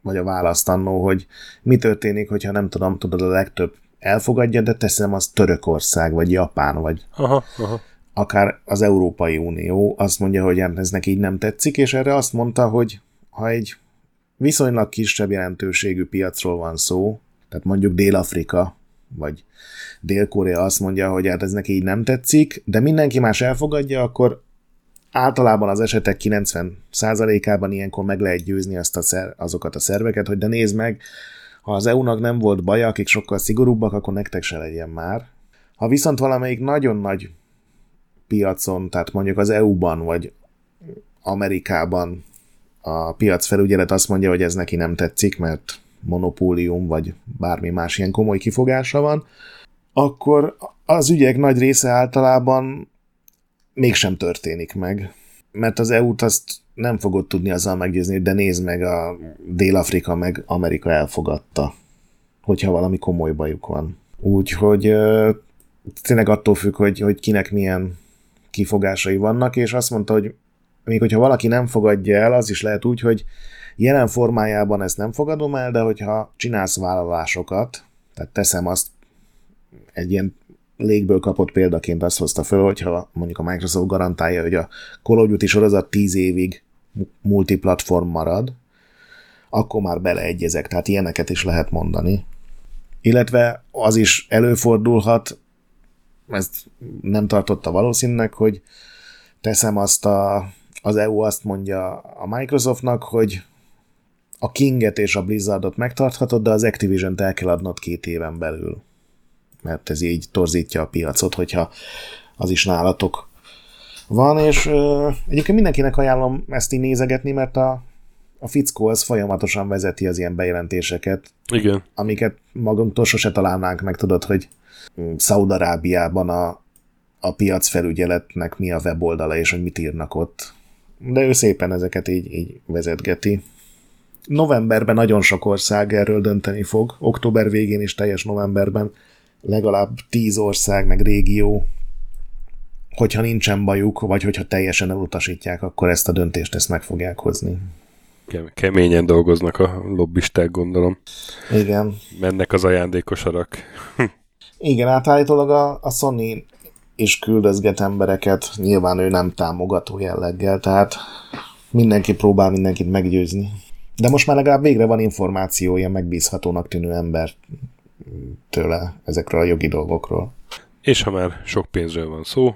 vagy a választ annó, hogy mi történik, hogyha nem tudom, tudod, a legtöbb elfogadja, de teszem az Törökország, vagy Japán, vagy aha, aha. akár az Európai Unió azt mondja, hogy ez neki így nem tetszik, és erre azt mondta, hogy ha egy viszonylag kisebb jelentőségű piacról van szó, tehát mondjuk Dél-Afrika, vagy Dél-Korea azt mondja, hogy hát ez neki így nem tetszik, de mindenki más elfogadja, akkor általában az esetek kilencven százalékában ilyenkor meg lehet győzni azt a szer- azokat a szerveket, hogy de nézd meg, ha az é u-nak nem volt baja, akik sokkal szigorúbbak, akkor nektek se legyen már. Ha viszont valamelyik nagyon nagy piacon, tehát mondjuk az é u-ban, vagy Amerikában a piacfelügyelet azt mondja, hogy ez neki nem tetszik, mert monopólium, vagy bármi más ilyen komoly kifogása van, akkor az ügyek nagy része általában mégsem történik meg. Mert az é u-t azt nem fogod tudni azzal meggyőzni, de nézd meg, a Dél-Afrika meg Amerika elfogadta, hogyha valami komoly bajuk van. Úgyhogy tényleg attól függ, hogy, hogy kinek milyen kifogásai vannak, és azt mondta, hogy még hogyha valaki nem fogadja el, az is lehet úgy, hogy jelen formájában ezt nem fogadom el, de hogyha csinálsz vállalásokat, tehát teszem azt egy ilyen légből kapott példaként azt hozta föl, hogyha mondjuk a Microsoft garantálja, hogy a Call of Duty sorozat tíz évig multiplatform marad, akkor már beleegyezek, tehát ilyeneket is lehet mondani. Illetve az is előfordulhat, ezt nem tartotta valószínűnek, hogy teszem azt a, az é u azt mondja a Microsoftnak, hogy a Kinget és a Blizzardot megtarthatod, de az Activision-t el kell adnod két éven belül. Mert ez így torzítja a piacot, hogyha az is nálatok van, és ö, egyébként mindenkinek ajánlom ezt így nézegetni, mert a, a fickó az folyamatosan vezeti az ilyen bejelentéseket, igen, amiket magunktól sose találnánk meg, tudod, hogy Szaúd-Arábiában a, a piacfelügyeletnek mi a weboldala, és hogy mit írnak ott. De ő szépen ezeket így, így vezetgeti. Novemberben nagyon sok ország erről dönteni fog, október végén és teljes novemberben legalább tíz ország, meg régió, hogyha nincsen bajuk, vagy hogyha teljesen elutasítják, akkor ezt a döntést ezt meg fogják hozni. Keményen dolgoznak a lobbisták, gondolom. Igen. Mennek az ajándékos arak. Igen, átállítólag a, a Sony is küldözget embereket, nyilván ő nem támogató jelleggel, tehát mindenki próbál mindenkit meggyőzni. De most már legalább végre van információ, ilyen megbízhatónak tűnő ember tőle ezekről a jogi dolgokról. És ha már sok pénzről van szó,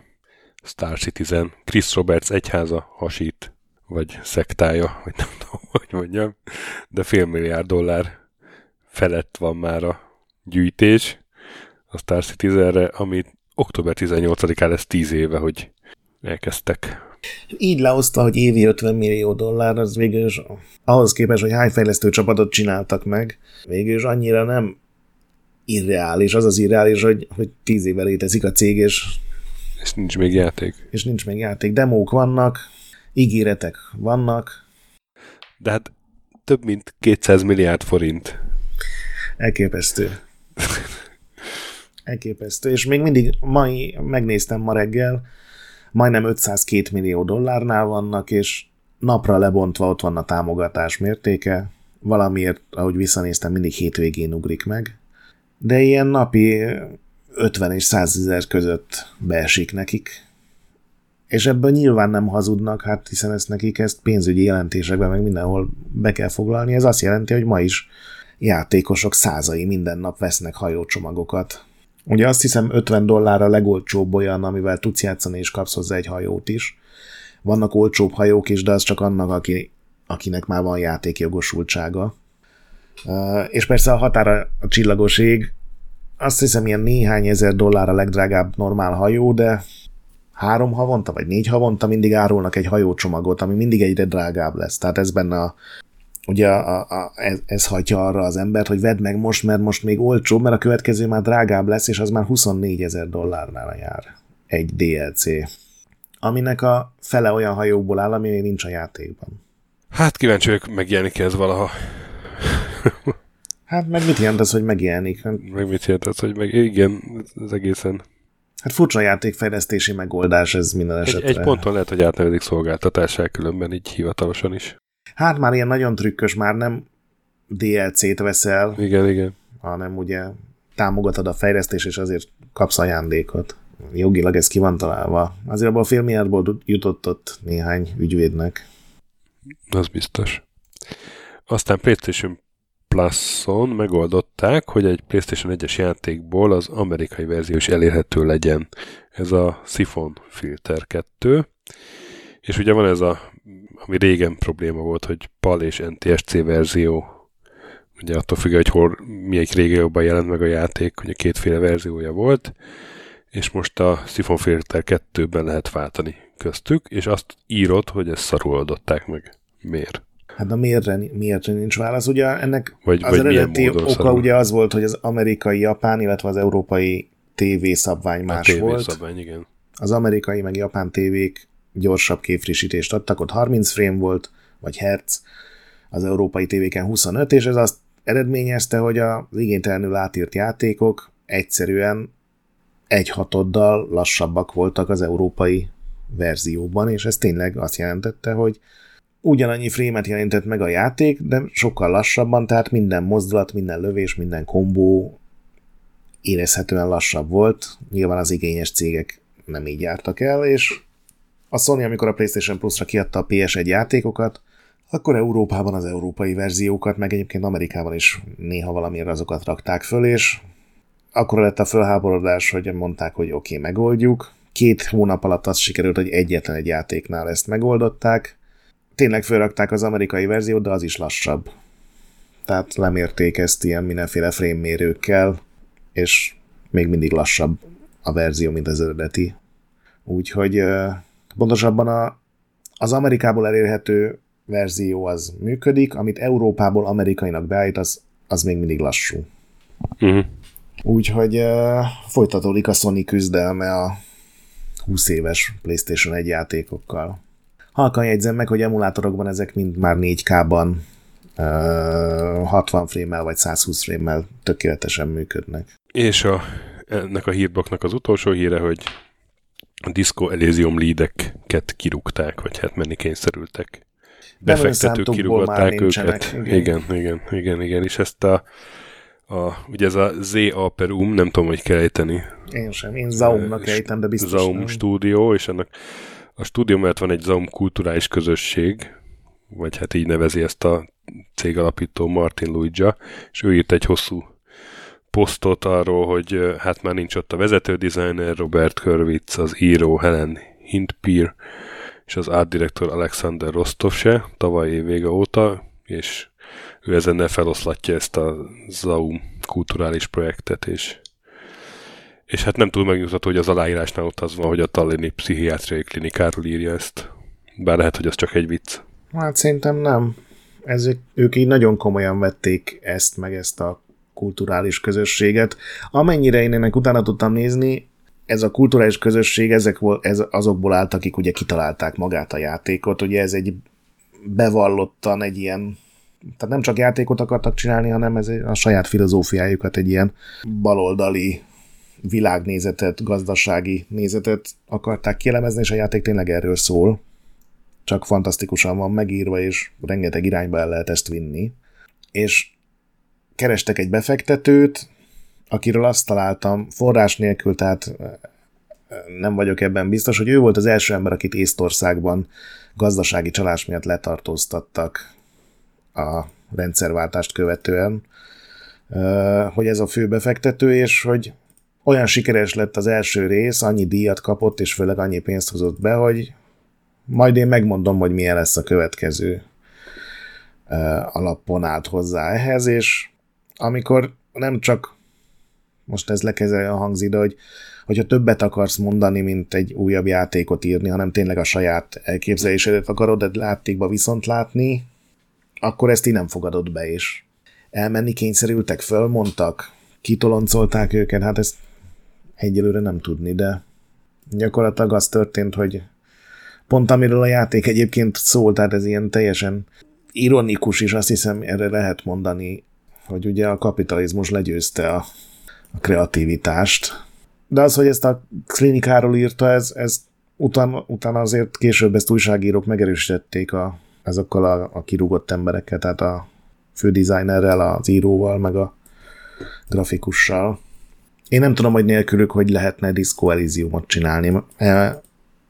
Star Citizen, Chris Roberts egyháza hasít, vagy szektája, vagy nem tudom, hogy mondjam, de félmilliárd dollár felett van már a gyűjtés a Star Citizenre, ami október tizennyolcadikán lesz tíz éve, hogy elkezdtek. Így lehozta, hogy évi ötven millió dollár, az végül is ahhoz képest, hogy hány fejlesztő csapatot csináltak meg, végül is annyira nem irreális, az az irreális, hogy, hogy tíz éve létezik a cég, és... És nincs még játék. És nincs még játék. Demók vannak, ígéretek vannak. De hát több mint kétszáz milliárd forint. Elképesztő. Elképesztő. És még mindig mai, megnéztem ma reggel, majdnem ötszázkétmillió dollárnál vannak, és napra lebontva ott van a támogatás mértéke. Valamiért, ahogy visszanéztem, mindig hétvégén ugrik meg. De ilyen napi ötven és százezer között beesik nekik. És ebből nyilván nem hazudnak, hát hiszen ezt nekik ezt pénzügyi jelentésekben meg mindenhol be kell foglalni. Ez azt jelenti, hogy ma is játékosok százai minden nap vesznek hajócsomagokat. Ugye azt hiszem ötven dollár a legolcsóbb olyan, amivel tudsz játszani és kapsz hozzá egy hajót is. Vannak olcsóbb hajók is, de az csak annak, aki, akinek már van játékjogosultsága. Uh, és persze a határa a csillagos ég, azt hiszem ilyen néhány ezer dollár a legdrágább normál hajó, de három havonta vagy négy havonta mindig árulnak egy hajócsomagot, ami mindig egyre drágább lesz. Tehát ez benne a, ugye a, a, ez, ez hagyja arra az embert, hogy vedd meg most, mert most még olcsóbb, mert a következő már drágább lesz, és az már huszonnégy ezer dollárnál jár egy dé el cé, aminek a fele olyan hajókból áll, ami még nincs a játékban. Hát kíváncsi vagyok, megjelenik ez valaha. Hát meg mit jelent az, hogy megjelenik? Meg mit jelent az, hogy meg... Igen, ez egészen... Hát furcsa játékfejlesztési megoldás ez minden esetre. Egy, egy ponton lehet, hogy átnevezik szolgáltatásá különben, így hivatalosan is. Hát már ilyen nagyon trükkös, már nem dé el cét veszel, igen, igen, hanem ugye támogatod a fejlesztés, és azért kapsz ajándékot. Jogilag ez ki van találva. Azért abban a fél milliárdból jutott ott néhány ügyvédnek. Az biztos. Aztán PlayStation Plus-on megoldották, hogy egy PlayStation egyes játékból az amerikai verzió is elérhető legyen. Ez a Siphon Filter kettő. És ugye van ez a, ami régen probléma volt, hogy PAL és en té es cé verzió. Ugye attól függ, hogy hol, melyik régióban jelent meg a játék, hogy a kétféle verziója volt. És most a Siphon Filter kettőben lehet váltani köztük, és azt írott, hogy ezt szarul oldották meg. Miért? Hát na miért, miért nincs válasz? Ugye ennek vagy, az vagy eredeti oka szarul? Ugye az volt, hogy az amerikai, japán, illetve az európai tévészabvány más a volt. Szabvány, igen. Az amerikai meg japán tévék gyorsabb képfrissítést adtak, ott harminc frame volt, vagy hertz, az európai tévéken huszonöt, és ez azt eredményezte, hogy az igénytelenül átírt játékok egyszerűen egy hatoddal lassabbak voltak az európai verzióban, és ez tényleg azt jelentette, hogy ugyanannyi frémet jelentett meg a játék, de sokkal lassabban, tehát minden mozdulat, minden lövés, minden kombó érezhetően lassabb volt, nyilván az igényes cégek nem így jártak el, és a Sony, amikor a PlayStation Plus-ra kiadta a pé es egy játékokat, akkor Európában az európai verziókat, meg egyébként Amerikában is néha valamiért azokat rakták föl, és akkor lett a fölháborodás, hogy mondták, hogy oké, okay, megoldjuk. Két hónap alatt azt sikerült, hogy egyetlen egy játéknál ezt megoldották. Tényleg fölrakták az amerikai verziót, de az is lassabb. Tehát lemérték ezt ilyen mindenféle frame-mérőkkel, és még mindig lassabb a verzió, mint az eredeti. Úgyhogy pontosabban a, az Amerikából elérhető verzió az működik, amit Európából amerikainak beállít, az, az még mindig lassú. Uh-huh. Úgyhogy uh, folytatódik a Sony küzdelme a húsz éves PlayStation egy játékokkal. Halkan jegyzem meg, hogy emulátorokban ezek mind már négy ká-ban uh, hatvan frame-mel vagy százhúsz frame-mel tökéletesen működnek. És a, ennek a hírblokknak az utolsó híre, hogy a Disco Elysium lead-eket kirúgták, vagy hát menni kényszerültek. Befektetők kirúgatták őket. Igen, igen, igen, igen. És ezt a, a ugye ez a Z-Aperum, nem tudom, hogy kell ejteni. Én sem, én Zaumnak ejtem, de biztos Zaum nem. Stúdió, és ennek a stúdió mellett van egy Zaum kulturális közösség, vagy hát így nevezi ezt a cégalapító Martin Luigia, és ő írt egy hosszú posztot arról, hogy hát már nincs ott a vezető designer Robert Hurwitz, az író Helen Hintpeer, és az ártdirektor Alexander Rostov se, tavaly év vége óta, és ő ezennel feloszlatja ezt a Zaum kulturális projektet, és, és hát nem túl megnyugtató, hogy az aláírásnál ott az van, hogy a Tallini Pszichiátriai Klinikáról írja ezt. Bár lehet, hogy az csak egy vicc. Hát szerintem nem. Ez, ők így nagyon komolyan vették ezt, meg ezt a kulturális közösséget. Amennyire én ennek utána tudtam nézni, ez a kulturális közösség ezek, ez azokból állt, akik ugye kitalálták magát a játékot. Ugye ez egy bevallottan egy ilyen, tehát nem csak játékot akartak csinálni, hanem ez a saját filozófiájukat, egy ilyen baloldali világnézetet, gazdasági nézetet akarták kielemezni, és a játék tényleg erről szól. Csak fantasztikusan van megírva, és rengeteg irányba el lehet ezt vinni. És kerestek egy befektetőt, akiről azt találtam forrás nélkül, tehát nem vagyok ebben biztos, hogy ő volt az első ember, akit Észtországban gazdasági csalás miatt letartóztattak a rendszerváltást követően, hogy ez a fő befektető, és hogy olyan sikeres lett az első rész, annyi díjat kapott, és főleg annyi pénzt hozott be, hogy majd én megmondom, hogy milyen lesz a következő alapon állt hozzá ehhez, és amikor nem csak most ez lekezelően hangzik, de hogy, hogyha többet akarsz mondani, mint egy újabb játékot írni, hanem tényleg a saját elképzelésedet akarod, de láttékba viszont látni, akkor ezt így nem fogadod be, és elmenni kényszerültek, fölmondtak, kitoloncolták őket, hát ezt egyelőre nem tudni, de gyakorlatilag az történt, hogy pont amiről a játék egyébként szól, tehát ez ilyen teljesen ironikus is, azt hiszem erre lehet mondani, hogy ugye a kapitalizmus legyőzte a a kreativitást. De az, hogy ezt a klinikáról írta, ez, ez utána, utána azért később ezt újságírók megerősítették a, azokkal a, a kirúgott emberekkel, tehát a fődesignerrel, az íróval, meg a grafikussal. Én nem tudom, hogy nélkülük, hogy lehetne Disco Elysiumot csinálni.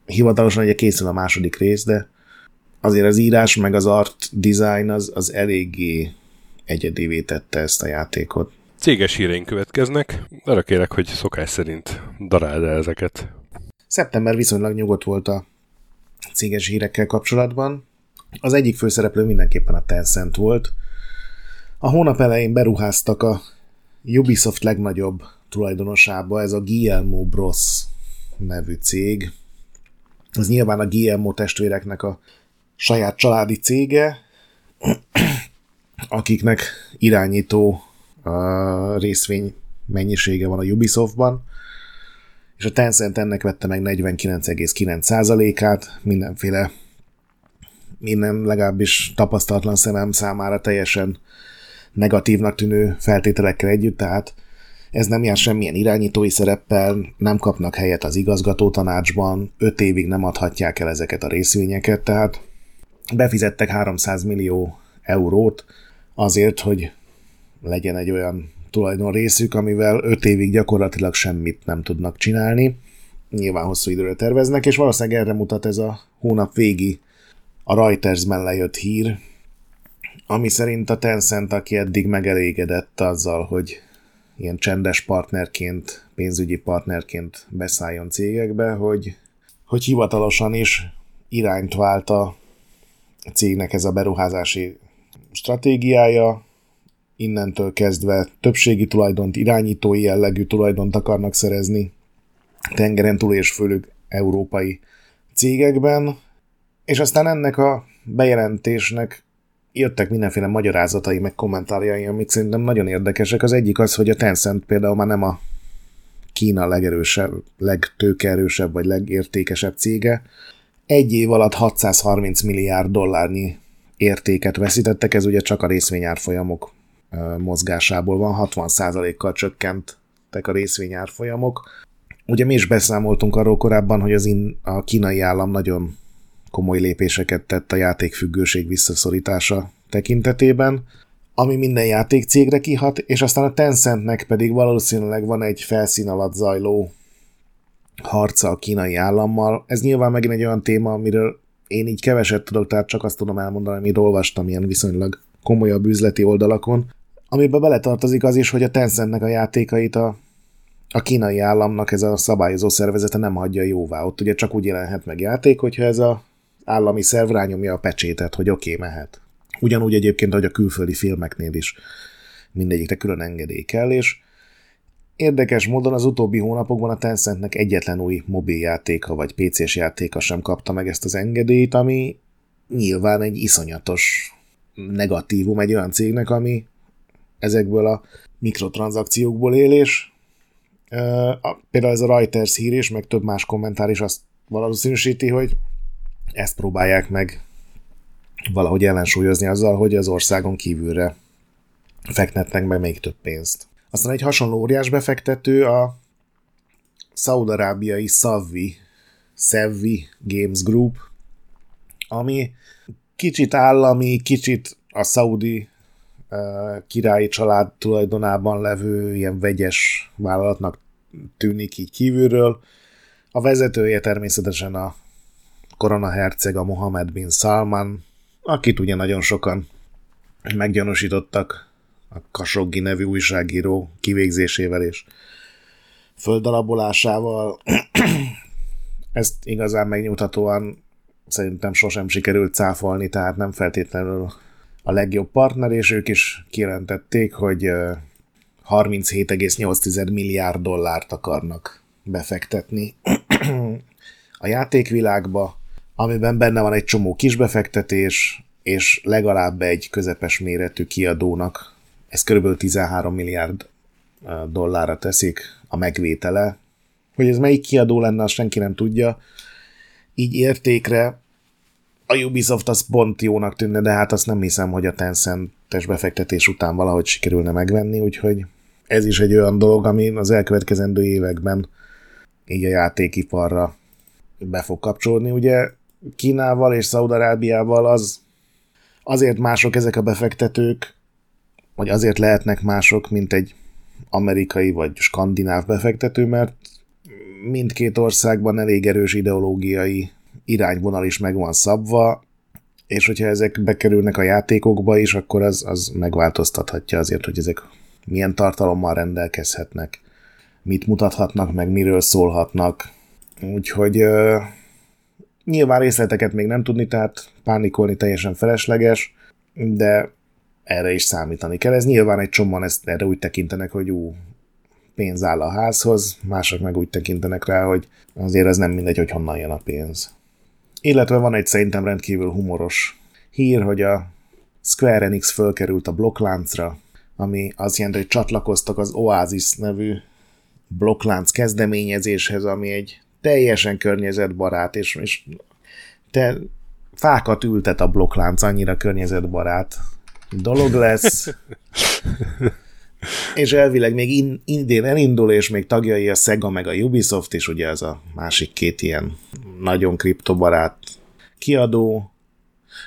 Hivatalosan ugye készül a második rész, de azért az írás, meg az art design az, az eléggé egyedivé tette ezt a játékot. Céges híreink következnek, arra kérek, hogy szokás szerint daráld el ezeket. Szeptember viszonylag nyugodt volt a céges hírekkel kapcsolatban. Az egyik főszereplő mindenképpen a Tencent volt. A hónap elején beruháztak a Ubisoft legnagyobb tulajdonosába, ez a Guillermo Bros nevű cég. Ez nyilván a Guillermo testvéreknek a saját családi cége, akiknek irányító a részvény mennyisége van a Ubisoftban, és a Tencent ennek vette meg negyvenkilenc egész kilenc százalékát, mindenféle, innen legalábbis tapasztalatlan szemem számára teljesen negatívnak tűnő feltételekkel együtt, tehát ez nem jár semmilyen irányítói szereppel, nem kapnak helyet az igazgatótanácsban, öt évig nem adhatják el ezeket a részvényeket, tehát befizettek háromszáz millió eurót azért, hogy legyen egy olyan tulajdon részük, amivel öt évig gyakorlatilag semmit nem tudnak csinálni. Nyilván hosszú időre terveznek, és valószínűleg erre mutat ez a hónap végi a Reuters-ben lejött hír, ami szerint a Tencent, aki eddig megelégedett azzal, hogy ilyen csendes partnerként, pénzügyi partnerként beszálljon cégekbe, hogy, hogy hivatalosan is irányt vált a cégnek ez a beruházási stratégiája, innentől kezdve többségi tulajdont, irányítói jellegű tulajdont akarnak szerezni tengeren túl és főleg európai cégekben, és aztán ennek a bejelentésnek jöttek mindenféle magyarázatai, meg kommentárjai, amik szerintem nagyon érdekesek. Az egyik az, hogy a Tencent például már nem a Kína legerősebb, legtőkeerősebb vagy legértékesebb cége. Egy év alatt hatszázharminc milliárd dollárnyi értéket veszítettek, ez ugye csak a részvényárfolyamok mozgásából van, hatvan százalékkal csökkentek a részvényárfolyamok. Ugye mi is beszámoltunk arról korábban, hogy az in- a kínai állam nagyon komoly lépéseket tett a játékfüggőség visszaszorítása tekintetében, ami minden játékcégre kihat, és aztán a Tencentnek pedig valószínűleg van egy felszín alatt zajló harca a kínai állammal. Ez nyilván megint egy olyan téma, amiről én így keveset tudok, tehát csak azt tudom elmondani, amit olvastam ilyen viszonylag komolyabb üzleti oldalakon, amiben beletartozik az is, hogy a Tencentnek a játékait a a kínai államnak ez a szabályozó szervezete nem hagyja jóvá. Ott ugye csak úgy jelenhet meg játék, hogyha ez az állami szerv rányomja a pecsétet, hogy oké, okay, mehet. Ugyanúgy egyébként, hogy a külföldi filmeknél is mindegyikre külön engedély kell, és érdekes módon az utóbbi hónapokban a Tencentnek egyetlen új mobiljátéka vagy pé cés játéka sem kapta meg ezt az engedélyt, ami nyilván egy iszonyatos negatívum egy olyan cégnek, ami ezekből a mikrotranszakciókból él, és Uh, például ez a Reuters hír és meg több más kommentár is azt valószínűsíti, hogy ezt próbálják meg valahogy ellensúlyozni azzal, hogy az országon kívülre fektetnek be még több pénzt. Aztán egy hasonló óriás befektető a szaúd-arábiai Savvi, Savvi Games Group, ami kicsit állami, kicsit a szaudi királyi család tulajdonában levő ilyen vegyes vállalatnak tűnik így kívülről. A vezetője természetesen a koronaherceg, a Mohammed bin Salman, akit ugye nagyon sokan meggyanúsítottak a Khashoggi nevű újságíró kivégzésével és földalabolásával. Ezt igazán megnyugtatóan szerintem sosem sikerült cáfolni, tehát nem feltétlenül a legjobb partner, és ők is kijelentették, hogy harminchét egész nyolc milliárd dollárt akarnak befektetni a játékvilágba, amiben benne van egy csomó kisbefektetés, és legalább egy közepes méretű kiadónak, ez körülbelül tizenhárom milliárd dollárra teszik a megvétele. Hogy ez melyik kiadó lenne, azt senki nem tudja. Így értékre a Ubisoft az pont jónak tűnne, de hát azt nem hiszem, hogy a Tencent-es befektetés után valahogy sikerülne megvenni, úgyhogy ez is egy olyan dolog, ami az elkövetkezendő években így a játékiparra be fog kapcsolódni. Ugye Kínával és Szaúd-Arábiával az, azért mások ezek a befektetők, vagy azért lehetnek mások, mint egy amerikai vagy skandináv befektető, mert mindkét országban elég erős ideológiai irányvonal is meg van szabva, és hogyha ezek bekerülnek a játékokba is, akkor az, az megváltoztathatja azért, hogy ezek milyen tartalommal rendelkezhetnek, mit mutathatnak, meg miről szólhatnak. Úgyhogy uh, nyilván részleteket még nem tudni, tehát pánikolni teljesen felesleges, de erre is számítani kell. Ez nyilván egy csomóan ezt erre úgy tekintenek, hogy ú, pénz áll a házhoz, mások meg úgy tekintenek rá, hogy azért az nem mindegy, hogy honnan jön a pénz. Illetve van egy szerintem rendkívül humoros hír, hogy a Square Enix fölkerült a blokkláncra, ami azt jelenti, hogy csatlakoztak az Oasis nevű blokklánc kezdeményezéshez, ami egy teljesen környezetbarát, és, és te fákat ültet a blokklánc, annyira környezetbarát dolog lesz. És elvileg még in, indén elindul, és még tagjai a Sega meg a Ubisoft, és ugye ez a másik két ilyen nagyon kriptobarát kiadó.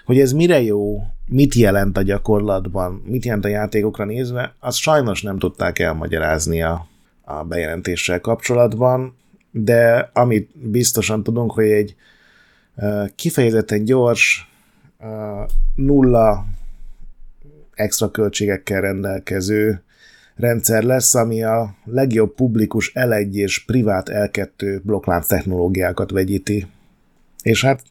Hogy ez mire jó, mit jelent a gyakorlatban, mit jelent a játékokra nézve, azt sajnos nem tudták elmagyarázni a, a bejelentéssel kapcsolatban, de amit biztosan tudunk, hogy egy kifejezetten gyors, nulla extra költségekkel rendelkező rendszer lesz, ami a legjobb publikus el egy és privát el kettő blokklánc technológiákat vegyíti. És hát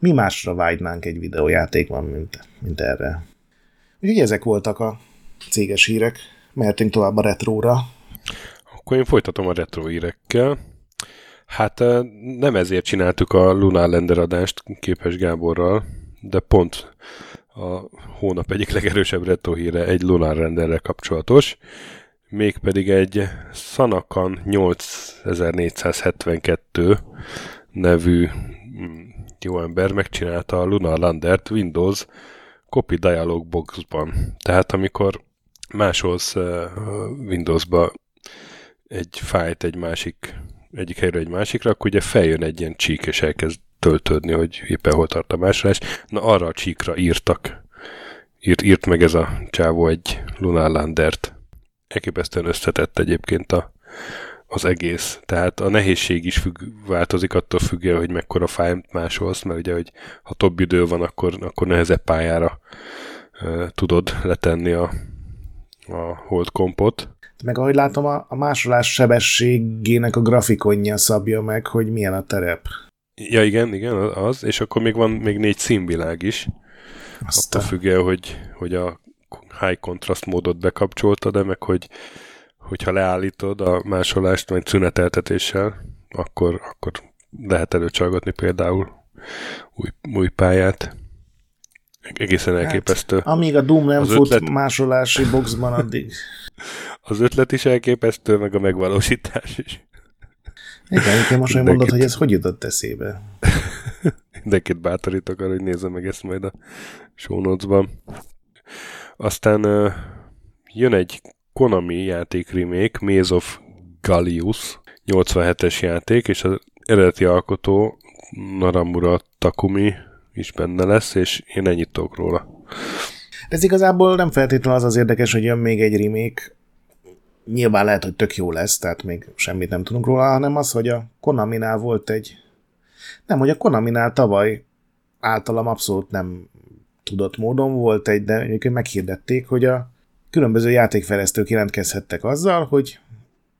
mi másra vágynánk egy videójátékban, mint, mint erre. Úgyhogy ezek voltak a céges hírek. Mehetünk tovább a retróra. Akkor én folytatom a retro hírekkel. Hát nem ezért csináltuk a Lunar Lander adást Képes Gáborral, de pont a hónap egyik legerősebb retro híre egy Lunar Landerrel kapcsolatos, mégpedig egy Sanakan nyolcezer-négyszázhetvenkettő nevű jó ember megcsinálta a Lunar Landert Windows Copy Dialog Boxban. Tehát amikor másolsz Windowsba egy fájt egy másik, egyik helyről egy másikra, akkor ugye feljön egy ilyen csík, és elkezd töltődni, hogy éppen hol tart a másolás. Na arra a csíkra írtak. Írt, írt meg ez a csávó egy Lunar Landert. Elképesztően összetett egyébként a, az egész. Tehát a nehézség is függ, változik attól függően, hogy mekkora fájt másolsz, mert ugye, hogy ha több idő van, akkor, akkor nehezebb pályára e, tudod letenni a, a hold kompot. Meg ahogy látom, a, a másolás sebességének a grafikonja szabja meg, hogy milyen a terep. Ja, igen, igen, az, és akkor még van még négy színvilág is. Aztán. Attól függel, hogy, hogy a high contrast módot bekapcsoltad, de meg hogy, hogyha leállítod a másolást, vagy szüneteltetéssel, akkor, akkor lehet előcsalgatni például új, új pályát. Egészen elképesztő. Hát, amíg a Doom nem az fut ötlet... másolási boxban, addig... Az ötlet is elképesztő, meg a megvalósítás is. Igen, én most mindenkit... mondod, hogy ez hogy jutott eszébe. Mindenkit bátorítok arra, hogy nézze meg ezt majd a show notes-ban. Aztán uh, jön egy Konami játék remake, Maze of Gallius, nyolcvanhetes játék, és az eredeti alkotó Naramura Takumi is benne lesz, és én ennyit tudok róla. Ez igazából nem feltétlenül az az érdekes, hogy jön még egy remake. Nyilván lehet, hogy tök jó lesz, tehát még semmit nem tudunk róla, hanem az, hogy a Konaminál volt egy... Nem, hogy a Konaminál tavaly általam abszolút nem tudott módon volt egy, de egyébként meghirdették, hogy a különböző játékfejlesztők jelentkezhettek azzal, hogy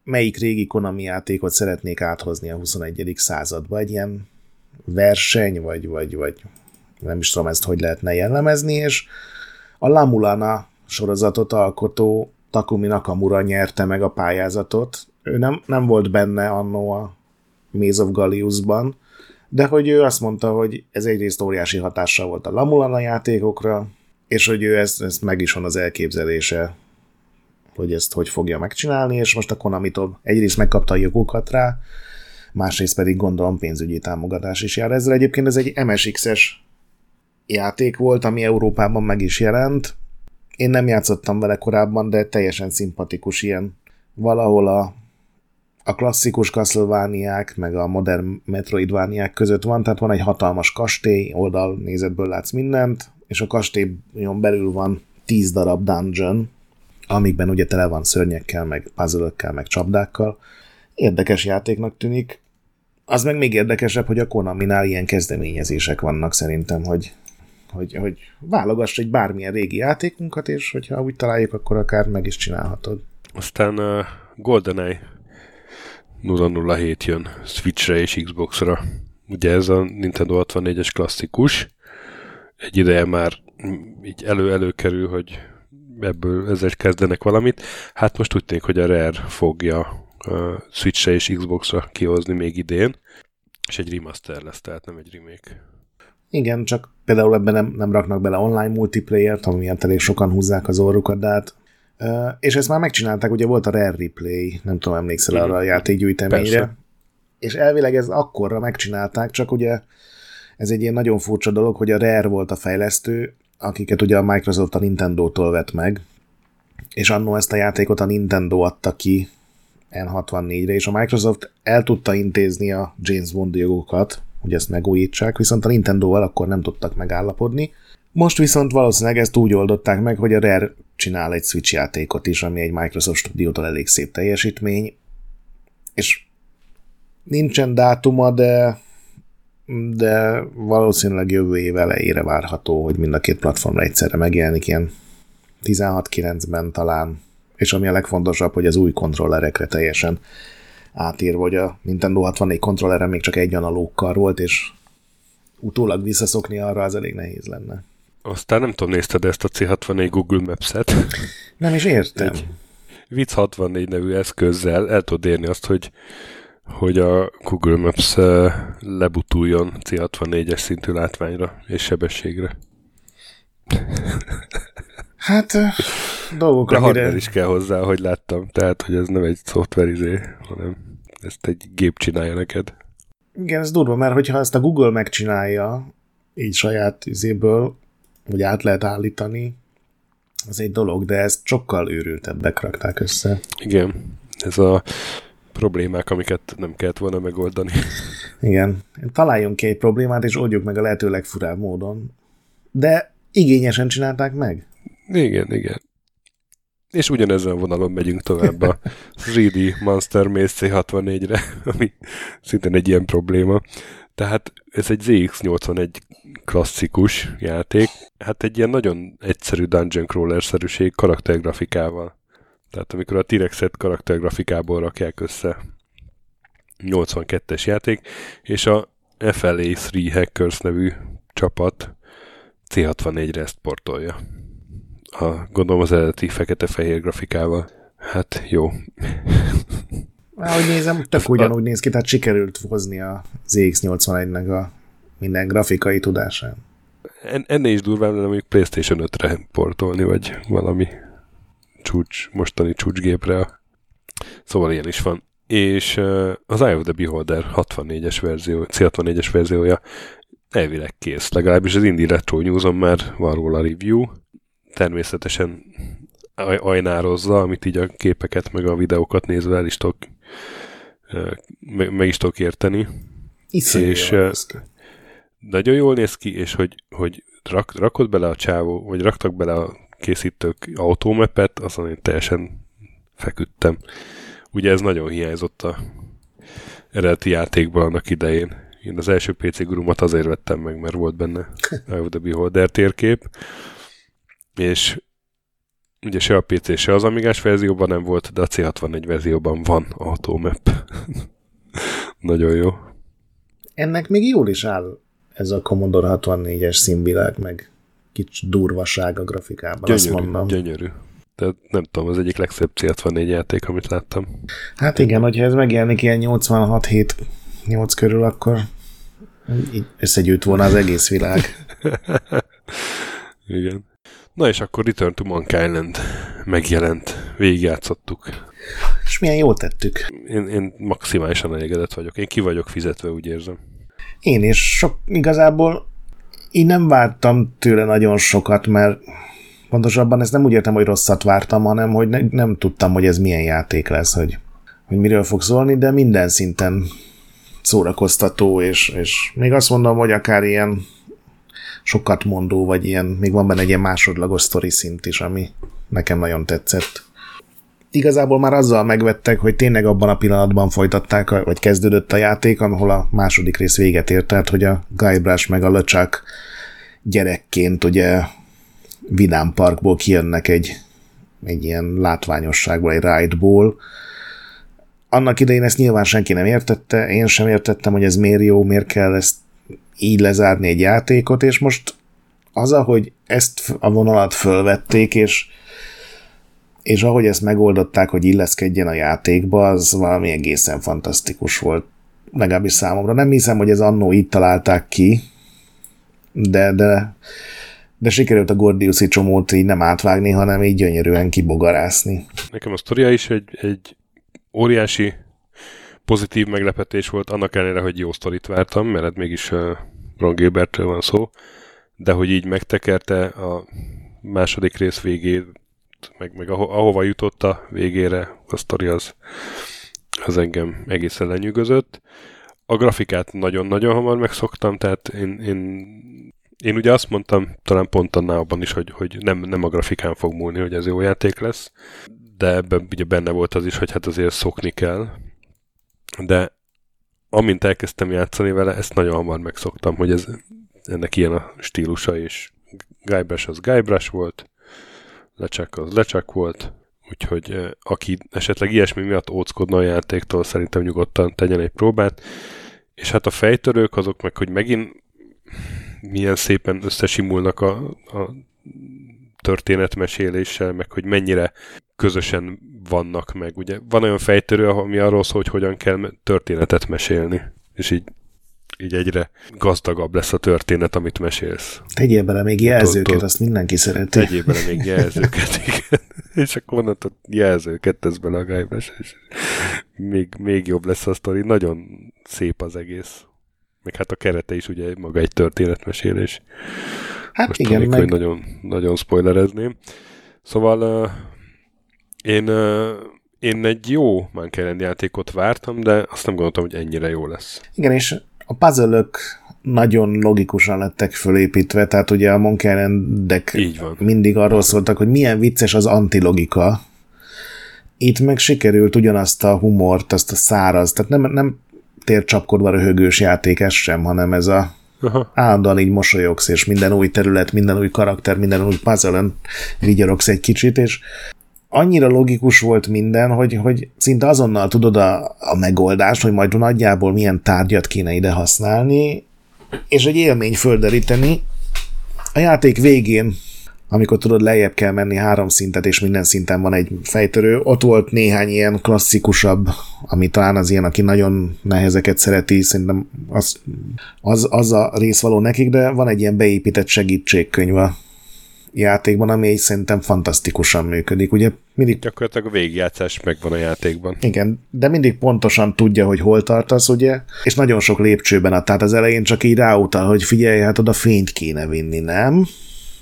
melyik régi Konami játékot szeretnék áthozni a huszonegyedik századba. Egy ilyen verseny, vagy, vagy, vagy nem is tudom ezt, hogy lehetne jellemezni, és a Lamulana sorozatot alkotó Takumi Nakamura nyerte meg a pályázatot. Ő nem, nem volt benne annó a Maze of Galliusban, de hogy ő azt mondta, hogy ez egyrészt óriási hatással volt a Lamulana játékokra, és hogy ő ezt, ezt meg is van az elképzelése, hogy ezt hogy fogja megcsinálni, és most a Konamitól egyrészt megkapta a jogokat rá, másrészt pedig gondolom pénzügyi támogatás is jár ezzel. Egyébként ez egy em es iksz-es játék volt, ami Európában meg is jelent. Én nem játszottam vele korábban, de teljesen szimpatikus ilyen. Valahol a, a klasszikus Castlevaniák, meg a modern Metroidvaniák között van, tehát van egy hatalmas kastély, oldalnézetből látsz mindent, és a kastélyon belül van tíz darab dungeon, amikben ugye tele van szörnyekkel, meg puzzle-ökkel, meg csapdákkal. Érdekes játéknak tűnik. Az meg még érdekesebb, hogy a Konaminál ilyen kezdeményezések vannak szerintem, hogy Hogy, hogy válogass egy bármilyen régi játékunkat, és hogyha úgy találjuk, akkor akár meg is csinálhatod. Aztán uh, GoldenEye nulla nulla hét jön Switchre és Xboxra. Ugye ez a Nintendo hatvannégyes klasszikus. Egy ideje már így elő-elő kerül, hogy ebből ezzel kezdenek valamit. Hát most úgy tűnik, hogy a Rare fogja uh, Switchre és Xboxra kihozni még idén. És egy remaster lesz, tehát nem egy remake. Igen, csak például ebben nem, nem raknak bele online multiplayer-t, ami miatt elég sokan húzzák az orrukat, de hát, uh, és ezt már megcsinálták, ugye volt a Rare Replay, nem tudom, emlékszel arra a játékgyűjteményre. Persze. És elvileg ez akkorra megcsinálták, csak ugye ez egy ilyen nagyon furcsa dolog, hogy a Rare volt a fejlesztő, akiket ugye a Microsoft a Nintendótól vett meg, és annó ezt a játékot a Nintendo adta ki en hatvannégyre, és a Microsoft el tudta intézni a James Bond jogokat, hogy ezt megújítsák, viszont a Nintendóval akkor nem tudtak megállapodni. Most viszont valószínűleg ezt úgy oldották meg, hogy a Rare csinál egy Switch játékot is, ami egy Microsoft Studiótól elég szép teljesítmény, és nincsen dátuma, de, de valószínűleg jövő év elejére várható, hogy mind a két platformra egyszerre megjelenik, ilyen tizenhat kilencben talán, és ami a legfontosabb, hogy az új kontrollerekre teljesen átír, hogy a Nintendo hatvannégy kontrollere még csak egy analókkal volt, és utólag visszaszokni arra az elég nehéz lenne. Aztán nem tudom, nézted ezt a C hatvannégy Google Maps-et? Nem is értem. Egy Vic hatvannégy nevű eszközzel el tud érni azt, hogy, hogy a Google Maps lebutuljon C hatvannégyes szintű látványra és sebességre. Hát dolgok, de amire... hardware is kell hozzá, hogy láttam. Tehát, hogy ez nem egy szoftverizé, hanem ezt egy gép csinálja neked. Igen, ez durva, mert hogyha ezt a Google megcsinálja így saját izéből, hogy át lehet állítani, az egy dolog, de ezt sokkal őrültebbek rakták össze. Igen, ez a problémák, amiket nem kellett volna megoldani. Igen, találjunk ki egy problémát, és oldjuk meg a lehető legfurább módon. De igényesen csinálták meg. Igen, igen. És ugyanezen vonalon megyünk tovább a három D Monster Maze C hatvannégyre, ami szintén egy ilyen probléma. Tehát ez egy zé iksz nyolcvanegy klasszikus játék. Hát egy ilyen nagyon egyszerű dungeon crawler-szerűség karaktergrafikával. Tehát amikor a T-Rexet karaktergrafikából rakják össze. nyolcvankettes játék, és a F L A három Hackers nevű csapat C hatvannégyre ezt portolja. A, gondolom az eredeti fekete-fehér grafikával. Hát jó. Ahogy nézem, tök ugyanúgy néz ki, tehát sikerült hozni a zé iksz nyolcvanegynek a minden grafikai tudásán. En, ennél is durvább, de mondjuk PlayStation ötre portolni, vagy valami csúcs, mostani csúcsgépre. Szóval ilyen is van. És az Eye of the Beholder hatvannégyes verzió, C hatvannégyes verziója elvileg kész. Legalábbis az Indie Retro News-on már van róla review. Természetesen aj- ajnározza, amit így a képeket, meg a videókat nézve el is tudok, meg, meg is tudok érteni. Iszonyú jól néz ki. Nagyon jól néz ki, és hogy, hogy rak, rakott bele a csávó, vagy raktak bele a készítők autómepet, azon én teljesen feküdtem. Ugye ez nagyon hiányzott a eredeti játékban annak idején. Én az első pé cé Gurumat azért vettem meg, mert volt benne a The Beholder térkép, és ugye se a pé cé, se az Amigás verzióban nem volt, de a C hatvannégy verzióban van automap. Nagyon jó. Ennek még jól is áll ez a Commodore hatvannégyes színvilág, meg kicsi durvaság a grafikában. Gyönyörű, azt mondom. Gyönyörű. Tehát nem tudom, az egyik legszebb C hatvannégy játék, amit láttam. Hát igen, hogyha ez megjelenik ilyen nyolcvanhat hét nyolc körül, akkor összegyűjt volna az egész világ. Igen. Na és akkor Return to Monkey Island megjelent, végigjátszottuk. És milyen jól tettük. Én, én maximálisan elégedett vagyok. Én ki vagyok fizetve, úgy érzem. Én is. Sok, igazából én nem vártam tőle nagyon sokat, mert pontosabban ezt nem úgy értem, hogy rosszat vártam, hanem hogy ne, nem tudtam, hogy ez milyen játék lesz, hogy, hogy miről fog szólni, de minden szinten szórakoztató, és, és még azt mondom, hogy akár ilyen sokat mondó, vagy ilyen, még van benne egy ilyen másodlagos sztori szint is, ami nekem nagyon tetszett. Igazából már azzal megvettek, hogy tényleg abban a pillanatban folytatták, vagy kezdődött a játék, ahol a második rész véget ért, tehát hogy a Guybrush meg a Löcsák gyerekként ugye Vidám Parkból kijönnek egy, egy ilyen látványosságból, egy ride-ból. Annak idején ezt nyilván senki nem értette, én sem értettem, hogy ez miért jó, miért kell ezt így lezárni egy játékot, és most az, ahogy ezt a vonalat fölvették, és, és ahogy ezt megoldották, hogy illeszkedjen a játékba, az valami egészen fantasztikus volt. Legalábbis számomra. Nem hiszem, hogy ez annó így találták ki, de, de, de sikerült a gordiuszi csomót így nem átvágni, hanem így gyönyörűen kibogarászni. Nekem a sztoria is egy, egy óriási pozitív meglepetés volt, annak ellenére, hogy jó sztorit vártam, mert hát mégis uh, Ron Gilbertről van szó, de hogy így megtekerte a második rész végét, meg, meg aho- ahova jutott a végére, a sztori az, az engem egészen lenyűgözött. a grafikát nagyon-nagyon hamar megszoktam, tehát én, én, én ugye azt mondtam, talán pont annál abban is, hogy, hogy nem, nem a grafikán fog múlni, hogy ez jó játék lesz, de ebben ugye benne volt az is, hogy hát azért szokni kell. De amint elkezdtem játszani vele, ezt nagyon hamar megszoktam, hogy ez, ennek ilyen a stílusa, és Guybrush az Guybrush volt, Lecsák az Lecsák volt, úgyhogy aki esetleg ilyesmi miatt óckodna a játéktól, szerintem nyugodtan tegyen egy próbát, és hát a fejtörők azok meg, hogy megint milyen szépen összesimulnak a, a történetmeséléssel, meg hogy mennyire közösen vannak meg. Ugye van olyan fejtörő, ami arról szól, hogy hogyan kell történetet mesélni, és így, így egyre gazdagabb lesz a történet, amit mesélsz. Tegyél bele még jelzőket, azt mindenki szereti. Tegyél bele még jelzőket, igen. És akkor onnantól jelzőket tesz bele a gájbás, és még, még jobb lesz a sztori. Nagyon szép az egész. Meg hát a kerete is ugye maga egy történetmesélés. Hát most igen, tanik, meg... hogy nagyon, nagyon spoilerezném. Szóval uh, én, uh, én egy jó Mankind játékot vártam, de azt nem gondoltam, hogy ennyire jó lesz. Igen, és a puzzle-ök nagyon logikusan lettek fölépítve, tehát ugye a Monkey Island-ek mindig arról szóltak, hogy milyen vicces az antilogika. Itt meg sikerült ugyanazt a humort, azt a száraz, tehát nem, nem tércsapkodva röhögős játék ez sem, hanem ez a aha. Állandóan így mosolyogsz, és minden új terület, minden új karakter, minden új puzzle-ön vigyorogsz egy kicsit, és annyira logikus volt minden, hogy, hogy szinte azonnal tudod a, a megoldást, hogy majd nagyjából milyen tárgyat kéne ide használni, és egy élmény földeríteni. A játék végén, amikor tudod, lejjebb kell menni három szintet, és minden szinten van egy fejtörő, ott volt néhány ilyen klasszikusabb, ami talán az ilyen, aki nagyon nehezeket szereti, szerintem az, az, az a rész való nekik, de van egy ilyen beépített segítségkönyv a játékban, ami így szerintem fantasztikusan működik. Ugye mindig... Gyakorlatilag a végjátszás megvan a játékban. Igen, de mindig pontosan tudja, hogy hol tartasz, ugye? És nagyon sok lépcsőben ad. Tehát az elején csak így ráutal, hogy figyelj, hát oda fényt kéne vinni, nem?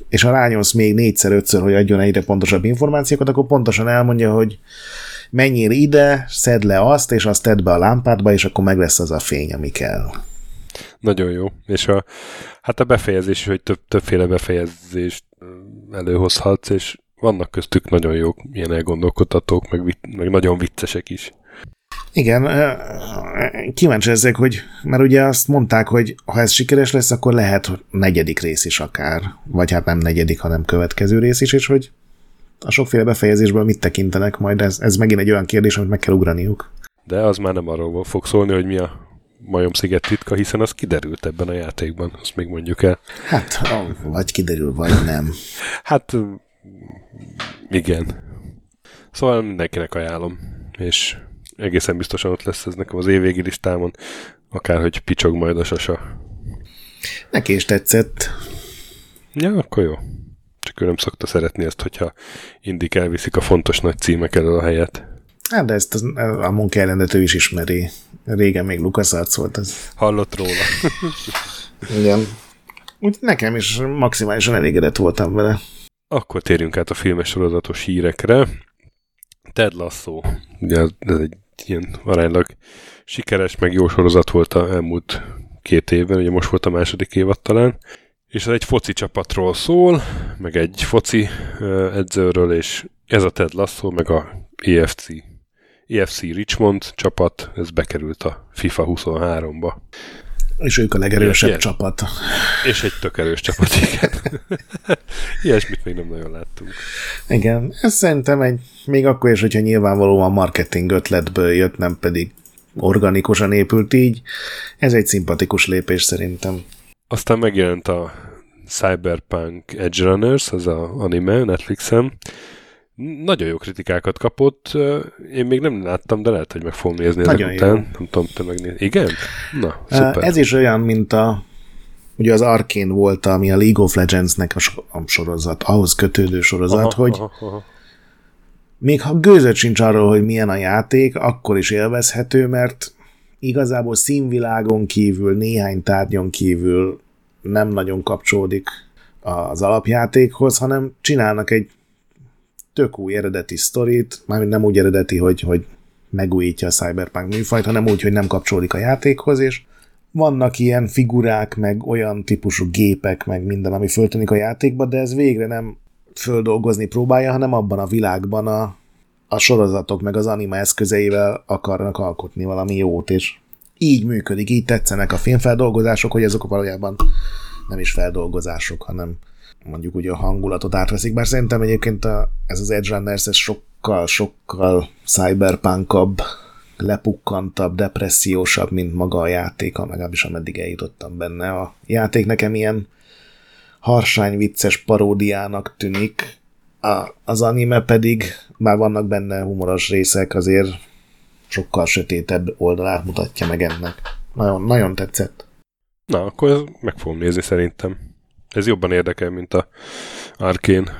És ha rányomsz még négyszer, ötször, hogy adjon egyre pontosabb információkat, akkor pontosan elmondja, hogy menjél ide, szedd le azt, és azt tedd be a lámpádba, és akkor meg lesz az a fény, ami kell. Nagyon jó. És a, hát a befejezés, hogy több, többféle befejezést előhozhatsz, és vannak köztük nagyon jók, ilyen elgondolkodtatók, meg, meg nagyon viccesek is. Igen, kíváncsi ezek, hogy, mert ugye azt mondták, hogy ha ez sikeres lesz, akkor lehet negyedik rész is akár, vagy hát nem negyedik, hanem következő rész is, és hogy a sokféle befejezésből mit tekintenek majd, ez, ez megint egy olyan kérdés, amit meg kell ugraniuk. De az már nem arról fog szólni, hogy mi a majomsziget titka, hiszen az kiderült ebben a játékban, azt még mondjuk el. Hát, vagy kiderül, vagy nem. Hát, igen. Szóval mindenkinek ajánlom, és egészen biztosan ott lesz ez nekem az évvégi listámon, akárhogy picsog majd a sasa. Neki is tetszett. Ja, akkor jó. Csak ő nem szokta szeretni ezt, hogyha indik elviszik a fontos nagy címek elől a helyet. Hát, de ezt a Monkey Islandet ő is ismeri. Régen még Lucas Arts volt ez. Hallott róla. Igen. Úgy nekem is maximálisan elégedett voltam vele. Akkor térjünk át a filmes sorozatos hírekre. Ted Lasso. Ugye ez egy ilyen aránylag sikeres, meg jó sorozat volt a elmúlt két évben, ugye most volt a második évad talán. És ez egy foci csapatról szól, meg egy foci edzőről, és ez a Ted Lasso, meg a E F C. E F C Richmond csapat, ez bekerült a FIFA huszonháromba. És ők a legerősebb ilyen csapat. És egy tök erős csapat, igen. Ilyesmit még nem nagyon láttunk. Igen, ez szerintem egy, még akkor is, hogyha nyilvánvalóan marketing ötletből jött, nem pedig organikusan épült így, ez egy szimpatikus lépés szerintem. Aztán megjelent a Cyberpunk Edge Runners, az a anime Netflixen. Nagyon jó kritikákat kapott, én még nem láttam, de lehet, hogy meg fogom nézni ezek után. Nem tudom, te megnézni. Igen? Na, szuper. Ez is olyan, mint a, ugye az Arcane volt, ami a League of Legends-nek a sorozat, ahhoz kötődő sorozat, aha, hogy aha, aha. Még ha gőzöd sincs arról, hogy milyen a játék, akkor is élvezhető, mert igazából színvilágon kívül, néhány tárgyon kívül nem nagyon kapcsolódik az alapjátékhoz, hanem csinálnak egy tök új eredeti sztorit, mármint nem úgy eredeti, hogy, hogy megújítja a Cyberpunk műfajt, hanem úgy, hogy nem kapcsolódik a játékhoz, és vannak ilyen figurák, meg olyan típusú gépek, meg minden, ami föltűnik a játékba, de ez végre nem földolgozni próbálja, hanem abban a világban a, a sorozatok, meg az anime eszközeivel akarnak alkotni valami jót, és így működik, így tetszenek a filmfeldolgozások, hogy azok valójában nem is feldolgozások, hanem mondjuk úgy a hangulatot átveszik, bár szerintem egyébként a, ez az Edgerunners ez sokkal, sokkal cyberpunkabb, lepukkantabb, depressziósabb, mint maga a játék, legalábbis ameddig eljutottam benne. A játék nekem ilyen harsány vicces paródiának tűnik, a, az anime pedig, bár vannak benne humoros részek, azért sokkal sötétebb oldalát mutatja meg ennek. Nagyon, nagyon tetszett. Na, akkor meg fogom nézni szerintem. Ez jobban érdekel, mint a Arkane.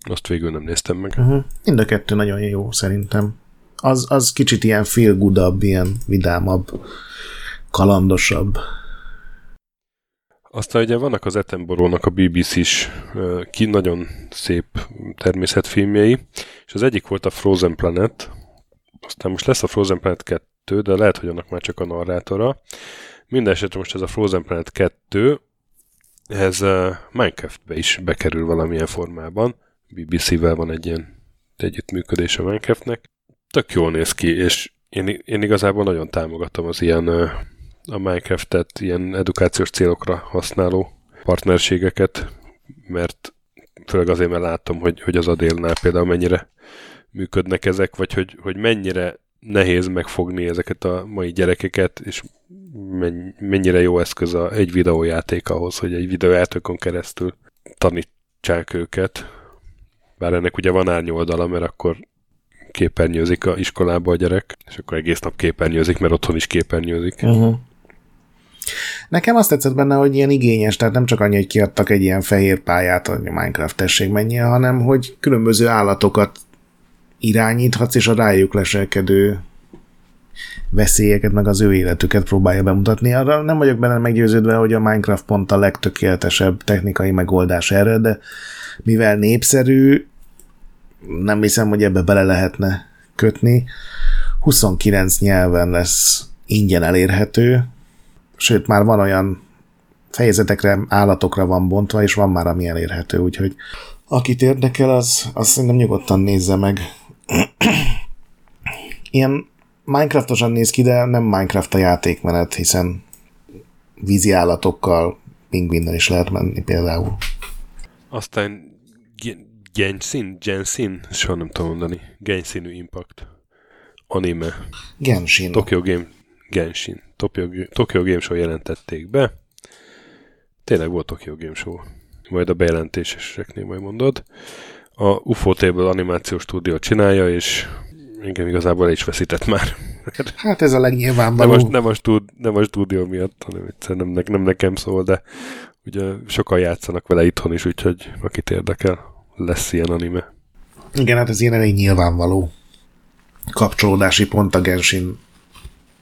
Azt végül nem néztem meg. Uh-huh. Mind a kettő nagyon jó szerintem. Az, az kicsit ilyen feel-goodabb, ilyen vidámabb, kalandosabb. Aztán ugye vannak az Attenborough-nak a bé bé cés ki nagyon szép természetfilmjei, és az egyik volt a Frozen Planet, aztán most lesz a Frozen Planet kettő, de lehet, hogy annak már csak a narrátora. Mindenesetre most ez a Frozen Planet kettő, ez Minecraftbe is bekerül valamilyen formában. bé bé cével van egy ilyen együttműködés a Minecraftnek. Tök jól néz ki, és én, én igazából nagyon támogatom az ilyen a Minecraftet, ilyen edukációs célokra használó partnerségeket, mert főleg azért, mert látom, hogy, hogy az Adélnál például mennyire működnek ezek, vagy hogy, hogy mennyire nehéz megfogni ezeket a mai gyerekeket, és mennyire jó eszköz a, egy videójáték ahhoz, hogy egy videójátékon keresztül tanítsák őket. Bár ennek ugye van árnyoldala, mert akkor képernyőzik a iskolába a gyerek, és akkor egész nap képernyőzik, mert otthon is képernyőzik. Uh-huh. Nekem azt tetszett benne, hogy ilyen igényes, tehát nem csak annyi, hogy kiadtak egy ilyen fehér pályát, a Minecraft tessék menjen, hanem hogy különböző állatokat irányíthatsz, és a rájuk leselkedő veszélyeket, meg az ő életüket próbálja bemutatni. Arra nem vagyok benne meggyőződve, hogy a Minecraft pont a legtökéletesebb technikai megoldás erre, de mivel népszerű, nem hiszem, hogy ebbe bele lehetne kötni. huszonkilenc nyelven lesz ingyen elérhető, sőt, már van olyan fejezetekre, állatokra van bontva, és van már ami elérhető, úgyhogy akit érdekel, az, az szerintem nyugodtan nézze meg. Ilyen Minecraftosan néz ki, de nem Minecraft a játékmenet, hiszen vízi állatokkal, pingvinnel is lehet menni például. Aztán Genshin, Genshin, soha nem tudom mondani. Genshinű Impact. Anime. Genshin. Tokyo Game, Genshin. Tokyo, Tokyo Game Show jelentették be. Tényleg volt Tokyo Game Show. Majd a bejelentéseknél majd mondod. A u ef o Table animációs stúdió csinálja, és engem igazából el is veszített már. Hát ez a legnyilvánvaló. Nem a, nem a, stúd, nem a stúdió miatt, hanem nem, nem nekem szól, de ugye sokan játszanak vele itthon is, úgyhogy akit érdekel, lesz ilyen anime. Igen, hát ez ilyen elég nyilvánvaló kapcsolódási pont a Genshin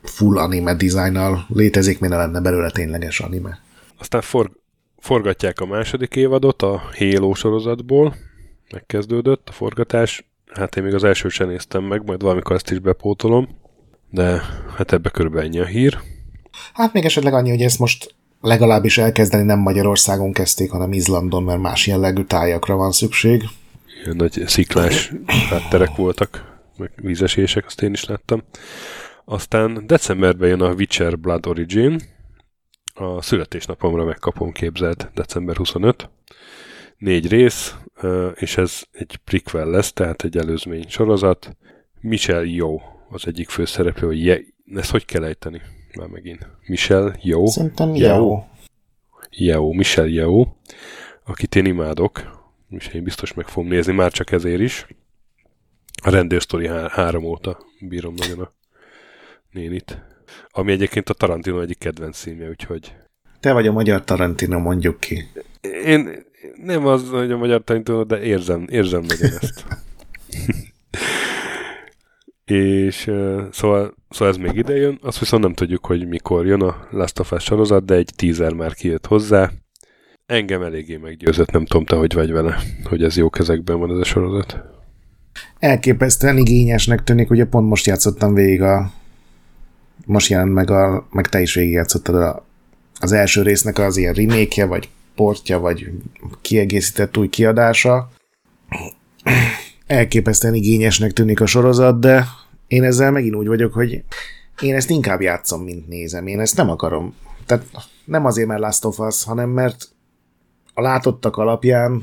full anime dizájnnal létezik, mire lenne belőle tényleges anime. Aztán for, forgatják a második évadot a Halo sorozatból, megkezdődött a forgatás. Hát én még az elsőt sem néztem meg, majd valamikor ezt is bepótolom, de hát ebbe körülbelül ennyi a hír. Hát még esetleg annyi, hogy ezt most legalábbis elkezdeni nem Magyarországon kezdték, hanem Izlandon, mert más jellegű tájakra van szükség. Ilyen nagy sziklás hátterek voltak, meg vízesések, azt én is láttam. Aztán decemberben jön a Witcher Blood Origin, a születésnapomra megkapom, képzeld, december huszonötödike. Négy rész, és ez egy prequel lesz, tehát egy előzmény sorozat. Michelle Yeoh az egyik főszereplő, hogy je... ezt hogy kell ejteni? Már megint. Michelle Yeoh. Szerintem Yeoh. Yeoh, Michelle Yeoh, akit én imádok, és én biztos meg fogom nézni, már csak ezért is. A rendőrsztori három óta bírom nagyon a nénit. Ami egyébként a Tarantino egyik kedvenc címje, úgyhogy... Te vagy a magyar Tarantino, mondjuk ki. Én... Nem az, hogy a magyar tanító, de érzem, érzem nagyon ezt. És uh, szóval, szóval ez még ide jön, azt viszont nem tudjuk, hogy mikor jön a Last of Us sorozat, de egy teaser már kijött hozzá. Engem eléggé meggyőzött, nem tudom te, hogy vagy vele, hogy ez jó kezekben van ez a sorozat. elképesztően igényesnek tűnik, ugye pont most játszottam végig a most jelent meg, a, meg te is végigjátszottad a, az első résznek az ilyen remake-je, vagy portja, vagy kiegészített új kiadása. Elképesztően igényesnek tűnik a sorozat, de én ezzel megint úgy vagyok, hogy én ezt inkább játszom, mint nézem. Én ezt nem akarom. Tehát nem azért, mert Last of Us, hanem mert a látottak alapján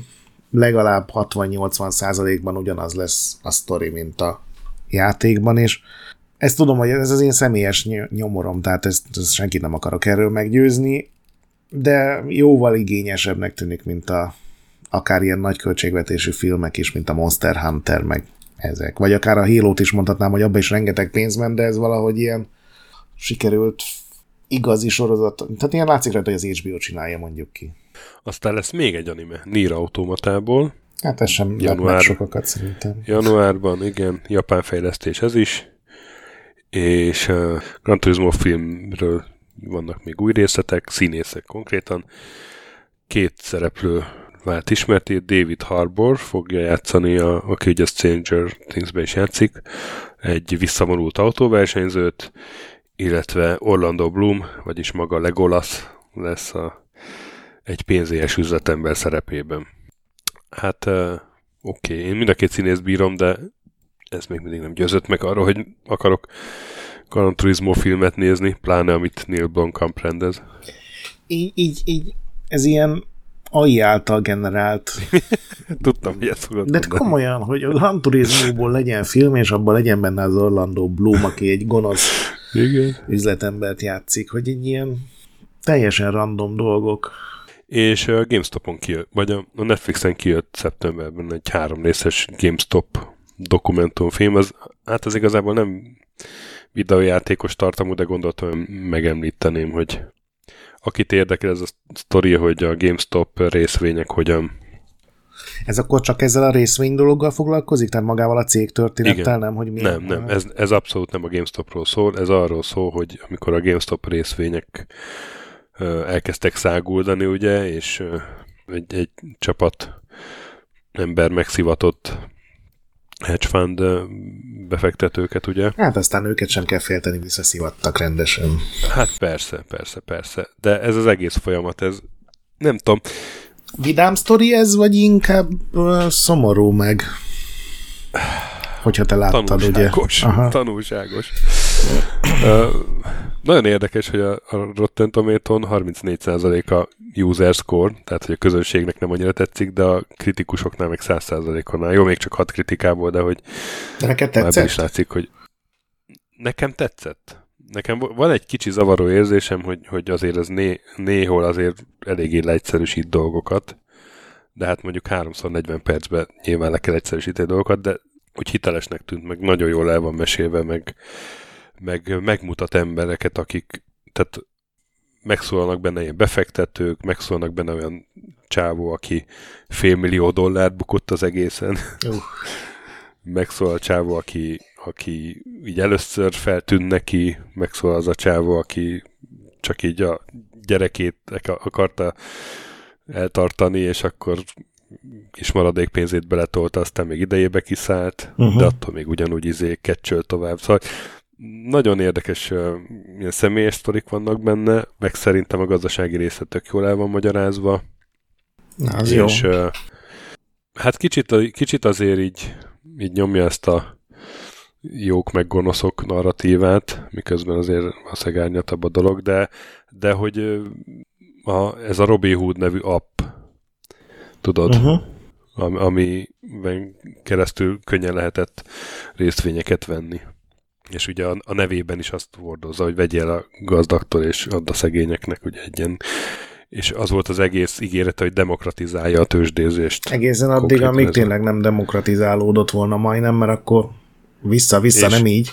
legalább hatvan-nyolcvan százalékban ugyanaz lesz a sztori, mint a játékban, és ezt tudom, hogy ez az én személyes nyomorom, tehát ezt, ezt senkit nem akarok erről meggyőzni, de jóval igényesebbnek tűnik, mint a akár ilyen nagy költségvetésű filmek is, mint a Monster Hunter, meg ezek. Vagy akár a Halo-t is mondhatnám, hogy abban is rengeteg pénz ment, de ez valahogy ilyen sikerült igazi sorozat. Tehát ilyen látszik rajta, hogy az há bé o csinálja, mondjuk ki. Aztán lesz még egy anime, Nier Automatából. Hát ez sem lett meg sokakat szerintem. Januárban, igen, japán fejlesztés ez is. És uh, Gran Turismo filmről vannak még új részletek, színészek konkrétan. Két szereplő vált ismerté, David Harbour fogja játszani, a, aki ugye Stranger Things-ben is játszik, egy visszavonult autóversenyzőt, illetve Orlando Bloom, vagyis maga Legolas lesz a, egy pénzélyes üzletember szerepében. Hát uh, oké, okay. Én mind a két színészt bírom, de ez még mindig nem győzött meg arról, hogy akarok Gran Turismo filmet nézni, pláne amit Neil Blomkamp rendez. Így, így, így, ez ilyen á i által generált. Tudtam, hogy ezt fogod mondani. De komolyan, hogy a Gran Turismo-ból legyen film, és abban legyen benne az Orlando Bloom, aki egy gonosz igen. üzletembert játszik, hogy egy ilyen teljesen random dolgok. És a GameStopon kijött, vagy a Netflixen kijött szeptemberben egy három részes GameStop dokumentumfilm, az, hát ez igazából nem videójátékos tartalmú, de gondoltam, hogy megemlíteném, hogy akit érdekel ez a sztori, hogy a GameStop részvények hogyan... Ez akkor csak ezzel a részvény dologgal foglalkozik? Tehát magával a cég történettel, nem? Hogy nem, nem, ez, ez abszolút nem a GameStopról szól, ez arról szól, hogy amikor a GameStop részvények elkezdtek száguldani, ugye, és egy, egy csapat ember megszivatott hedge fund befektetőket, ugye? Hát aztán őket sem kell félteni, visszaszivattak rendesen. Hát persze, persze, persze. De ez az egész folyamat, ez nem tudom. Vidám sztori ez, vagy inkább uh, szomorú meg? Hogyha te láttad, tanulságos, ugye? Aha. Tanulságos. uh, nagyon érdekes, hogy a, a Rotten Tomatoes harmincnégy százalék a user score, tehát hogy a közönségnek nem annyira tetszik, de a kritikusoknál meg száz százalékonnál. Jó, még csak hat kritikából, de hogy... De neked tetszett? Ebből is látszik, hogy nekem tetszett. Nekem van egy kicsi zavaró érzésem, hogy, hogy azért ez né, néhol azért eléggé leegyszerűsít dolgokat, de hát mondjuk háromszor negyven percben nyilván le kell egyszerűsíteni dolgokat, de úgy hitelesnek tűnt, meg nagyon jól el van mesélve, meg, meg megmutat embereket, akik, tehát megszólalnak benne ilyen befektetők, megszólalnak benne olyan csávó, aki félmillió dollárt bukott az egészen. Uh. Megszólal a csávó, aki, aki így először feltűnt neki, megszólal az a csávó, aki csak így a gyerekét akarta eltartani, és akkor kis maradék pénzét beletolta, aztán még idejébe kiszállt, uh-huh. de attól még ugyanúgy izé kecsöl tovább. Szóval nagyon érdekes uh, ilyen személyes sztorik vannak benne, meg szerintem a gazdasági része tök jól el van magyarázva. Na, az és jó. Uh, hát kicsit, kicsit azért így, így nyomja ezt a jók meg gonoszok narratívát, miközben azért a szegárnyatabb a dolog, de, de hogy uh, a, ez a Robinhood nevű app, tudod, uh-huh. am, amiben keresztül könnyen lehetett részvényeket venni. És ugye a, a nevében is azt hordozza, hogy vegyél a gazdagtól és add a szegényeknek, ugye egy ilyen. És az volt az egész ígérete, hogy demokratizálja a tőzsdézést. Egészen addig, amíg ezen. Tényleg nem demokratizálódott volna majdnem, mert akkor vissza-vissza nem így.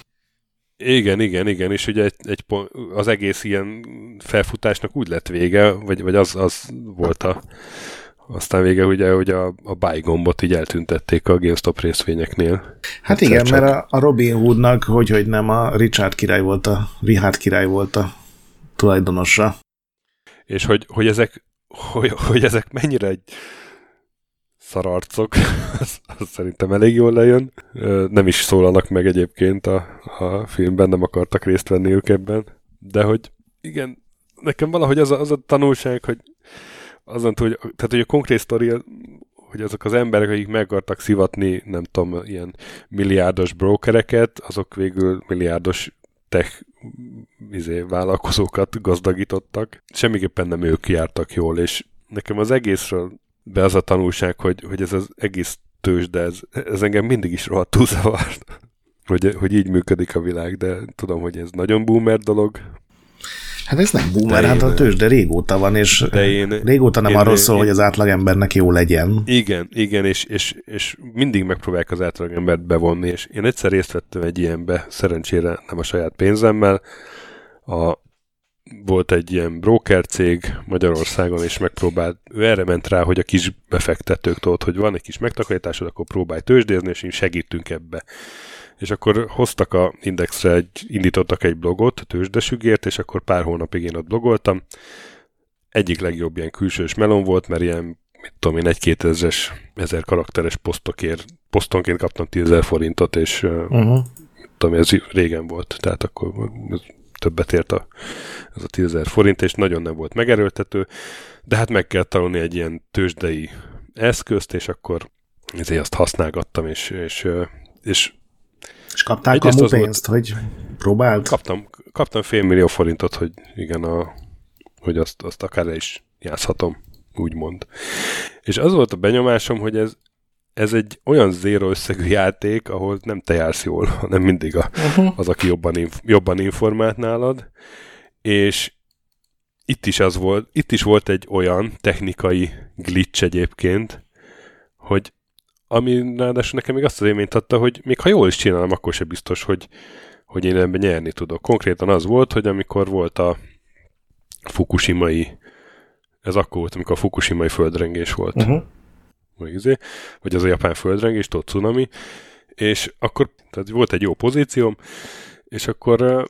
Igen, igen, igen, és ugye egy, egy pont, az egész ilyen felfutásnak úgy lett vége, vagy, vagy az, az volt a aztán vége ugye, hogy a, a buy gombot így eltüntették a GameStop részvényeknél. Hát egyszer igen, csak. Mert a, a Robin Hoodnak, hogy, hogy nem, a Richard király volt a, Richard király volt a tulajdonosa. És hogy, hogy, ezek, hogy, hogy ezek mennyire egy szararcok, az, az szerintem elég jól lejön. Nem is szólalnak meg egyébként a, a filmben, nem akartak részt venni ők ebben. De hogy igen, nekem valahogy az a, az a tanulság, hogy azon túl, hogy, tehát hogy a konkrét sztori, hogy azok az emberek, akik meg akartak szivatni, nem tudom, ilyen milliárdos brokereket, azok végül milliárdos tech izé, vállalkozókat gazdagítottak. Semmiképpen nem ők jártak jól, és nekem az egészről be az a tanulság, hogy, hogy ez az egész tőzs, de ez, ez engem mindig is rohadtul zavart, hogy, hogy így működik a világ, de tudom, hogy ez nagyon boomer dolog. Hát ez nem boomer, de hát a tőzs, de régóta van, és én, régóta nem én, arról szól, én, hogy az átlagembernek jó legyen. Igen, igen, és, és, és mindig megpróbálják az átlagembert bevonni, és én egyszer részt vettem egy ilyenbe, szerencsére nem a saját pénzemmel, a volt egy ilyen broker cég Magyarországon, és megpróbált, ő erre ment rá, hogy a kis befektetőktől, ott, hogy van egy kis megtakarításod, akkor próbálj tőzsdézni, és segítünk ebbe. És akkor hoztak a Indexre, egy, indítottak egy blogot, tőzsdesügért, és akkor pár hónapig én ott blogoltam. Egyik legjobb ilyen külsős melon volt, mert ilyen, mit tudom én, egy kétezres, ezer karakteres posztokért, posztonként kaptam tízezer forintot, és uh-huh. mit tudom, ez régen volt, tehát akkor többet ért a, ez a tízezer forint, és nagyon nem volt megerőltető, de hát meg kell tanulni egy ilyen tőzsdei eszközt, és akkor ezért azt használgattam, és és, és, és kaptál kamu pénzt, hogy próbált? Kaptam, kaptam fél millió forintot, hogy igen, a, hogy azt, azt akár le is játszhatom, úgymond. És az volt a benyomásom, hogy ez Ez egy olyan zéro összegű játék, ahol nem te jársz jól, hanem mindig a, uh-huh. az, aki jobban, inf- jobban informált nálad. És itt is az volt, itt is volt egy olyan technikai glitch egyébként, hogy ami ráadásul nekem még azt az élményt adta, hogy még ha jól is csinálom, akkor sem biztos, hogy, hogy én ebben nyerni tudok. Konkrétan az volt, hogy amikor volt a fukushimai, ez akkor volt, amikor a fukushimai földrengés volt. Uh-huh. Vagy az a japán földrengés, ott cunami, és akkor tehát volt egy jó pozícióm, és akkor uh,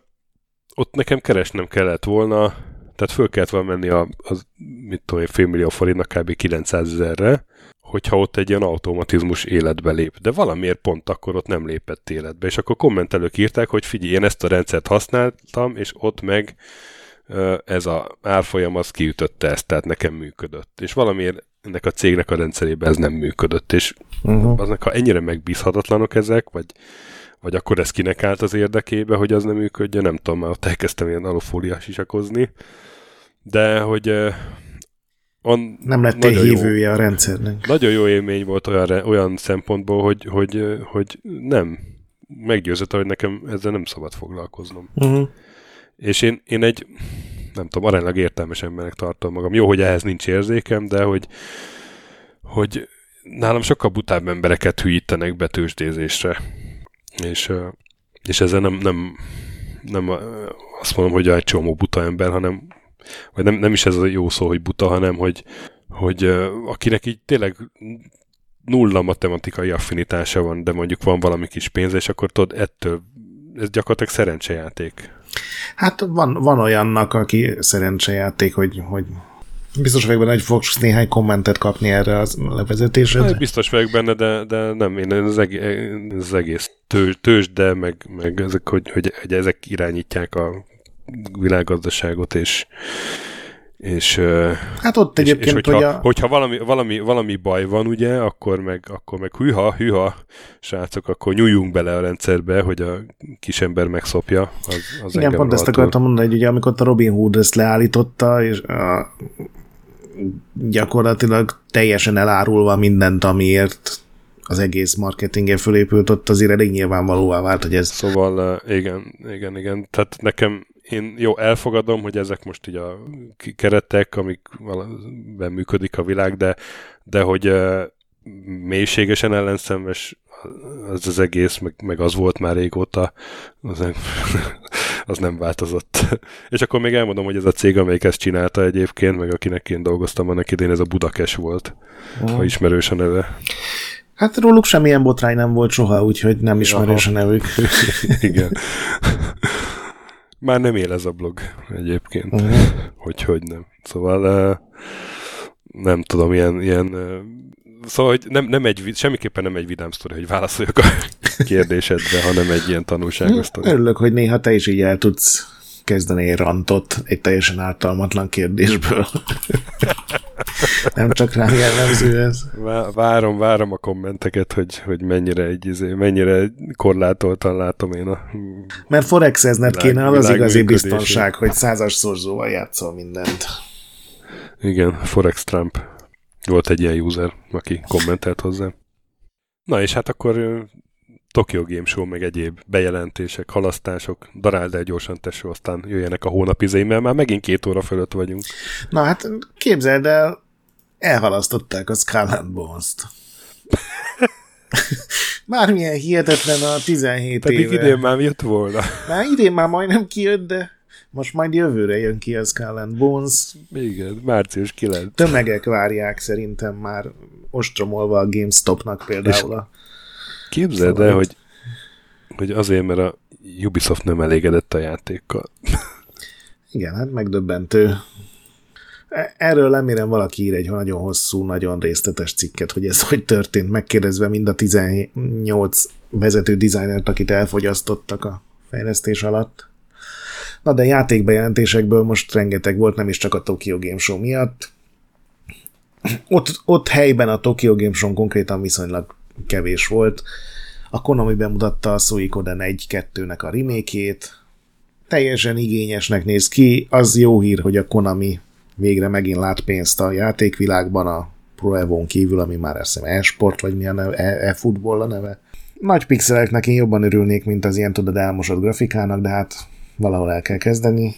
ott nekem keresnem kellett volna, tehát föl kellett volna menni a, az, mit tudom én, fél millió forintnak kb. kilencszázezerre, hogyha ott egy ilyen automatizmus életbe lép. De valamiért pont akkor ott nem lépett életbe, és akkor kommentelők írták, hogy figyelj, én ezt a rendszert használtam, és ott meg uh, ez az árfolyam az kiütötte ezt, tehát nekem működött. És valamiért ennek a cégnek a rendszerében ez nem működött, és uh-huh. aznak, ha ennyire megbízhatatlanok ezek, vagy, vagy akkor ez kinek állt az érdekébe, hogy az nem működje, nem tudom, már ott elkezdtem ilyen alufóliás sisakozni, de hogy on, nem lettél hívője jó, a rendszernek. Nagyon jó élmény volt olyan, olyan szempontból, hogy, hogy, hogy nem, meggyőzött, hogy nekem ezzel nem szabad foglalkoznom. Uh-huh. És én, én egy nem tudom, aránylag értelmes embernek tartom magam. Jó, hogy ehhez nincs érzékem, de hogy, hogy nálam sokkal butább embereket hülyítenek be tőzsdézésre. És, és ezzel nem, nem, nem azt mondom, hogy egy csomó buta ember, hanem vagy nem, nem is ez a jó szó, hogy buta, hanem hogy, hogy akinek így tényleg nulla matematikai affinitása van, de mondjuk van valami kis pénze, és akkor tudod, ettől ez gyakorlatilag szerencsejáték. Hát van, van olyannak, aki szerencsejáték, hogy, hogy biztos vagyok benne, hogy fogsz néhány kommentet kapni erre a levezetésre. Hát, biztos vagyok benne, de, de nem, én az egész, egész tőzs, de meg, meg ezek, hogy, hogy, hogy ezek irányítják a világgazdaságot, és és hát ott egyébként, és, és hogyha, hogy a... hogyha valami, valami, valami baj van, ugye, akkor meg, akkor meg hűha, hűha, srácok, akkor nyúljunk bele a rendszerbe, hogy a kisember megszopja. Az, az igen, pont ezt akartam mondani, hogy ugye, amikor a Robin Hood ezt leállította, és a, gyakorlatilag teljesen elárulva mindent, amiért az egész marketingje fölépült, ott azért elég nyilvánvalóvá vált, hogy ez... Szóval, igen, igen, igen, tehát nekem én jó, elfogadom, hogy ezek most így a keretek, amikben működik a világ, de, de hogy uh, mélységesen ellenszenves az az egész, meg, meg az volt már régóta, az nem, az nem változott. És akkor még elmondom, hogy ez a cég, amelyik ezt csinálta egyébként, meg akinek én dolgoztam annak idén, ez a Budakes volt, oh. ha ismerős a neve. Hát róluk semmilyen botrány nem volt soha, úgyhogy nem ismerős Aha. a nevük. Igen. Már nem él ez a blog egyébként, uh-huh. hogy hogy nem. Szóval nem tudom, ilyen, ilyen szóval, hogy nem, nem egy, semmiképpen nem egy vidám sztori, hogy válaszoljak a kérdésedre, hanem egy ilyen tanulságos sztori. Örülök, hogy néha te is így el tudsz kezdeni egy rantot egy teljesen ártalmatlan kérdésből. Nem csak rám jellemző ez. Várom, várom a kommenteket, hogy, hogy mennyire, egy, mennyire korlátoltan látom én a... Mert forexezned kéne, az igazi biztonság, hogy százas szorzóval játszol mindent. Igen, Forex Trump. Volt egy ilyen user, aki kommentelt hozzá. Na és hát akkor Tokyo Game Show, meg egyéb bejelentések, halasztások, daráld el gyorsan tesó, aztán jöjjenek a hónapizei, mert már megint két óra fölött vagyunk. Na hát képzeld el, elhalasztották a Skull and Bones-t. Bármilyen hihetetlen a tizenhét Pedig éve. Pedig idén már jött volna. Már idén már majdnem kijött, de most majd jövőre jön ki a Skull and Bones. Igen, március kilencedike Tömegek várják szerintem már ostromolva a GameStopnak például a... Képzeld el, hogy, hogy azért, mert a Ubisoft nem elégedett a játékkal. Igen, hát megdöbbentő. Erről remélem valaki ír egy nagyon hosszú, nagyon részletes cikket, hogy ez hogy történt, megkérdezve mind a tizennyolc vezető dizájnert, akit elfogyasztottak a fejlesztés alatt. Na de játékbejelentésekből most rengeteg volt, nem is csak a Tokyo Game Show miatt. Ott, ott helyben a Tokyo Game Show konkrétan viszonylag kevés volt. A Konami bemutatta a Suikoden egy kettőnek a remake-ét. Teljesen igényesnek néz ki. Az jó hír, hogy a Konami végre megint lát pénzt a játékvilágban, a Pro Evon kívül, ami már azt hiszem e-sport, vagy mi a neve, e-football a neve. Nagy pixeleknek én jobban örülnék, mint az ilyen tudod elmosott grafikának, de hát valahol el kell kezdeni.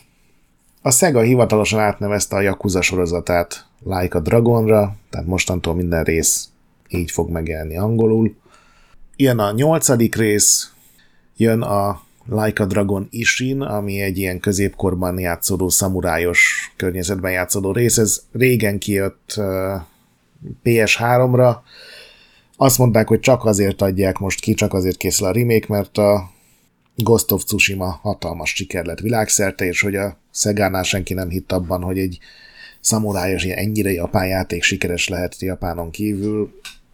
A Sega hivatalosan átnevezte a Yakuza sorozatát Like a Dragonra, tehát mostantól minden rész így fog megjelenni angolul. Jön a nyolcadik rész, jön a Like a Dragon Ishin, ami egy ilyen középkorban játszódó, szamurájos környezetben játszódó rész. Ez régen kijött uh, pé es háromra. Azt mondták, hogy csak azért adják most ki, csak azért készül a remake, mert a Ghost of Tsushima hatalmas siker lett világszerte, és hogy a Szegánál senki nem hitt abban, hogy egy szamurájos, ilyen ennyire japán játék sikeres lehet Japánon kívül.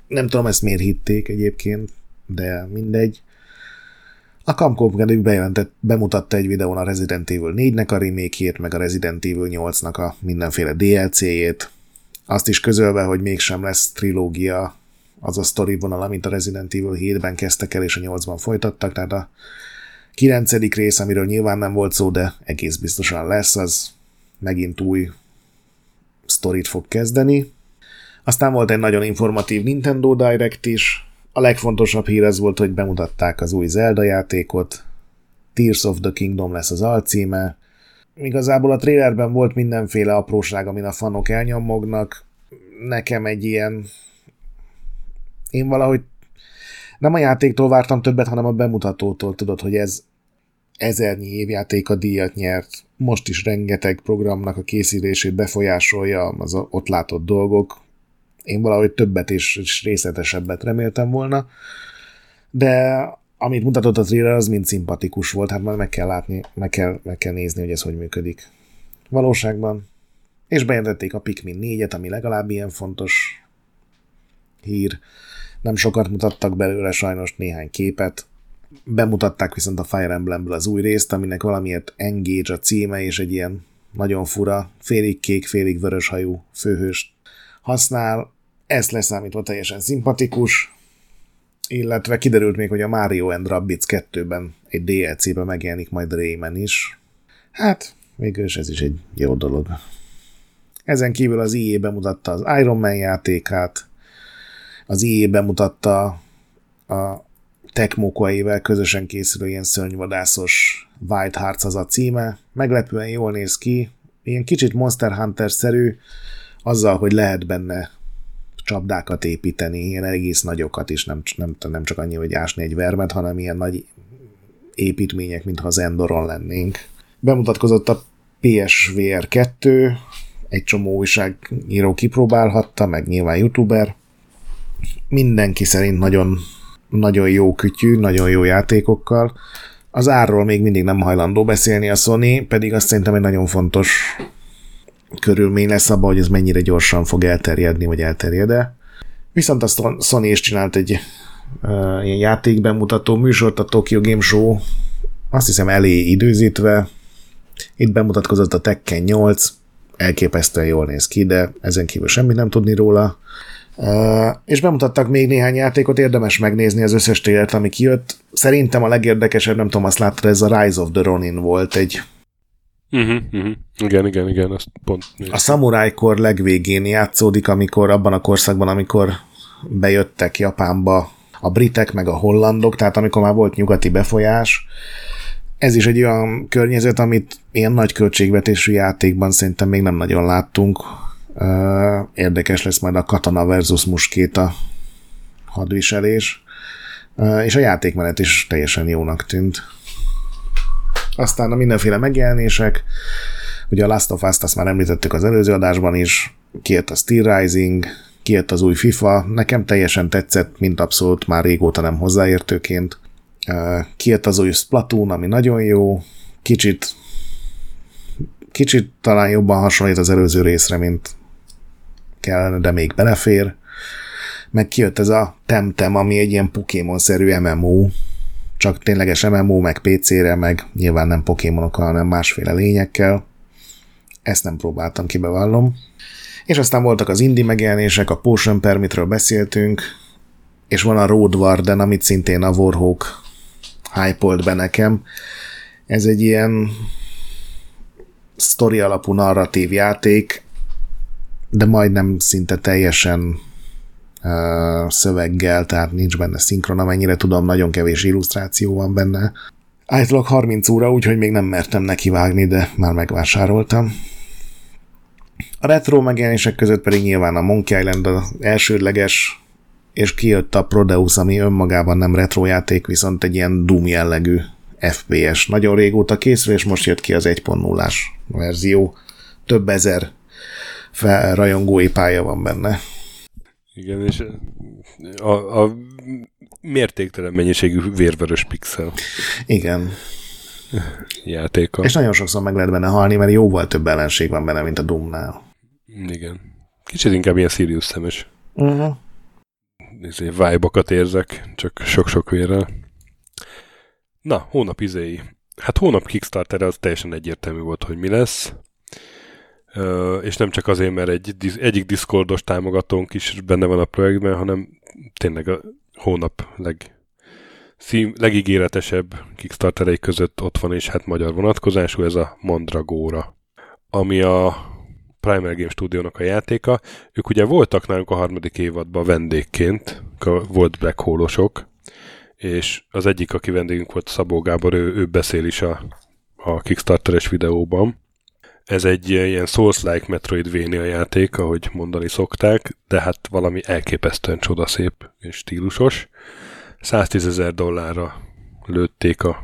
Nem tudom, ezt miért hitték egyébként, de mindegy. A Capcom pedig bejelentett, bemutatta egy videón a Resident Evil négynek a remake-jét, meg a Resident Evil nyolcnak a mindenféle dé el cé-jét. Azt is közölve, hogy mégsem lesz trilógia, az a sztori vonal, amit a Resident Evil hétben kezdtek el, és a nyolcban folytattak, tehát a kilencedik rész, amiről nyilván nem volt szó, de egész biztosan lesz, az megint új sztorit fog kezdeni. Aztán volt egy nagyon informatív Nintendo Direct is. A legfontosabb hír az volt, hogy bemutatták az új Zelda játékot. Tears of the Kingdom lesz az alcíme. Igazából a trailerben volt mindenféle apróság, amin a fanok elnyomognak. Nekem egy ilyen... Én valahogy nem a játéktól vártam többet, hanem a bemutatótól, tudod, hogy ez ezernyi évjáték a díjat nyert. Most is rengeteg programnak a készítését befolyásolja az ott látott dolgok. Én valahogy többet és részletesebbet reméltem volna, de amit mutatott a trailer, az mind szimpatikus volt, hát már meg kell látni, meg kell, meg kell nézni, hogy ez hogy működik valóságban. És bejelentették a Pikmin négyet, ami legalább ilyen fontos hír. Nem sokat mutattak belőle, sajnos néhány képet. Bemutatták viszont a Fire Emblemből az új részt, aminek valamiért Engage a címe, és egy ilyen nagyon fura, félig kék, félig vörös hajú főhőst használ, ez leszámítva teljesen szimpatikus, illetve kiderült még, hogy a Mario and Rabbids kettőben egy dé el cé-ben megjelenik majd Rayman is. Hát, végül is ez is egy jó dolog. Ezen kívül az í á bemutatta az Iron Man játékát, az í á bemutatta a Tecmo Koeivel közösen készülő ilyen szörnyvadászos Wild Hearts az a címe. Meglepően jól néz ki, ilyen kicsit Monster Hunter-szerű, azzal, hogy lehet benne csapdákat építeni, ilyen egész nagyokat is, nem, nem, nem csak annyi, hogy ásni egy vermet, hanem ilyen nagy építmények, mintha az Endoron lennénk. Bemutatkozott a pé es vé er kettő, egy csomó újságíró kipróbálhatta, meg nyilván youtuber. Mindenki szerint nagyon, nagyon jó kütyű, nagyon jó játékokkal. Az árról még mindig nem hajlandó beszélni a Sony, pedig azt szerintem egy nagyon fontos körülmény lesz abban, hogy ez mennyire gyorsan fog elterjedni, vagy elterjed-e. Viszont a Sony is csinált egy uh, ilyen játékbemutató műsort a Tokyo Game Show, azt hiszem elé időzítve. Itt bemutatkozott a Tekken nyolc, elképesztően jól néz ki, de ezen kívül semmit nem tudni róla. Uh, és bemutattak még néhány játékot, érdemes megnézni az összes trélert, ami kijött. Szerintem a legérdekesebb, nem tudom, azt láttad, ez a Rise of the Ronin volt egy... Uh-huh, uh-huh. Igen, igen, igen, azt pont néztem. A szamurájkor legvégén játszódik, amikor abban a korszakban, amikor bejöttek Japánba a britek meg a hollandok, tehát amikor már volt nyugati befolyás. Ez is egy olyan környezet, amit ilyen nagy költségvetésű játékban szerintem még nem nagyon láttunk. Érdekes lesz majd a katana versus muskéta hadviselés, és a játékmenet is teljesen jónak tűnt. Aztán a mindenféle megjelenések, ugye a Last of Us-t azt már említettük az előző adásban is, kijött a Steel Rising, kijött az új FIFA, nekem teljesen tetszett, mint abszolút már régóta nem hozzáértőként, kijött az új Splatoon, ami nagyon jó, kicsit kicsit talán jobban hasonlít az előző részre, mint kellene, de még belefér, meg kijött ez a Temtem, ami egy ilyen Pokémon-szerű em em o, csak tényleges em em o, meg pé cére, meg nyilván nem Pokémonokkal, hanem másféle lényekkel. Ezt nem próbáltam ki, bevallom. És aztán voltak az indie megjelenések, a Potion Permitről beszéltünk, és van a Road Warden, amit szintén a Warhawk hype-olt be nekem. Ez egy ilyen sztori alapú narratív játék, de majdnem szinte teljesen szöveggel, tehát nincs benne szinkron, amennyire tudom, nagyon kevés illusztráció van benne. Állítólag harminc óra, úgyhogy még nem mertem nekivágni, de már megvásároltam. A retro megjelenések között pedig nyilván a Monkey Island az elsődleges, és kijött a Prodeus, ami önmagában nem retro játék, viszont egy ilyen Doom jellegű ef pé es. Nagyon régóta készül, és most jött ki az egy pont nullás verzió. Több ezer rajongói pálya van benne. Igen, és a, a mértéktelen mennyiségű vérvörös pixel. Igen. Játéka. És nagyon sokszor meg lehet benne halni, mert jóval több ellenség van benne, mint a Doom-nál. Igen. Kicsit inkább ilyen Sirius szemes. Uh-huh. Ezért vibe-akat érzek, csak sok-sok vérrel. Na, hónap izéi. Hát hónap Kickstarter-re az teljesen egyértelmű volt, hogy mi lesz. Uh, és nem csak azért, mert egy, egyik Discordos támogatónk is benne van a projektben, hanem tényleg a hónap leg, szín, legígéretesebb Kickstarterei között ott van, és hát magyar vonatkozású, ez a Mandragóra, ami a Primal Game Studio-nak a játéka. Ők ugye voltak nálunk a harmadik évadban vendégként, volt Black Hole-osok, és az egyik, aki vendégünk volt, Szabó Gábor, ő, ő beszél is a, a Kickstarteres videóban. Ez egy ilyen Souls-like Metroidvania játék, ahogy mondani szokták, de hát valami elképesztően csodaszép és stílusos. száztízezer dollárra lőtték a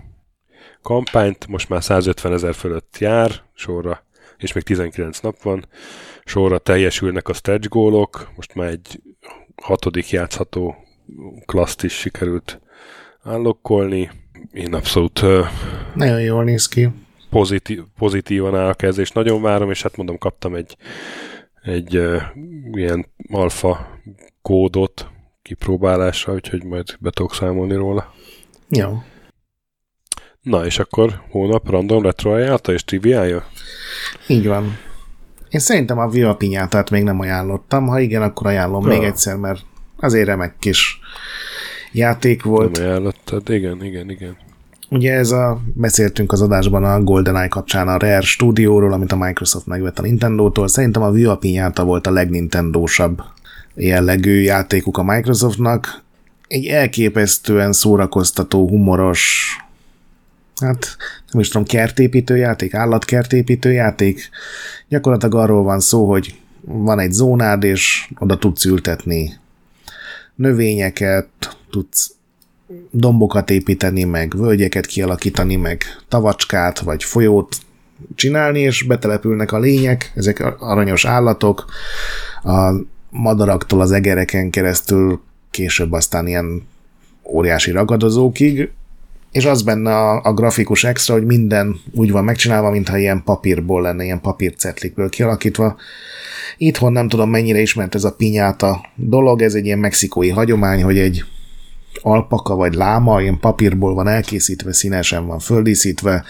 kampányt, most már százötvenezer fölött jár sorra, és még tizenkilenc nap van. Sorra teljesülnek a stretch goalok, most már egy hatodik játszható klaszt is sikerült állokkolni. Én abszolút... Nagyon jól néz ki. Pozitív, pozitívan áll a kezdés. Nagyon várom, és hát mondom, kaptam egy, egy uh, ilyen alfa kódot kipróbálásra, úgyhogy majd be tudok számolni róla. Jó. Na, és akkor hónap random retroajánlata és triviája? Így van. Én szerintem a Viva Pinyátát még nem ajánlottam. Ha igen, akkor ajánlom ja. még egyszer, mert azért remek kis játék volt. Nem ajánlottad, igen, igen, igen. Ugye ez a, beszéltünk az adásban a GoldenEye kapcsán a Rare stúdióról, amit a Microsoft megvett a Nintendótól. Szerintem a Viva Piñata volt a legnintendósabb jellegű játékuk a Microsoftnak. Egy elképesztően szórakoztató, humoros, hát nem is tudom, kertépítő játék, állatkertépítő játék. Gyakorlatilag arról van szó, hogy van egy zónád, és oda tudsz ültetni növényeket, tudsz dombokat építeni, meg völgyeket kialakítani, meg tavacskát, vagy folyót csinálni, és betelepülnek a lények, ezek aranyos állatok, a madaraktól az egereken keresztül, később aztán ilyen óriási ragadozókig, és az benne a, a grafikus extra, hogy minden úgy van megcsinálva, mintha ilyen papírból lenne, ilyen papírcetlikből kialakítva. Itthon nem tudom, mennyire ismert ez a pinyáta dolog, ez egy ilyen mexikói hagyomány, hogy egy alpaka vagy láma ilyen papírból van elkészítve, színesen van földíszítve,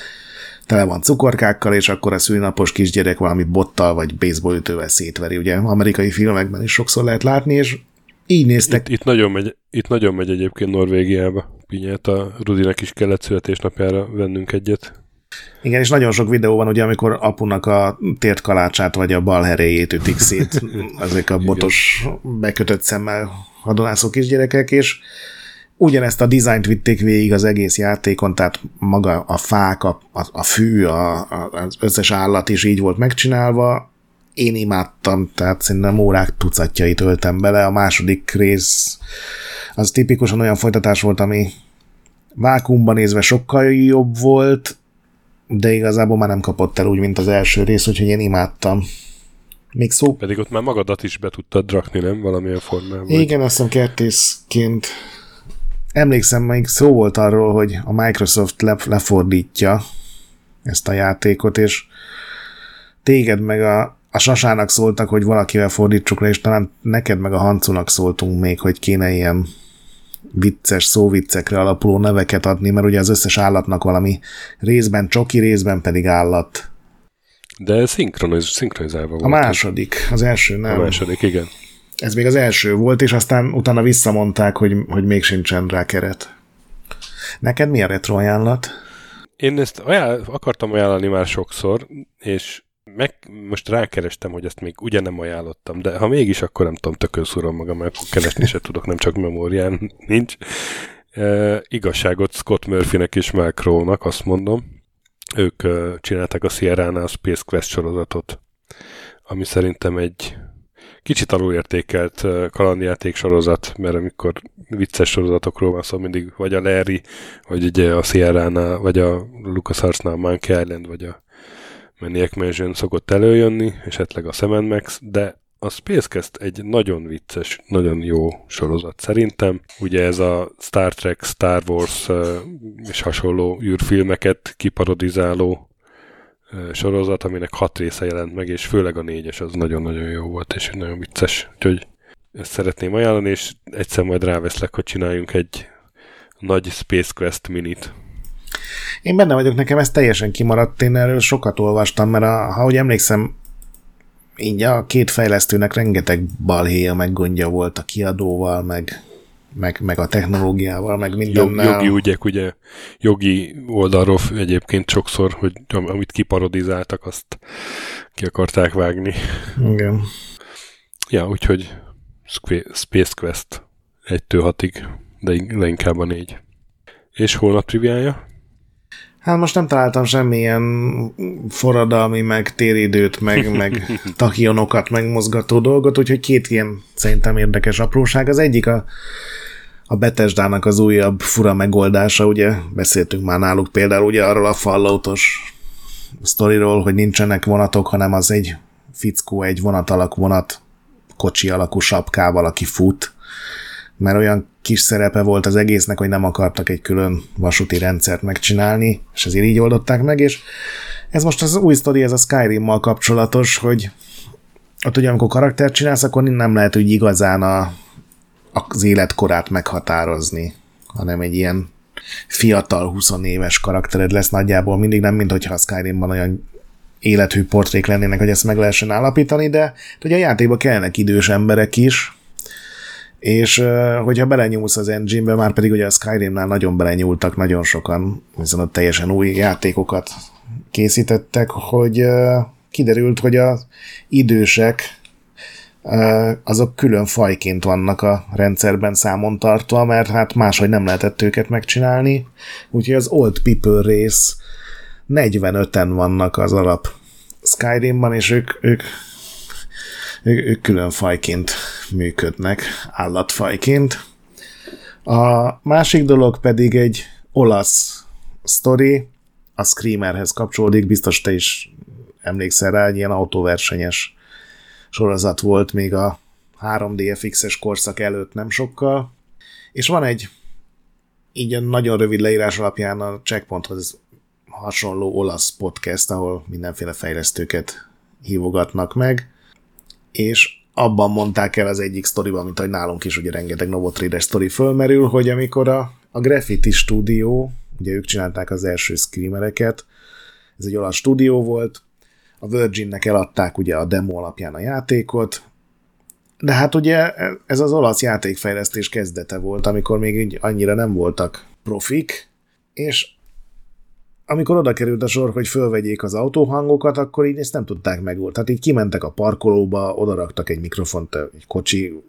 tele van cukorkákkal, és akkor a szülinapos kisgyerek valami bottal vagy baseballütővel szétveri. Ugye amerikai filmekben is sokszor lehet látni, és így néztek. Itt, itt, nagyon, megy, itt nagyon megy egyébként Norvégiába pinyáta. Rudinek is kellett születésnapjára vennünk egyet. Igen, és nagyon sok videó van, ugye, amikor apunak a tértkalácsát vagy a balheréjét ütik szét ezek a botos, bekötött szemmel hadonászó kisgyerekek, és ugyanezt a dizájnt vitték végig az egész játékon, tehát maga a fák, a, a, a fű, a, a, az összes állat is így volt megcsinálva. Én imádtam, tehát szerintem órák tucatjait töltem bele. A második rész az tipikusan olyan folytatás volt, ami vákuumban nézve sokkal jobb volt, de igazából már nem kapott el úgy, mint az első rész, úgyhogy én imádtam. Még szó... Pedig ott már magadat is be tudtad rakni, nem? Valamilyen formában. Igen, azt hiszem kertészként. Emlékszem, még szó volt arról, hogy a Microsoft lefordítja ezt a játékot, és téged meg a, a Sasának szóltak, hogy valakivel fordítsuk le, és talán neked meg a Hancunak szóltunk még, hogy kéne ilyen vicces, szóviccekre alapuló neveket adni, mert ugye az összes állatnak valami részben csoki, részben pedig állat. De szinkroniz, szinkronizálva volt. A második, az első nem. A második, igen. Ez még az első volt, és aztán utána visszamondták, hogy, hogy még sincsen rá keret. Neked mi a retro ajánlat? Én ezt ajánl- akartam ajánlani már sokszor, és meg most rákerestem, hogy ezt még ugye nem ajánlottam, de ha mégis, akkor nem tudom, tökön szúrom magam, mert keresni se tudok, nem csak memórián nincs. E, igazságot Scott Murphynek és Mark Rowe-nak, azt mondom. Ők e, csinálták a Sierra-nál a Space Quest sorozatot, ami szerintem egy kicsit alulértékelt kalandjáték sorozat, mert amikor vicces sorozatokról van szó, mindig vagy a Larry, vagy ugye a Sierra-nál, vagy a LucasArts-nál a Monkey Island, vagy a Maniac Mansion szokott előjönni, esetleg a Sam and Max, de a Space Quest egy nagyon vicces, nagyon jó sorozat szerintem. Ugye ez a Star Trek, Star Wars és hasonló űrfilmeket kiparodizáló sorozat, aminek hat része jelent meg, és főleg a négyes az nagyon-nagyon jó volt, és nagyon vicces. Úgyhogy ezt szeretném ajánlani, és egyszer majd ráveszlek, hogy csináljunk egy nagy Space Quest minit. Én benne vagyok, nekem ez teljesen kimaradt, én erről sokat olvastam, mert a, ahogy emlékszem, így a két fejlesztőnek rengeteg balhéja meg gondja volt a kiadóval, meg Meg, meg a technológiával, meg mindennel. Jog, jogi ügyek, ugye, jogi oldalról egyébként sokszor, hogy amit kiparodizáltak, azt ki akarták vágni. Igen. Ja, úgyhogy Space Quest egytől hatig, de, de inkább a négy. És holnap triviája? Hát most nem találtam semmilyen forradalmi, meg téridőt, meg, meg tachyonokat megmozgató dolgot, úgyhogy két ilyen szerintem érdekes apróság. Az egyik a, a Bethesdának az újabb fura megoldása, ugye beszéltünk már náluk például ugye arról a Falloutos sztoriról, hogy nincsenek vonatok, hanem az egy fickó, egy vonat alak vonat, kocsi alakú sapkával, aki fut, mert olyan kis szerepe volt az egésznek, hogy nem akartak egy külön vasúti rendszert megcsinálni, és ezért így oldották meg, és ez most az új sztori, ez a Skyrimmal kapcsolatos, hogy ott ugye, amikor karaktert csinálsz, akkor nem lehet úgy igazán a, az életkorát meghatározni, hanem egy ilyen fiatal, huszonéves karaktered lesz nagyjából mindig, nem minthogyha a Skyrimban olyan élethű portrék lennének, hogy ezt meg lehessen állapítani, de ugye a játékban kellnek idős emberek is, és hogyha belenyúlsz az engine-be, már pedig ugye a Skyrimnál nagyon belenyúltak nagyon sokan, hiszen ott teljesen új játékokat készítettek, hogy kiderült, hogy az idősek azok külön fajként vannak a rendszerben számon tartva, mert hát máshogy nem lehetett őket megcsinálni, úgyhogy az Old People rész negyvenöten vannak az alap Skyrimban, és ők, ők ők külön fajként működnek, állatfajként. A másik dolog pedig egy olasz sztori, a Screamerhez kapcsolódik, biztos te is emlékszel rá, egy ilyen autóversenyes sorozat volt még a három dé ef iksz-es korszak előtt nem sokkal, és van egy így a nagyon rövid leírás alapján a Checkpointhoz hasonló olasz podcast, ahol mindenféle fejlesztőket hívogatnak meg, és abban mondták el az egyik sztoriban, mint ahogy nálunk is ugye rengeteg Novotrade-es sztori fölmerül, hogy amikor a, a Graffiti stúdió, ugye ők csinálták az első Screamereket, ez egy olasz stúdió volt, a Virginnek eladták ugye a demo alapján a játékot, de hát ugye ez az olasz játékfejlesztés kezdete volt, amikor még így annyira nem voltak profik, és amikor oda került a sor, hogy fölvegyék az autóhangokat, akkor így ezt nem tudták megoldani. Tehát így kimentek a parkolóba, odaraktak egy mikrofont egy kocsi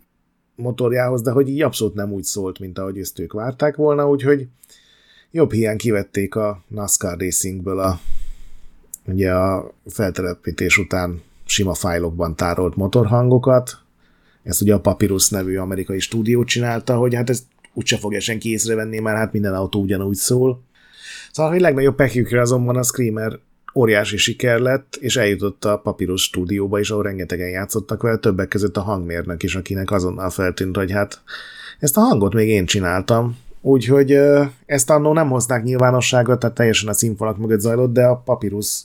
motorjához, de hogy így abszolút nem úgy szólt, mint ahogy ezt ők várták volna, úgyhogy jobb hiány kivették a NASCAR Racingből a, ugye a feltelepítés után sima fájlokban tárolt motorhangokat. Ezt ugye a Papyrus nevű amerikai stúdió csinálta, hogy hát ezt úgyse fogja senki észrevenni, mert hát minden autó ugyanúgy szól. Szóval, hogy legnagyobb pekjükre azonban a Screamer óriási siker lett, és eljutott a Papyrus stúdióba is, ahol rengetegen játszottak vele, többek között a hangmérnök is, akinek azonnal feltűnt, hogy hát ezt a hangot még én csináltam. Úgyhogy ezt annó nem hozták nyilvánosságra, tehát teljesen a színfalak mögött zajlott, de a Papyrus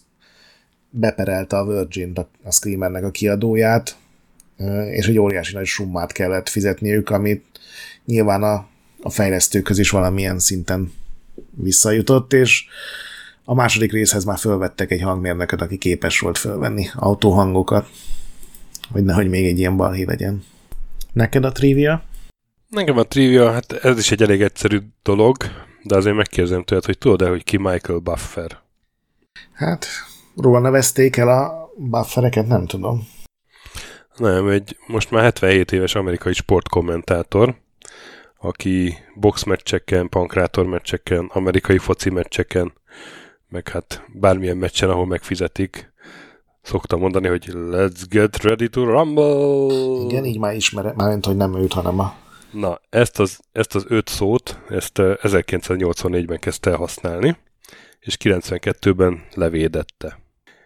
beperelte a Virgin-t, a Screamernek a kiadóját, és egy óriási nagy summát kellett fizetniük, amit nyilván a, a fejlesztőkhöz is valamilyen szinten visszajutott, és a második részhez már fölvettek egy hangmérnököt, aki képes volt fölvenni autóhangokat, hogy nehogy még egy ilyen balhé legyen. Neked a trivia? Nekem a trivia, hát ez is egy elég egyszerű dolog, de azért megkérdezem tőled, hogy tudod-e, hogy ki Michael Buffer? Hát, róla nevezték el a Buffereket, nem tudom. Nem, egy most már hetvenhét éves amerikai sportkommentátor, aki boxmeccseken, pankrátormeccseken, amerikai foci meccseken, meg hát bármilyen meccsen, ahol megfizetik, szokta mondani, hogy let's get ready to rumble! Igen, így már ismerem, mármint, hogy nem őt, hanem a... Na, ezt az, ezt az öt szót, ezt ezerkilencszáznyolcvannégyben kezdte el használni, és kilencvenkettőben levédette.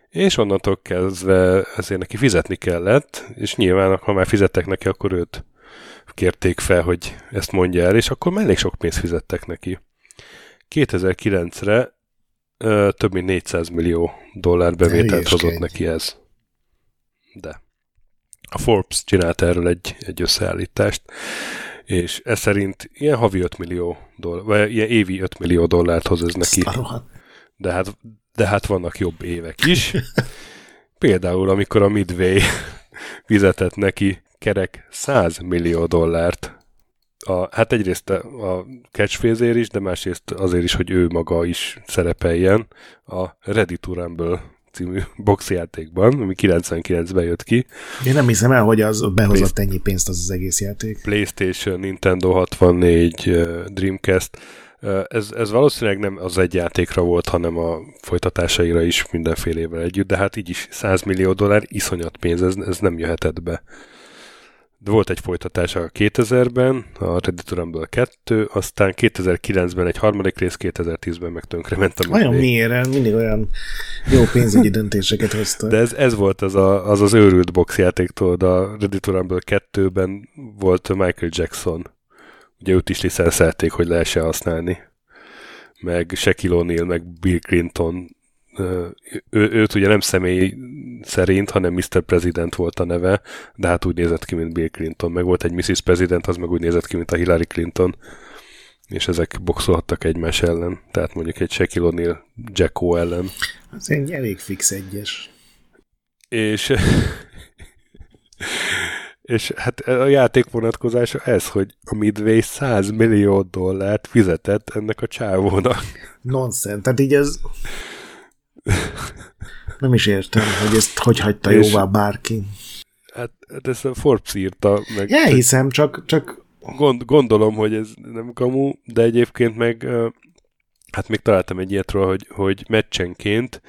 És onnantól kezdve ezért neki fizetni kellett, és nyilván, ha már fizettek neki, akkor őt kérték fel, hogy ezt mondja el, és akkor már elég sok pénzt fizettek neki. kétezer-kilencre ö, több mint négyszáz millió dollár bevételt hozott neki ez. De a Forbes csinált erről egy, egy összeállítást, és ez szerint ilyen havi öt millió dollár, vagy ilyen évi öt millió dollárt hoz ez neki. De hát, de hát vannak jobb évek is. Például, amikor a Midway fizetett neki kerek száz millió dollárt. A, hát egyrészt a catchphrase-ért is, de másrészt azért is, hogy ő maga is szerepeljen a Ready to Rumble című boxjátékban, ami kilencvenkilencben jött ki. Én nem hiszem el, hogy az behozott Play- ennyi pénzt az az egész játék. PlayStation, Nintendo hatvannégy, Dreamcast. Ez, ez valószínűleg nem az egy játékra volt, hanem a folytatásaira is mindenfélével együtt, de hát így is száz millió dollár iszonyat pénz, ez, ez nem jöhetett be. De volt egy folytatása a kétezerben, a Ready to Rumble kettő, aztán kétezer-kilencben egy harmadik rész, kétezer-tízben meg tönkrement a... Olyan miért? Mindig olyan jó pénzügyi döntéseket hoztak. De ez, ez volt az, a, az az őrült boxjátéktól, de a Ready to Rumble kettőben volt Michael Jackson. Ugye őt is licenszelték, hogy lehessen használni. Meg Shaquille O'Neal, meg Bill Clinton. Ő, őt ugye nem személy szerint, hanem miszter President volt a neve, de hát úgy nézett ki, mint Bill Clinton. Meg volt egy missziz President, az meg úgy nézett ki, mint a Hillary Clinton. És ezek boxolhattak egymás ellen. Tehát mondjuk egy Shaquille O'Neal, Jacko ellen. Az egy elég fix egyes. És... És hát a játék vonatkozása ez, hogy a Midway száz millió dollárt fizetett ennek a csávónak. Nonsens, tehát így ez... Nem is értem, hogy ezt hogy hagyta és jóvá bárki. Hát, hát ezt a Forbes írta. Meg ja, hiszem, csak... csak... Gond, gondolom, hogy ez nem kamu, de egyébként meg... Hát még találtam egy ilyetről, hogy, hogy meccsenként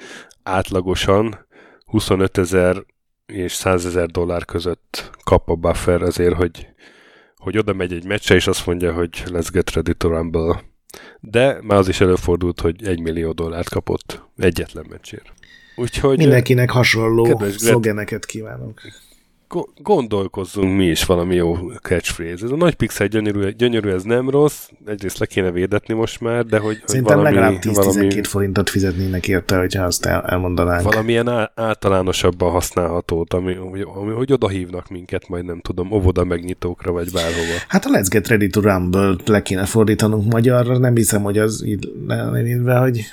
átlagosan huszonötezer és százezer dollár között kap a Buffer azért, hogy, hogy oda megy egy meccse, és azt mondja, hogy let's get ready to rumble. De már az is előfordult, hogy egy millió dollárt kapott egyetlen meccsért. Úgyhogy mindenkinek hasonló szlogeneket kívánok. gondolkozzunk mi is valami jó catchphrase. Ez a nagy pixel gyönyörű, gyönyörű, ez nem rossz, egyrészt le kéne védetni most már, de hogy, hogy valami... legalább tíz-tizenkét forintot fizetnének érte, hogyha azt el, elmondanánk. Valamilyen általánosabban használhatót, ami, ami, ami hogy oda hívnak minket, majd nem tudom, óvoda megnyitókra, vagy bárhova. Hát a Let's Get Ready to Rumble le kéne fordítanunk magyarra, nem hiszem, hogy az így lennénve, hogy...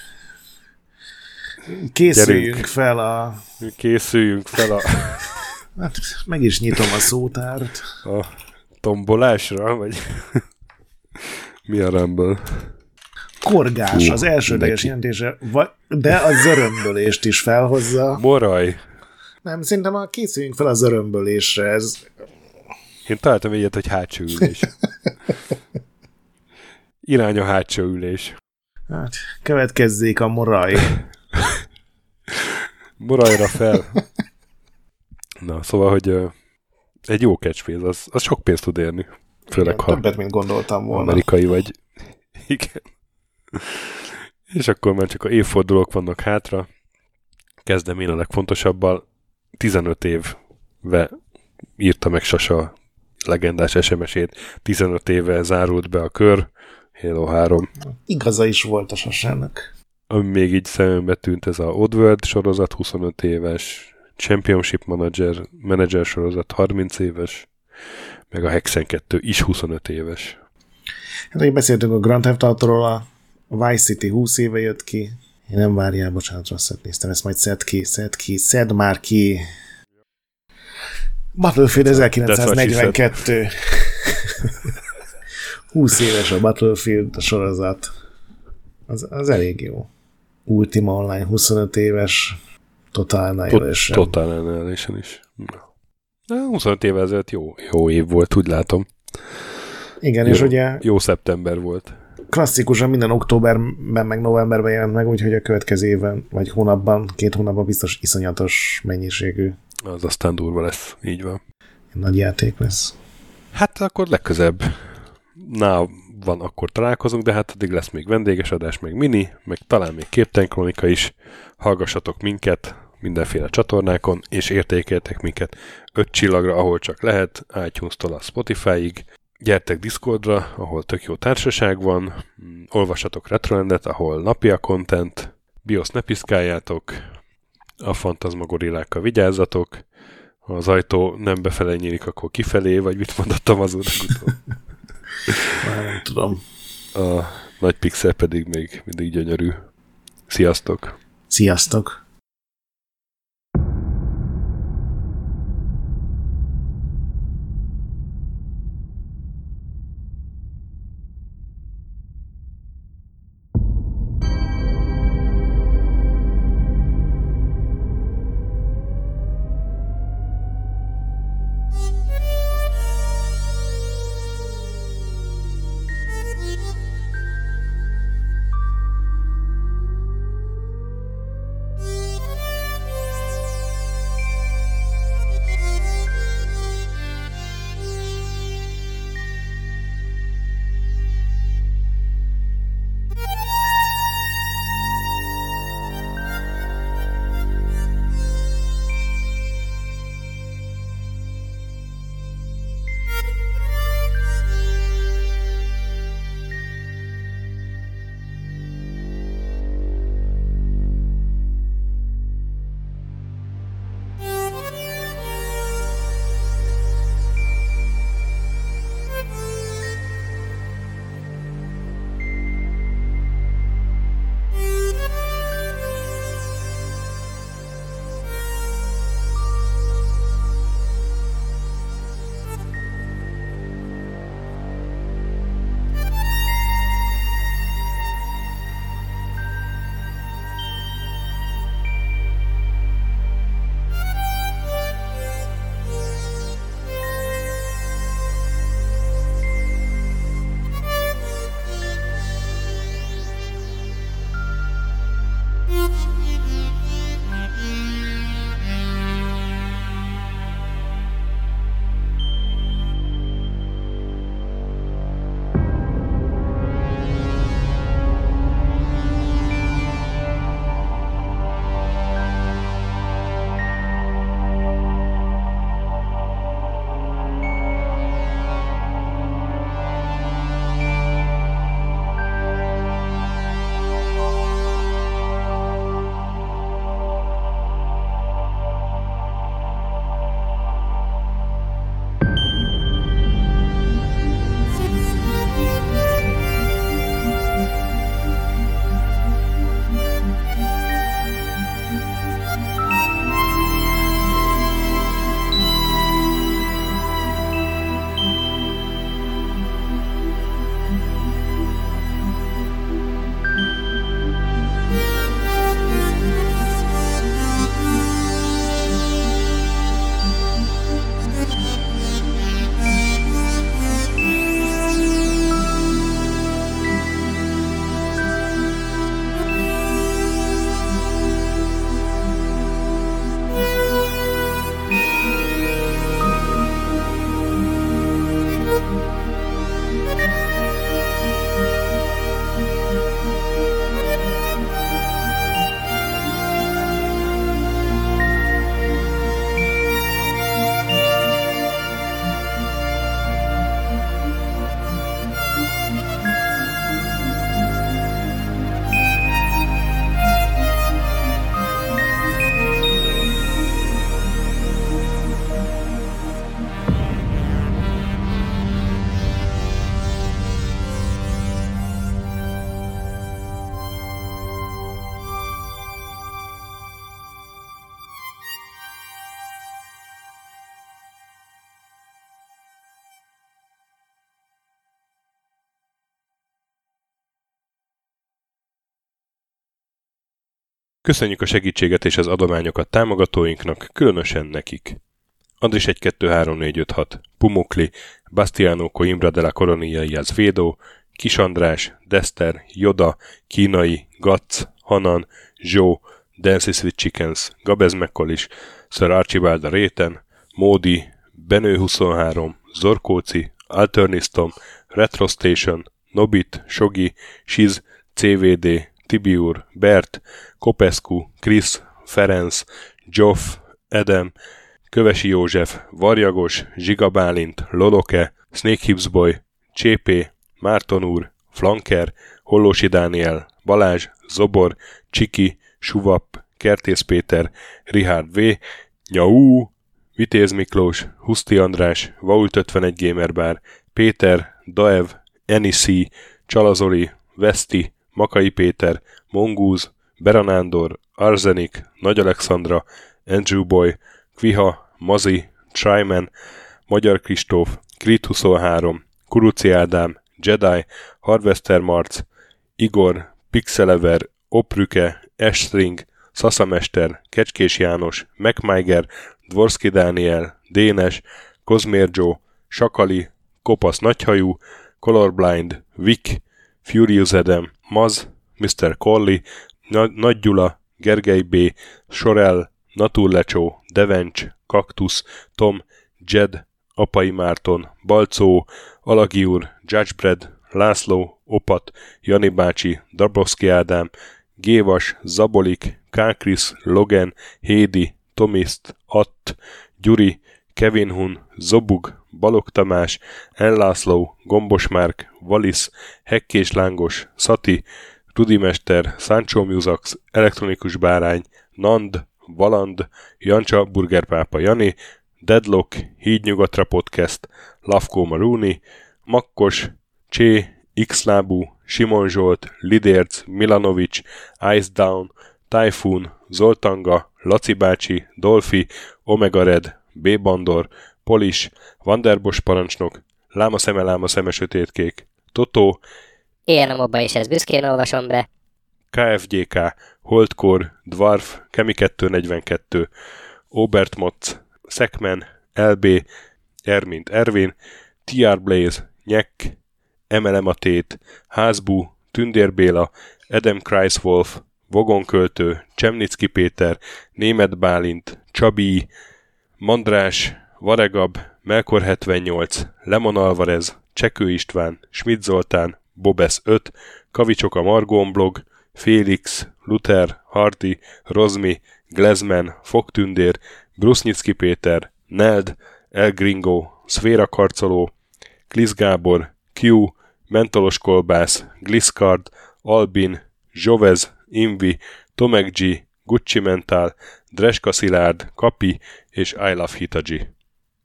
Készüljünk Gyerünk. fel a... Készüljünk fel a... Hát meg is nyitom a szótárt. A tombolásra, vagy... Mi a Rumble? Korgás, Hú, az elsődleges jelentése, de a zörömbölést is felhozza. Moraj. Nem, szerintem a készüljünk fel a zörömbölésre, ez... Én találtam egyet, hogy hátsó ülés. Irány a hátsó ülés. Hát, következzék a moraj. Morajra fel. Na, szóval, hogy uh, egy jó catchphrase, az, az sok pénzt tud érni. Főleg, igen, ha többet, mint gondoltam volna. Amerikai vagy. Igen. És akkor már csak a évfordulók vannak hátra. Kezdem én a legfontosabbal. tizenöt évve írta meg Sasa legendás es em es-ét. tizenöt éve zárult be a kör. Halo három. Igaza is volt a Sasának. Ami még így szemembe tűnt, ez a Oddworld sorozat, huszonöt éves, Championship Manager, Manager sorozat harminc éves, meg a Hexen kettő is huszonöt éves. Hát, hogy beszéltünk a Grand Theft Autóról, a Vice City húsz éve jött ki. Én nem várjál, bocsánat, rosszat néztem, ezt majd szed ki, szed ki, szed már ki. Battlefield ezerkilencszáznegyvenkettő. húsz éves a Battlefield a sorozat. Az, az elég jó. Ultima Online huszonöt éves, Total Annihilation. Total Annihilation is. Na, huszonöt éve ezelőtt jó, jó év volt, úgy látom. Igen, jó, és ugye... Jó szeptember volt. Klasszikusan minden októberben, meg novemberben jelent meg, úgyhogy a következő évben, vagy hónapban, két hónapban biztos iszonyatos mennyiségű. Az aztán durva lesz, így van. Nagy játék lesz. Hát akkor legközebb. Na, van, akkor találkozunk, de hát addig lesz még vendéges adás, meg mini, meg talán még Képtelen Krónika is. Hallgassatok minket mindenféle csatornákon, és értékeljetek minket öt csillagra, ahol csak lehet, iTunes-tól a Spotify-ig. Gyertek Discordra, ahol tök jó társaság van, olvassatok Retrolandet, ahol napi a content, BIOS ne piszkáljátok, a fantazmagorillákkal vigyázzatok, ha az ajtó nem befelé nyílik, akkor kifelé, vagy mit mondottam az utóbb. Már nem tudom. A nagy pixel pedig még mindig gyönyörű. Sziasztok! Sziasztok! Thank you. Köszönjük a segítséget és az adományokat támogatóinknak, különösen nekik. Andris egy kettő három négy öt hat, Pumukli, Bastiano Coimbra de la Coronia y Azvedo, Kis András, Dester, Joda, Kínai, Gac, Hanan, Zsó, Dances with Chickens, Gabez Mekkolis, Sir Archibald a Réten, Módi, Benő huszonhárom, Zorkóci, Alternisztom, Retrostation, Nobit, Sogi, Siz, cé vé dé, Tibiur, Bert, Kopescu, Krisz, Ferenc, Zsoff, Edem, Kövesi József, Varjagos, Zsiga Bálint, Loloke, Snake Hips Boy, Csépé, Márton úr, Flanker, Hollósi Dániel, Balázs, Zobor, Csiki, Suvap, Kertész Péter, Richard V, Nyau, Vitéz Miklós, Huszti András, Vault ötvenegy Gamerbar, Péter, Daev, Enisi, Csalazoli, Veszti, Makai Péter, Mongúz, Beranándor, Arzenik, Nagy Alexandra, Andrew Boy, Kviha, Mazi, Tryman, Magyar Kristóf, Krit huszonhárom, Kuruci Ádám, Jedi, Harvester Marc, Igor, Pixelever, Oprüke, Estring, Szaszamester, Kecskés János, MacMiger, Dvorszki Dániel, Dénes, Kozmér Joe, Sakali, Kopasz Nagyhajú, Colorblind, Vic, Furious Adam, Maz, miszter Corley, Nagy- Nagy Gyula, Gergely B, Sorel, Naturlecsó, Devencs, Kaktusz, Tom, Jed, Apai Márton, Balcó, Alagi úr, Judgebred, László, Opat, Jani bácsi, Dabrowski Ádám, Gévas, Zabolik, Kákris, Logan, Hédi, Tomiszt, Att, Gyuri, Kevin Hun, Zobug, Balog Tamás, Enlászló, Gombos Márk, Valisz, Hekkés Lángos, Szati, Rudimester, Sancho Musax, Elektronikus Bárány, Nand, Valand, Jancsa, Burgerpápa Jani, Deadlock, Hídnyugatra Podcast, Lavko Maruni, Makkos, Csé, Xlábú, Simon Zsolt, Lidérc, Milanovic, Ice Down, Typhoon, Zoltanga, Laci bácsi, Dolfi, Omega Red, B. Bandor, Polis, Vanderbos parancsnok, Láma szeme, láma szeme sötétkék, Totó, Ilyen a mobba is, ezt büszkén olvasom be, ká ef gé ká, Holdkor, Dwarf, Kemi kettő negyvenkettő, Obert Motz, Szekmen, el bé, Ermint Ervin, té er Blaze, Nyek, Emelem a tét, Házbú, Tündér Béla, Adam Kreiswolf, Vogonköltő, Csemnicki Péter, Németh Bálint, Csabi, Mandrás, Varegab, Melkor hetvennyolc, Lemon Alvarez, Csekő István, Schmidt Zoltán, Bobesz öt, Kavicsok a Margón blog, Félix, Luther, Hardy, Rozmi, Glezman, Fogtündér, Brusznicki Péter, Neld, El Gringo, Szféra Karcoló, Klisz Gábor, Q, Mentolos Kolbász, Gliscard, Albin, Jovez, Invi, Tomek G, Gucci Mental, Dreska Szilárd, Kapi és I Love Hitachi.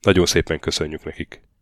Nagyon szépen köszönjük nekik!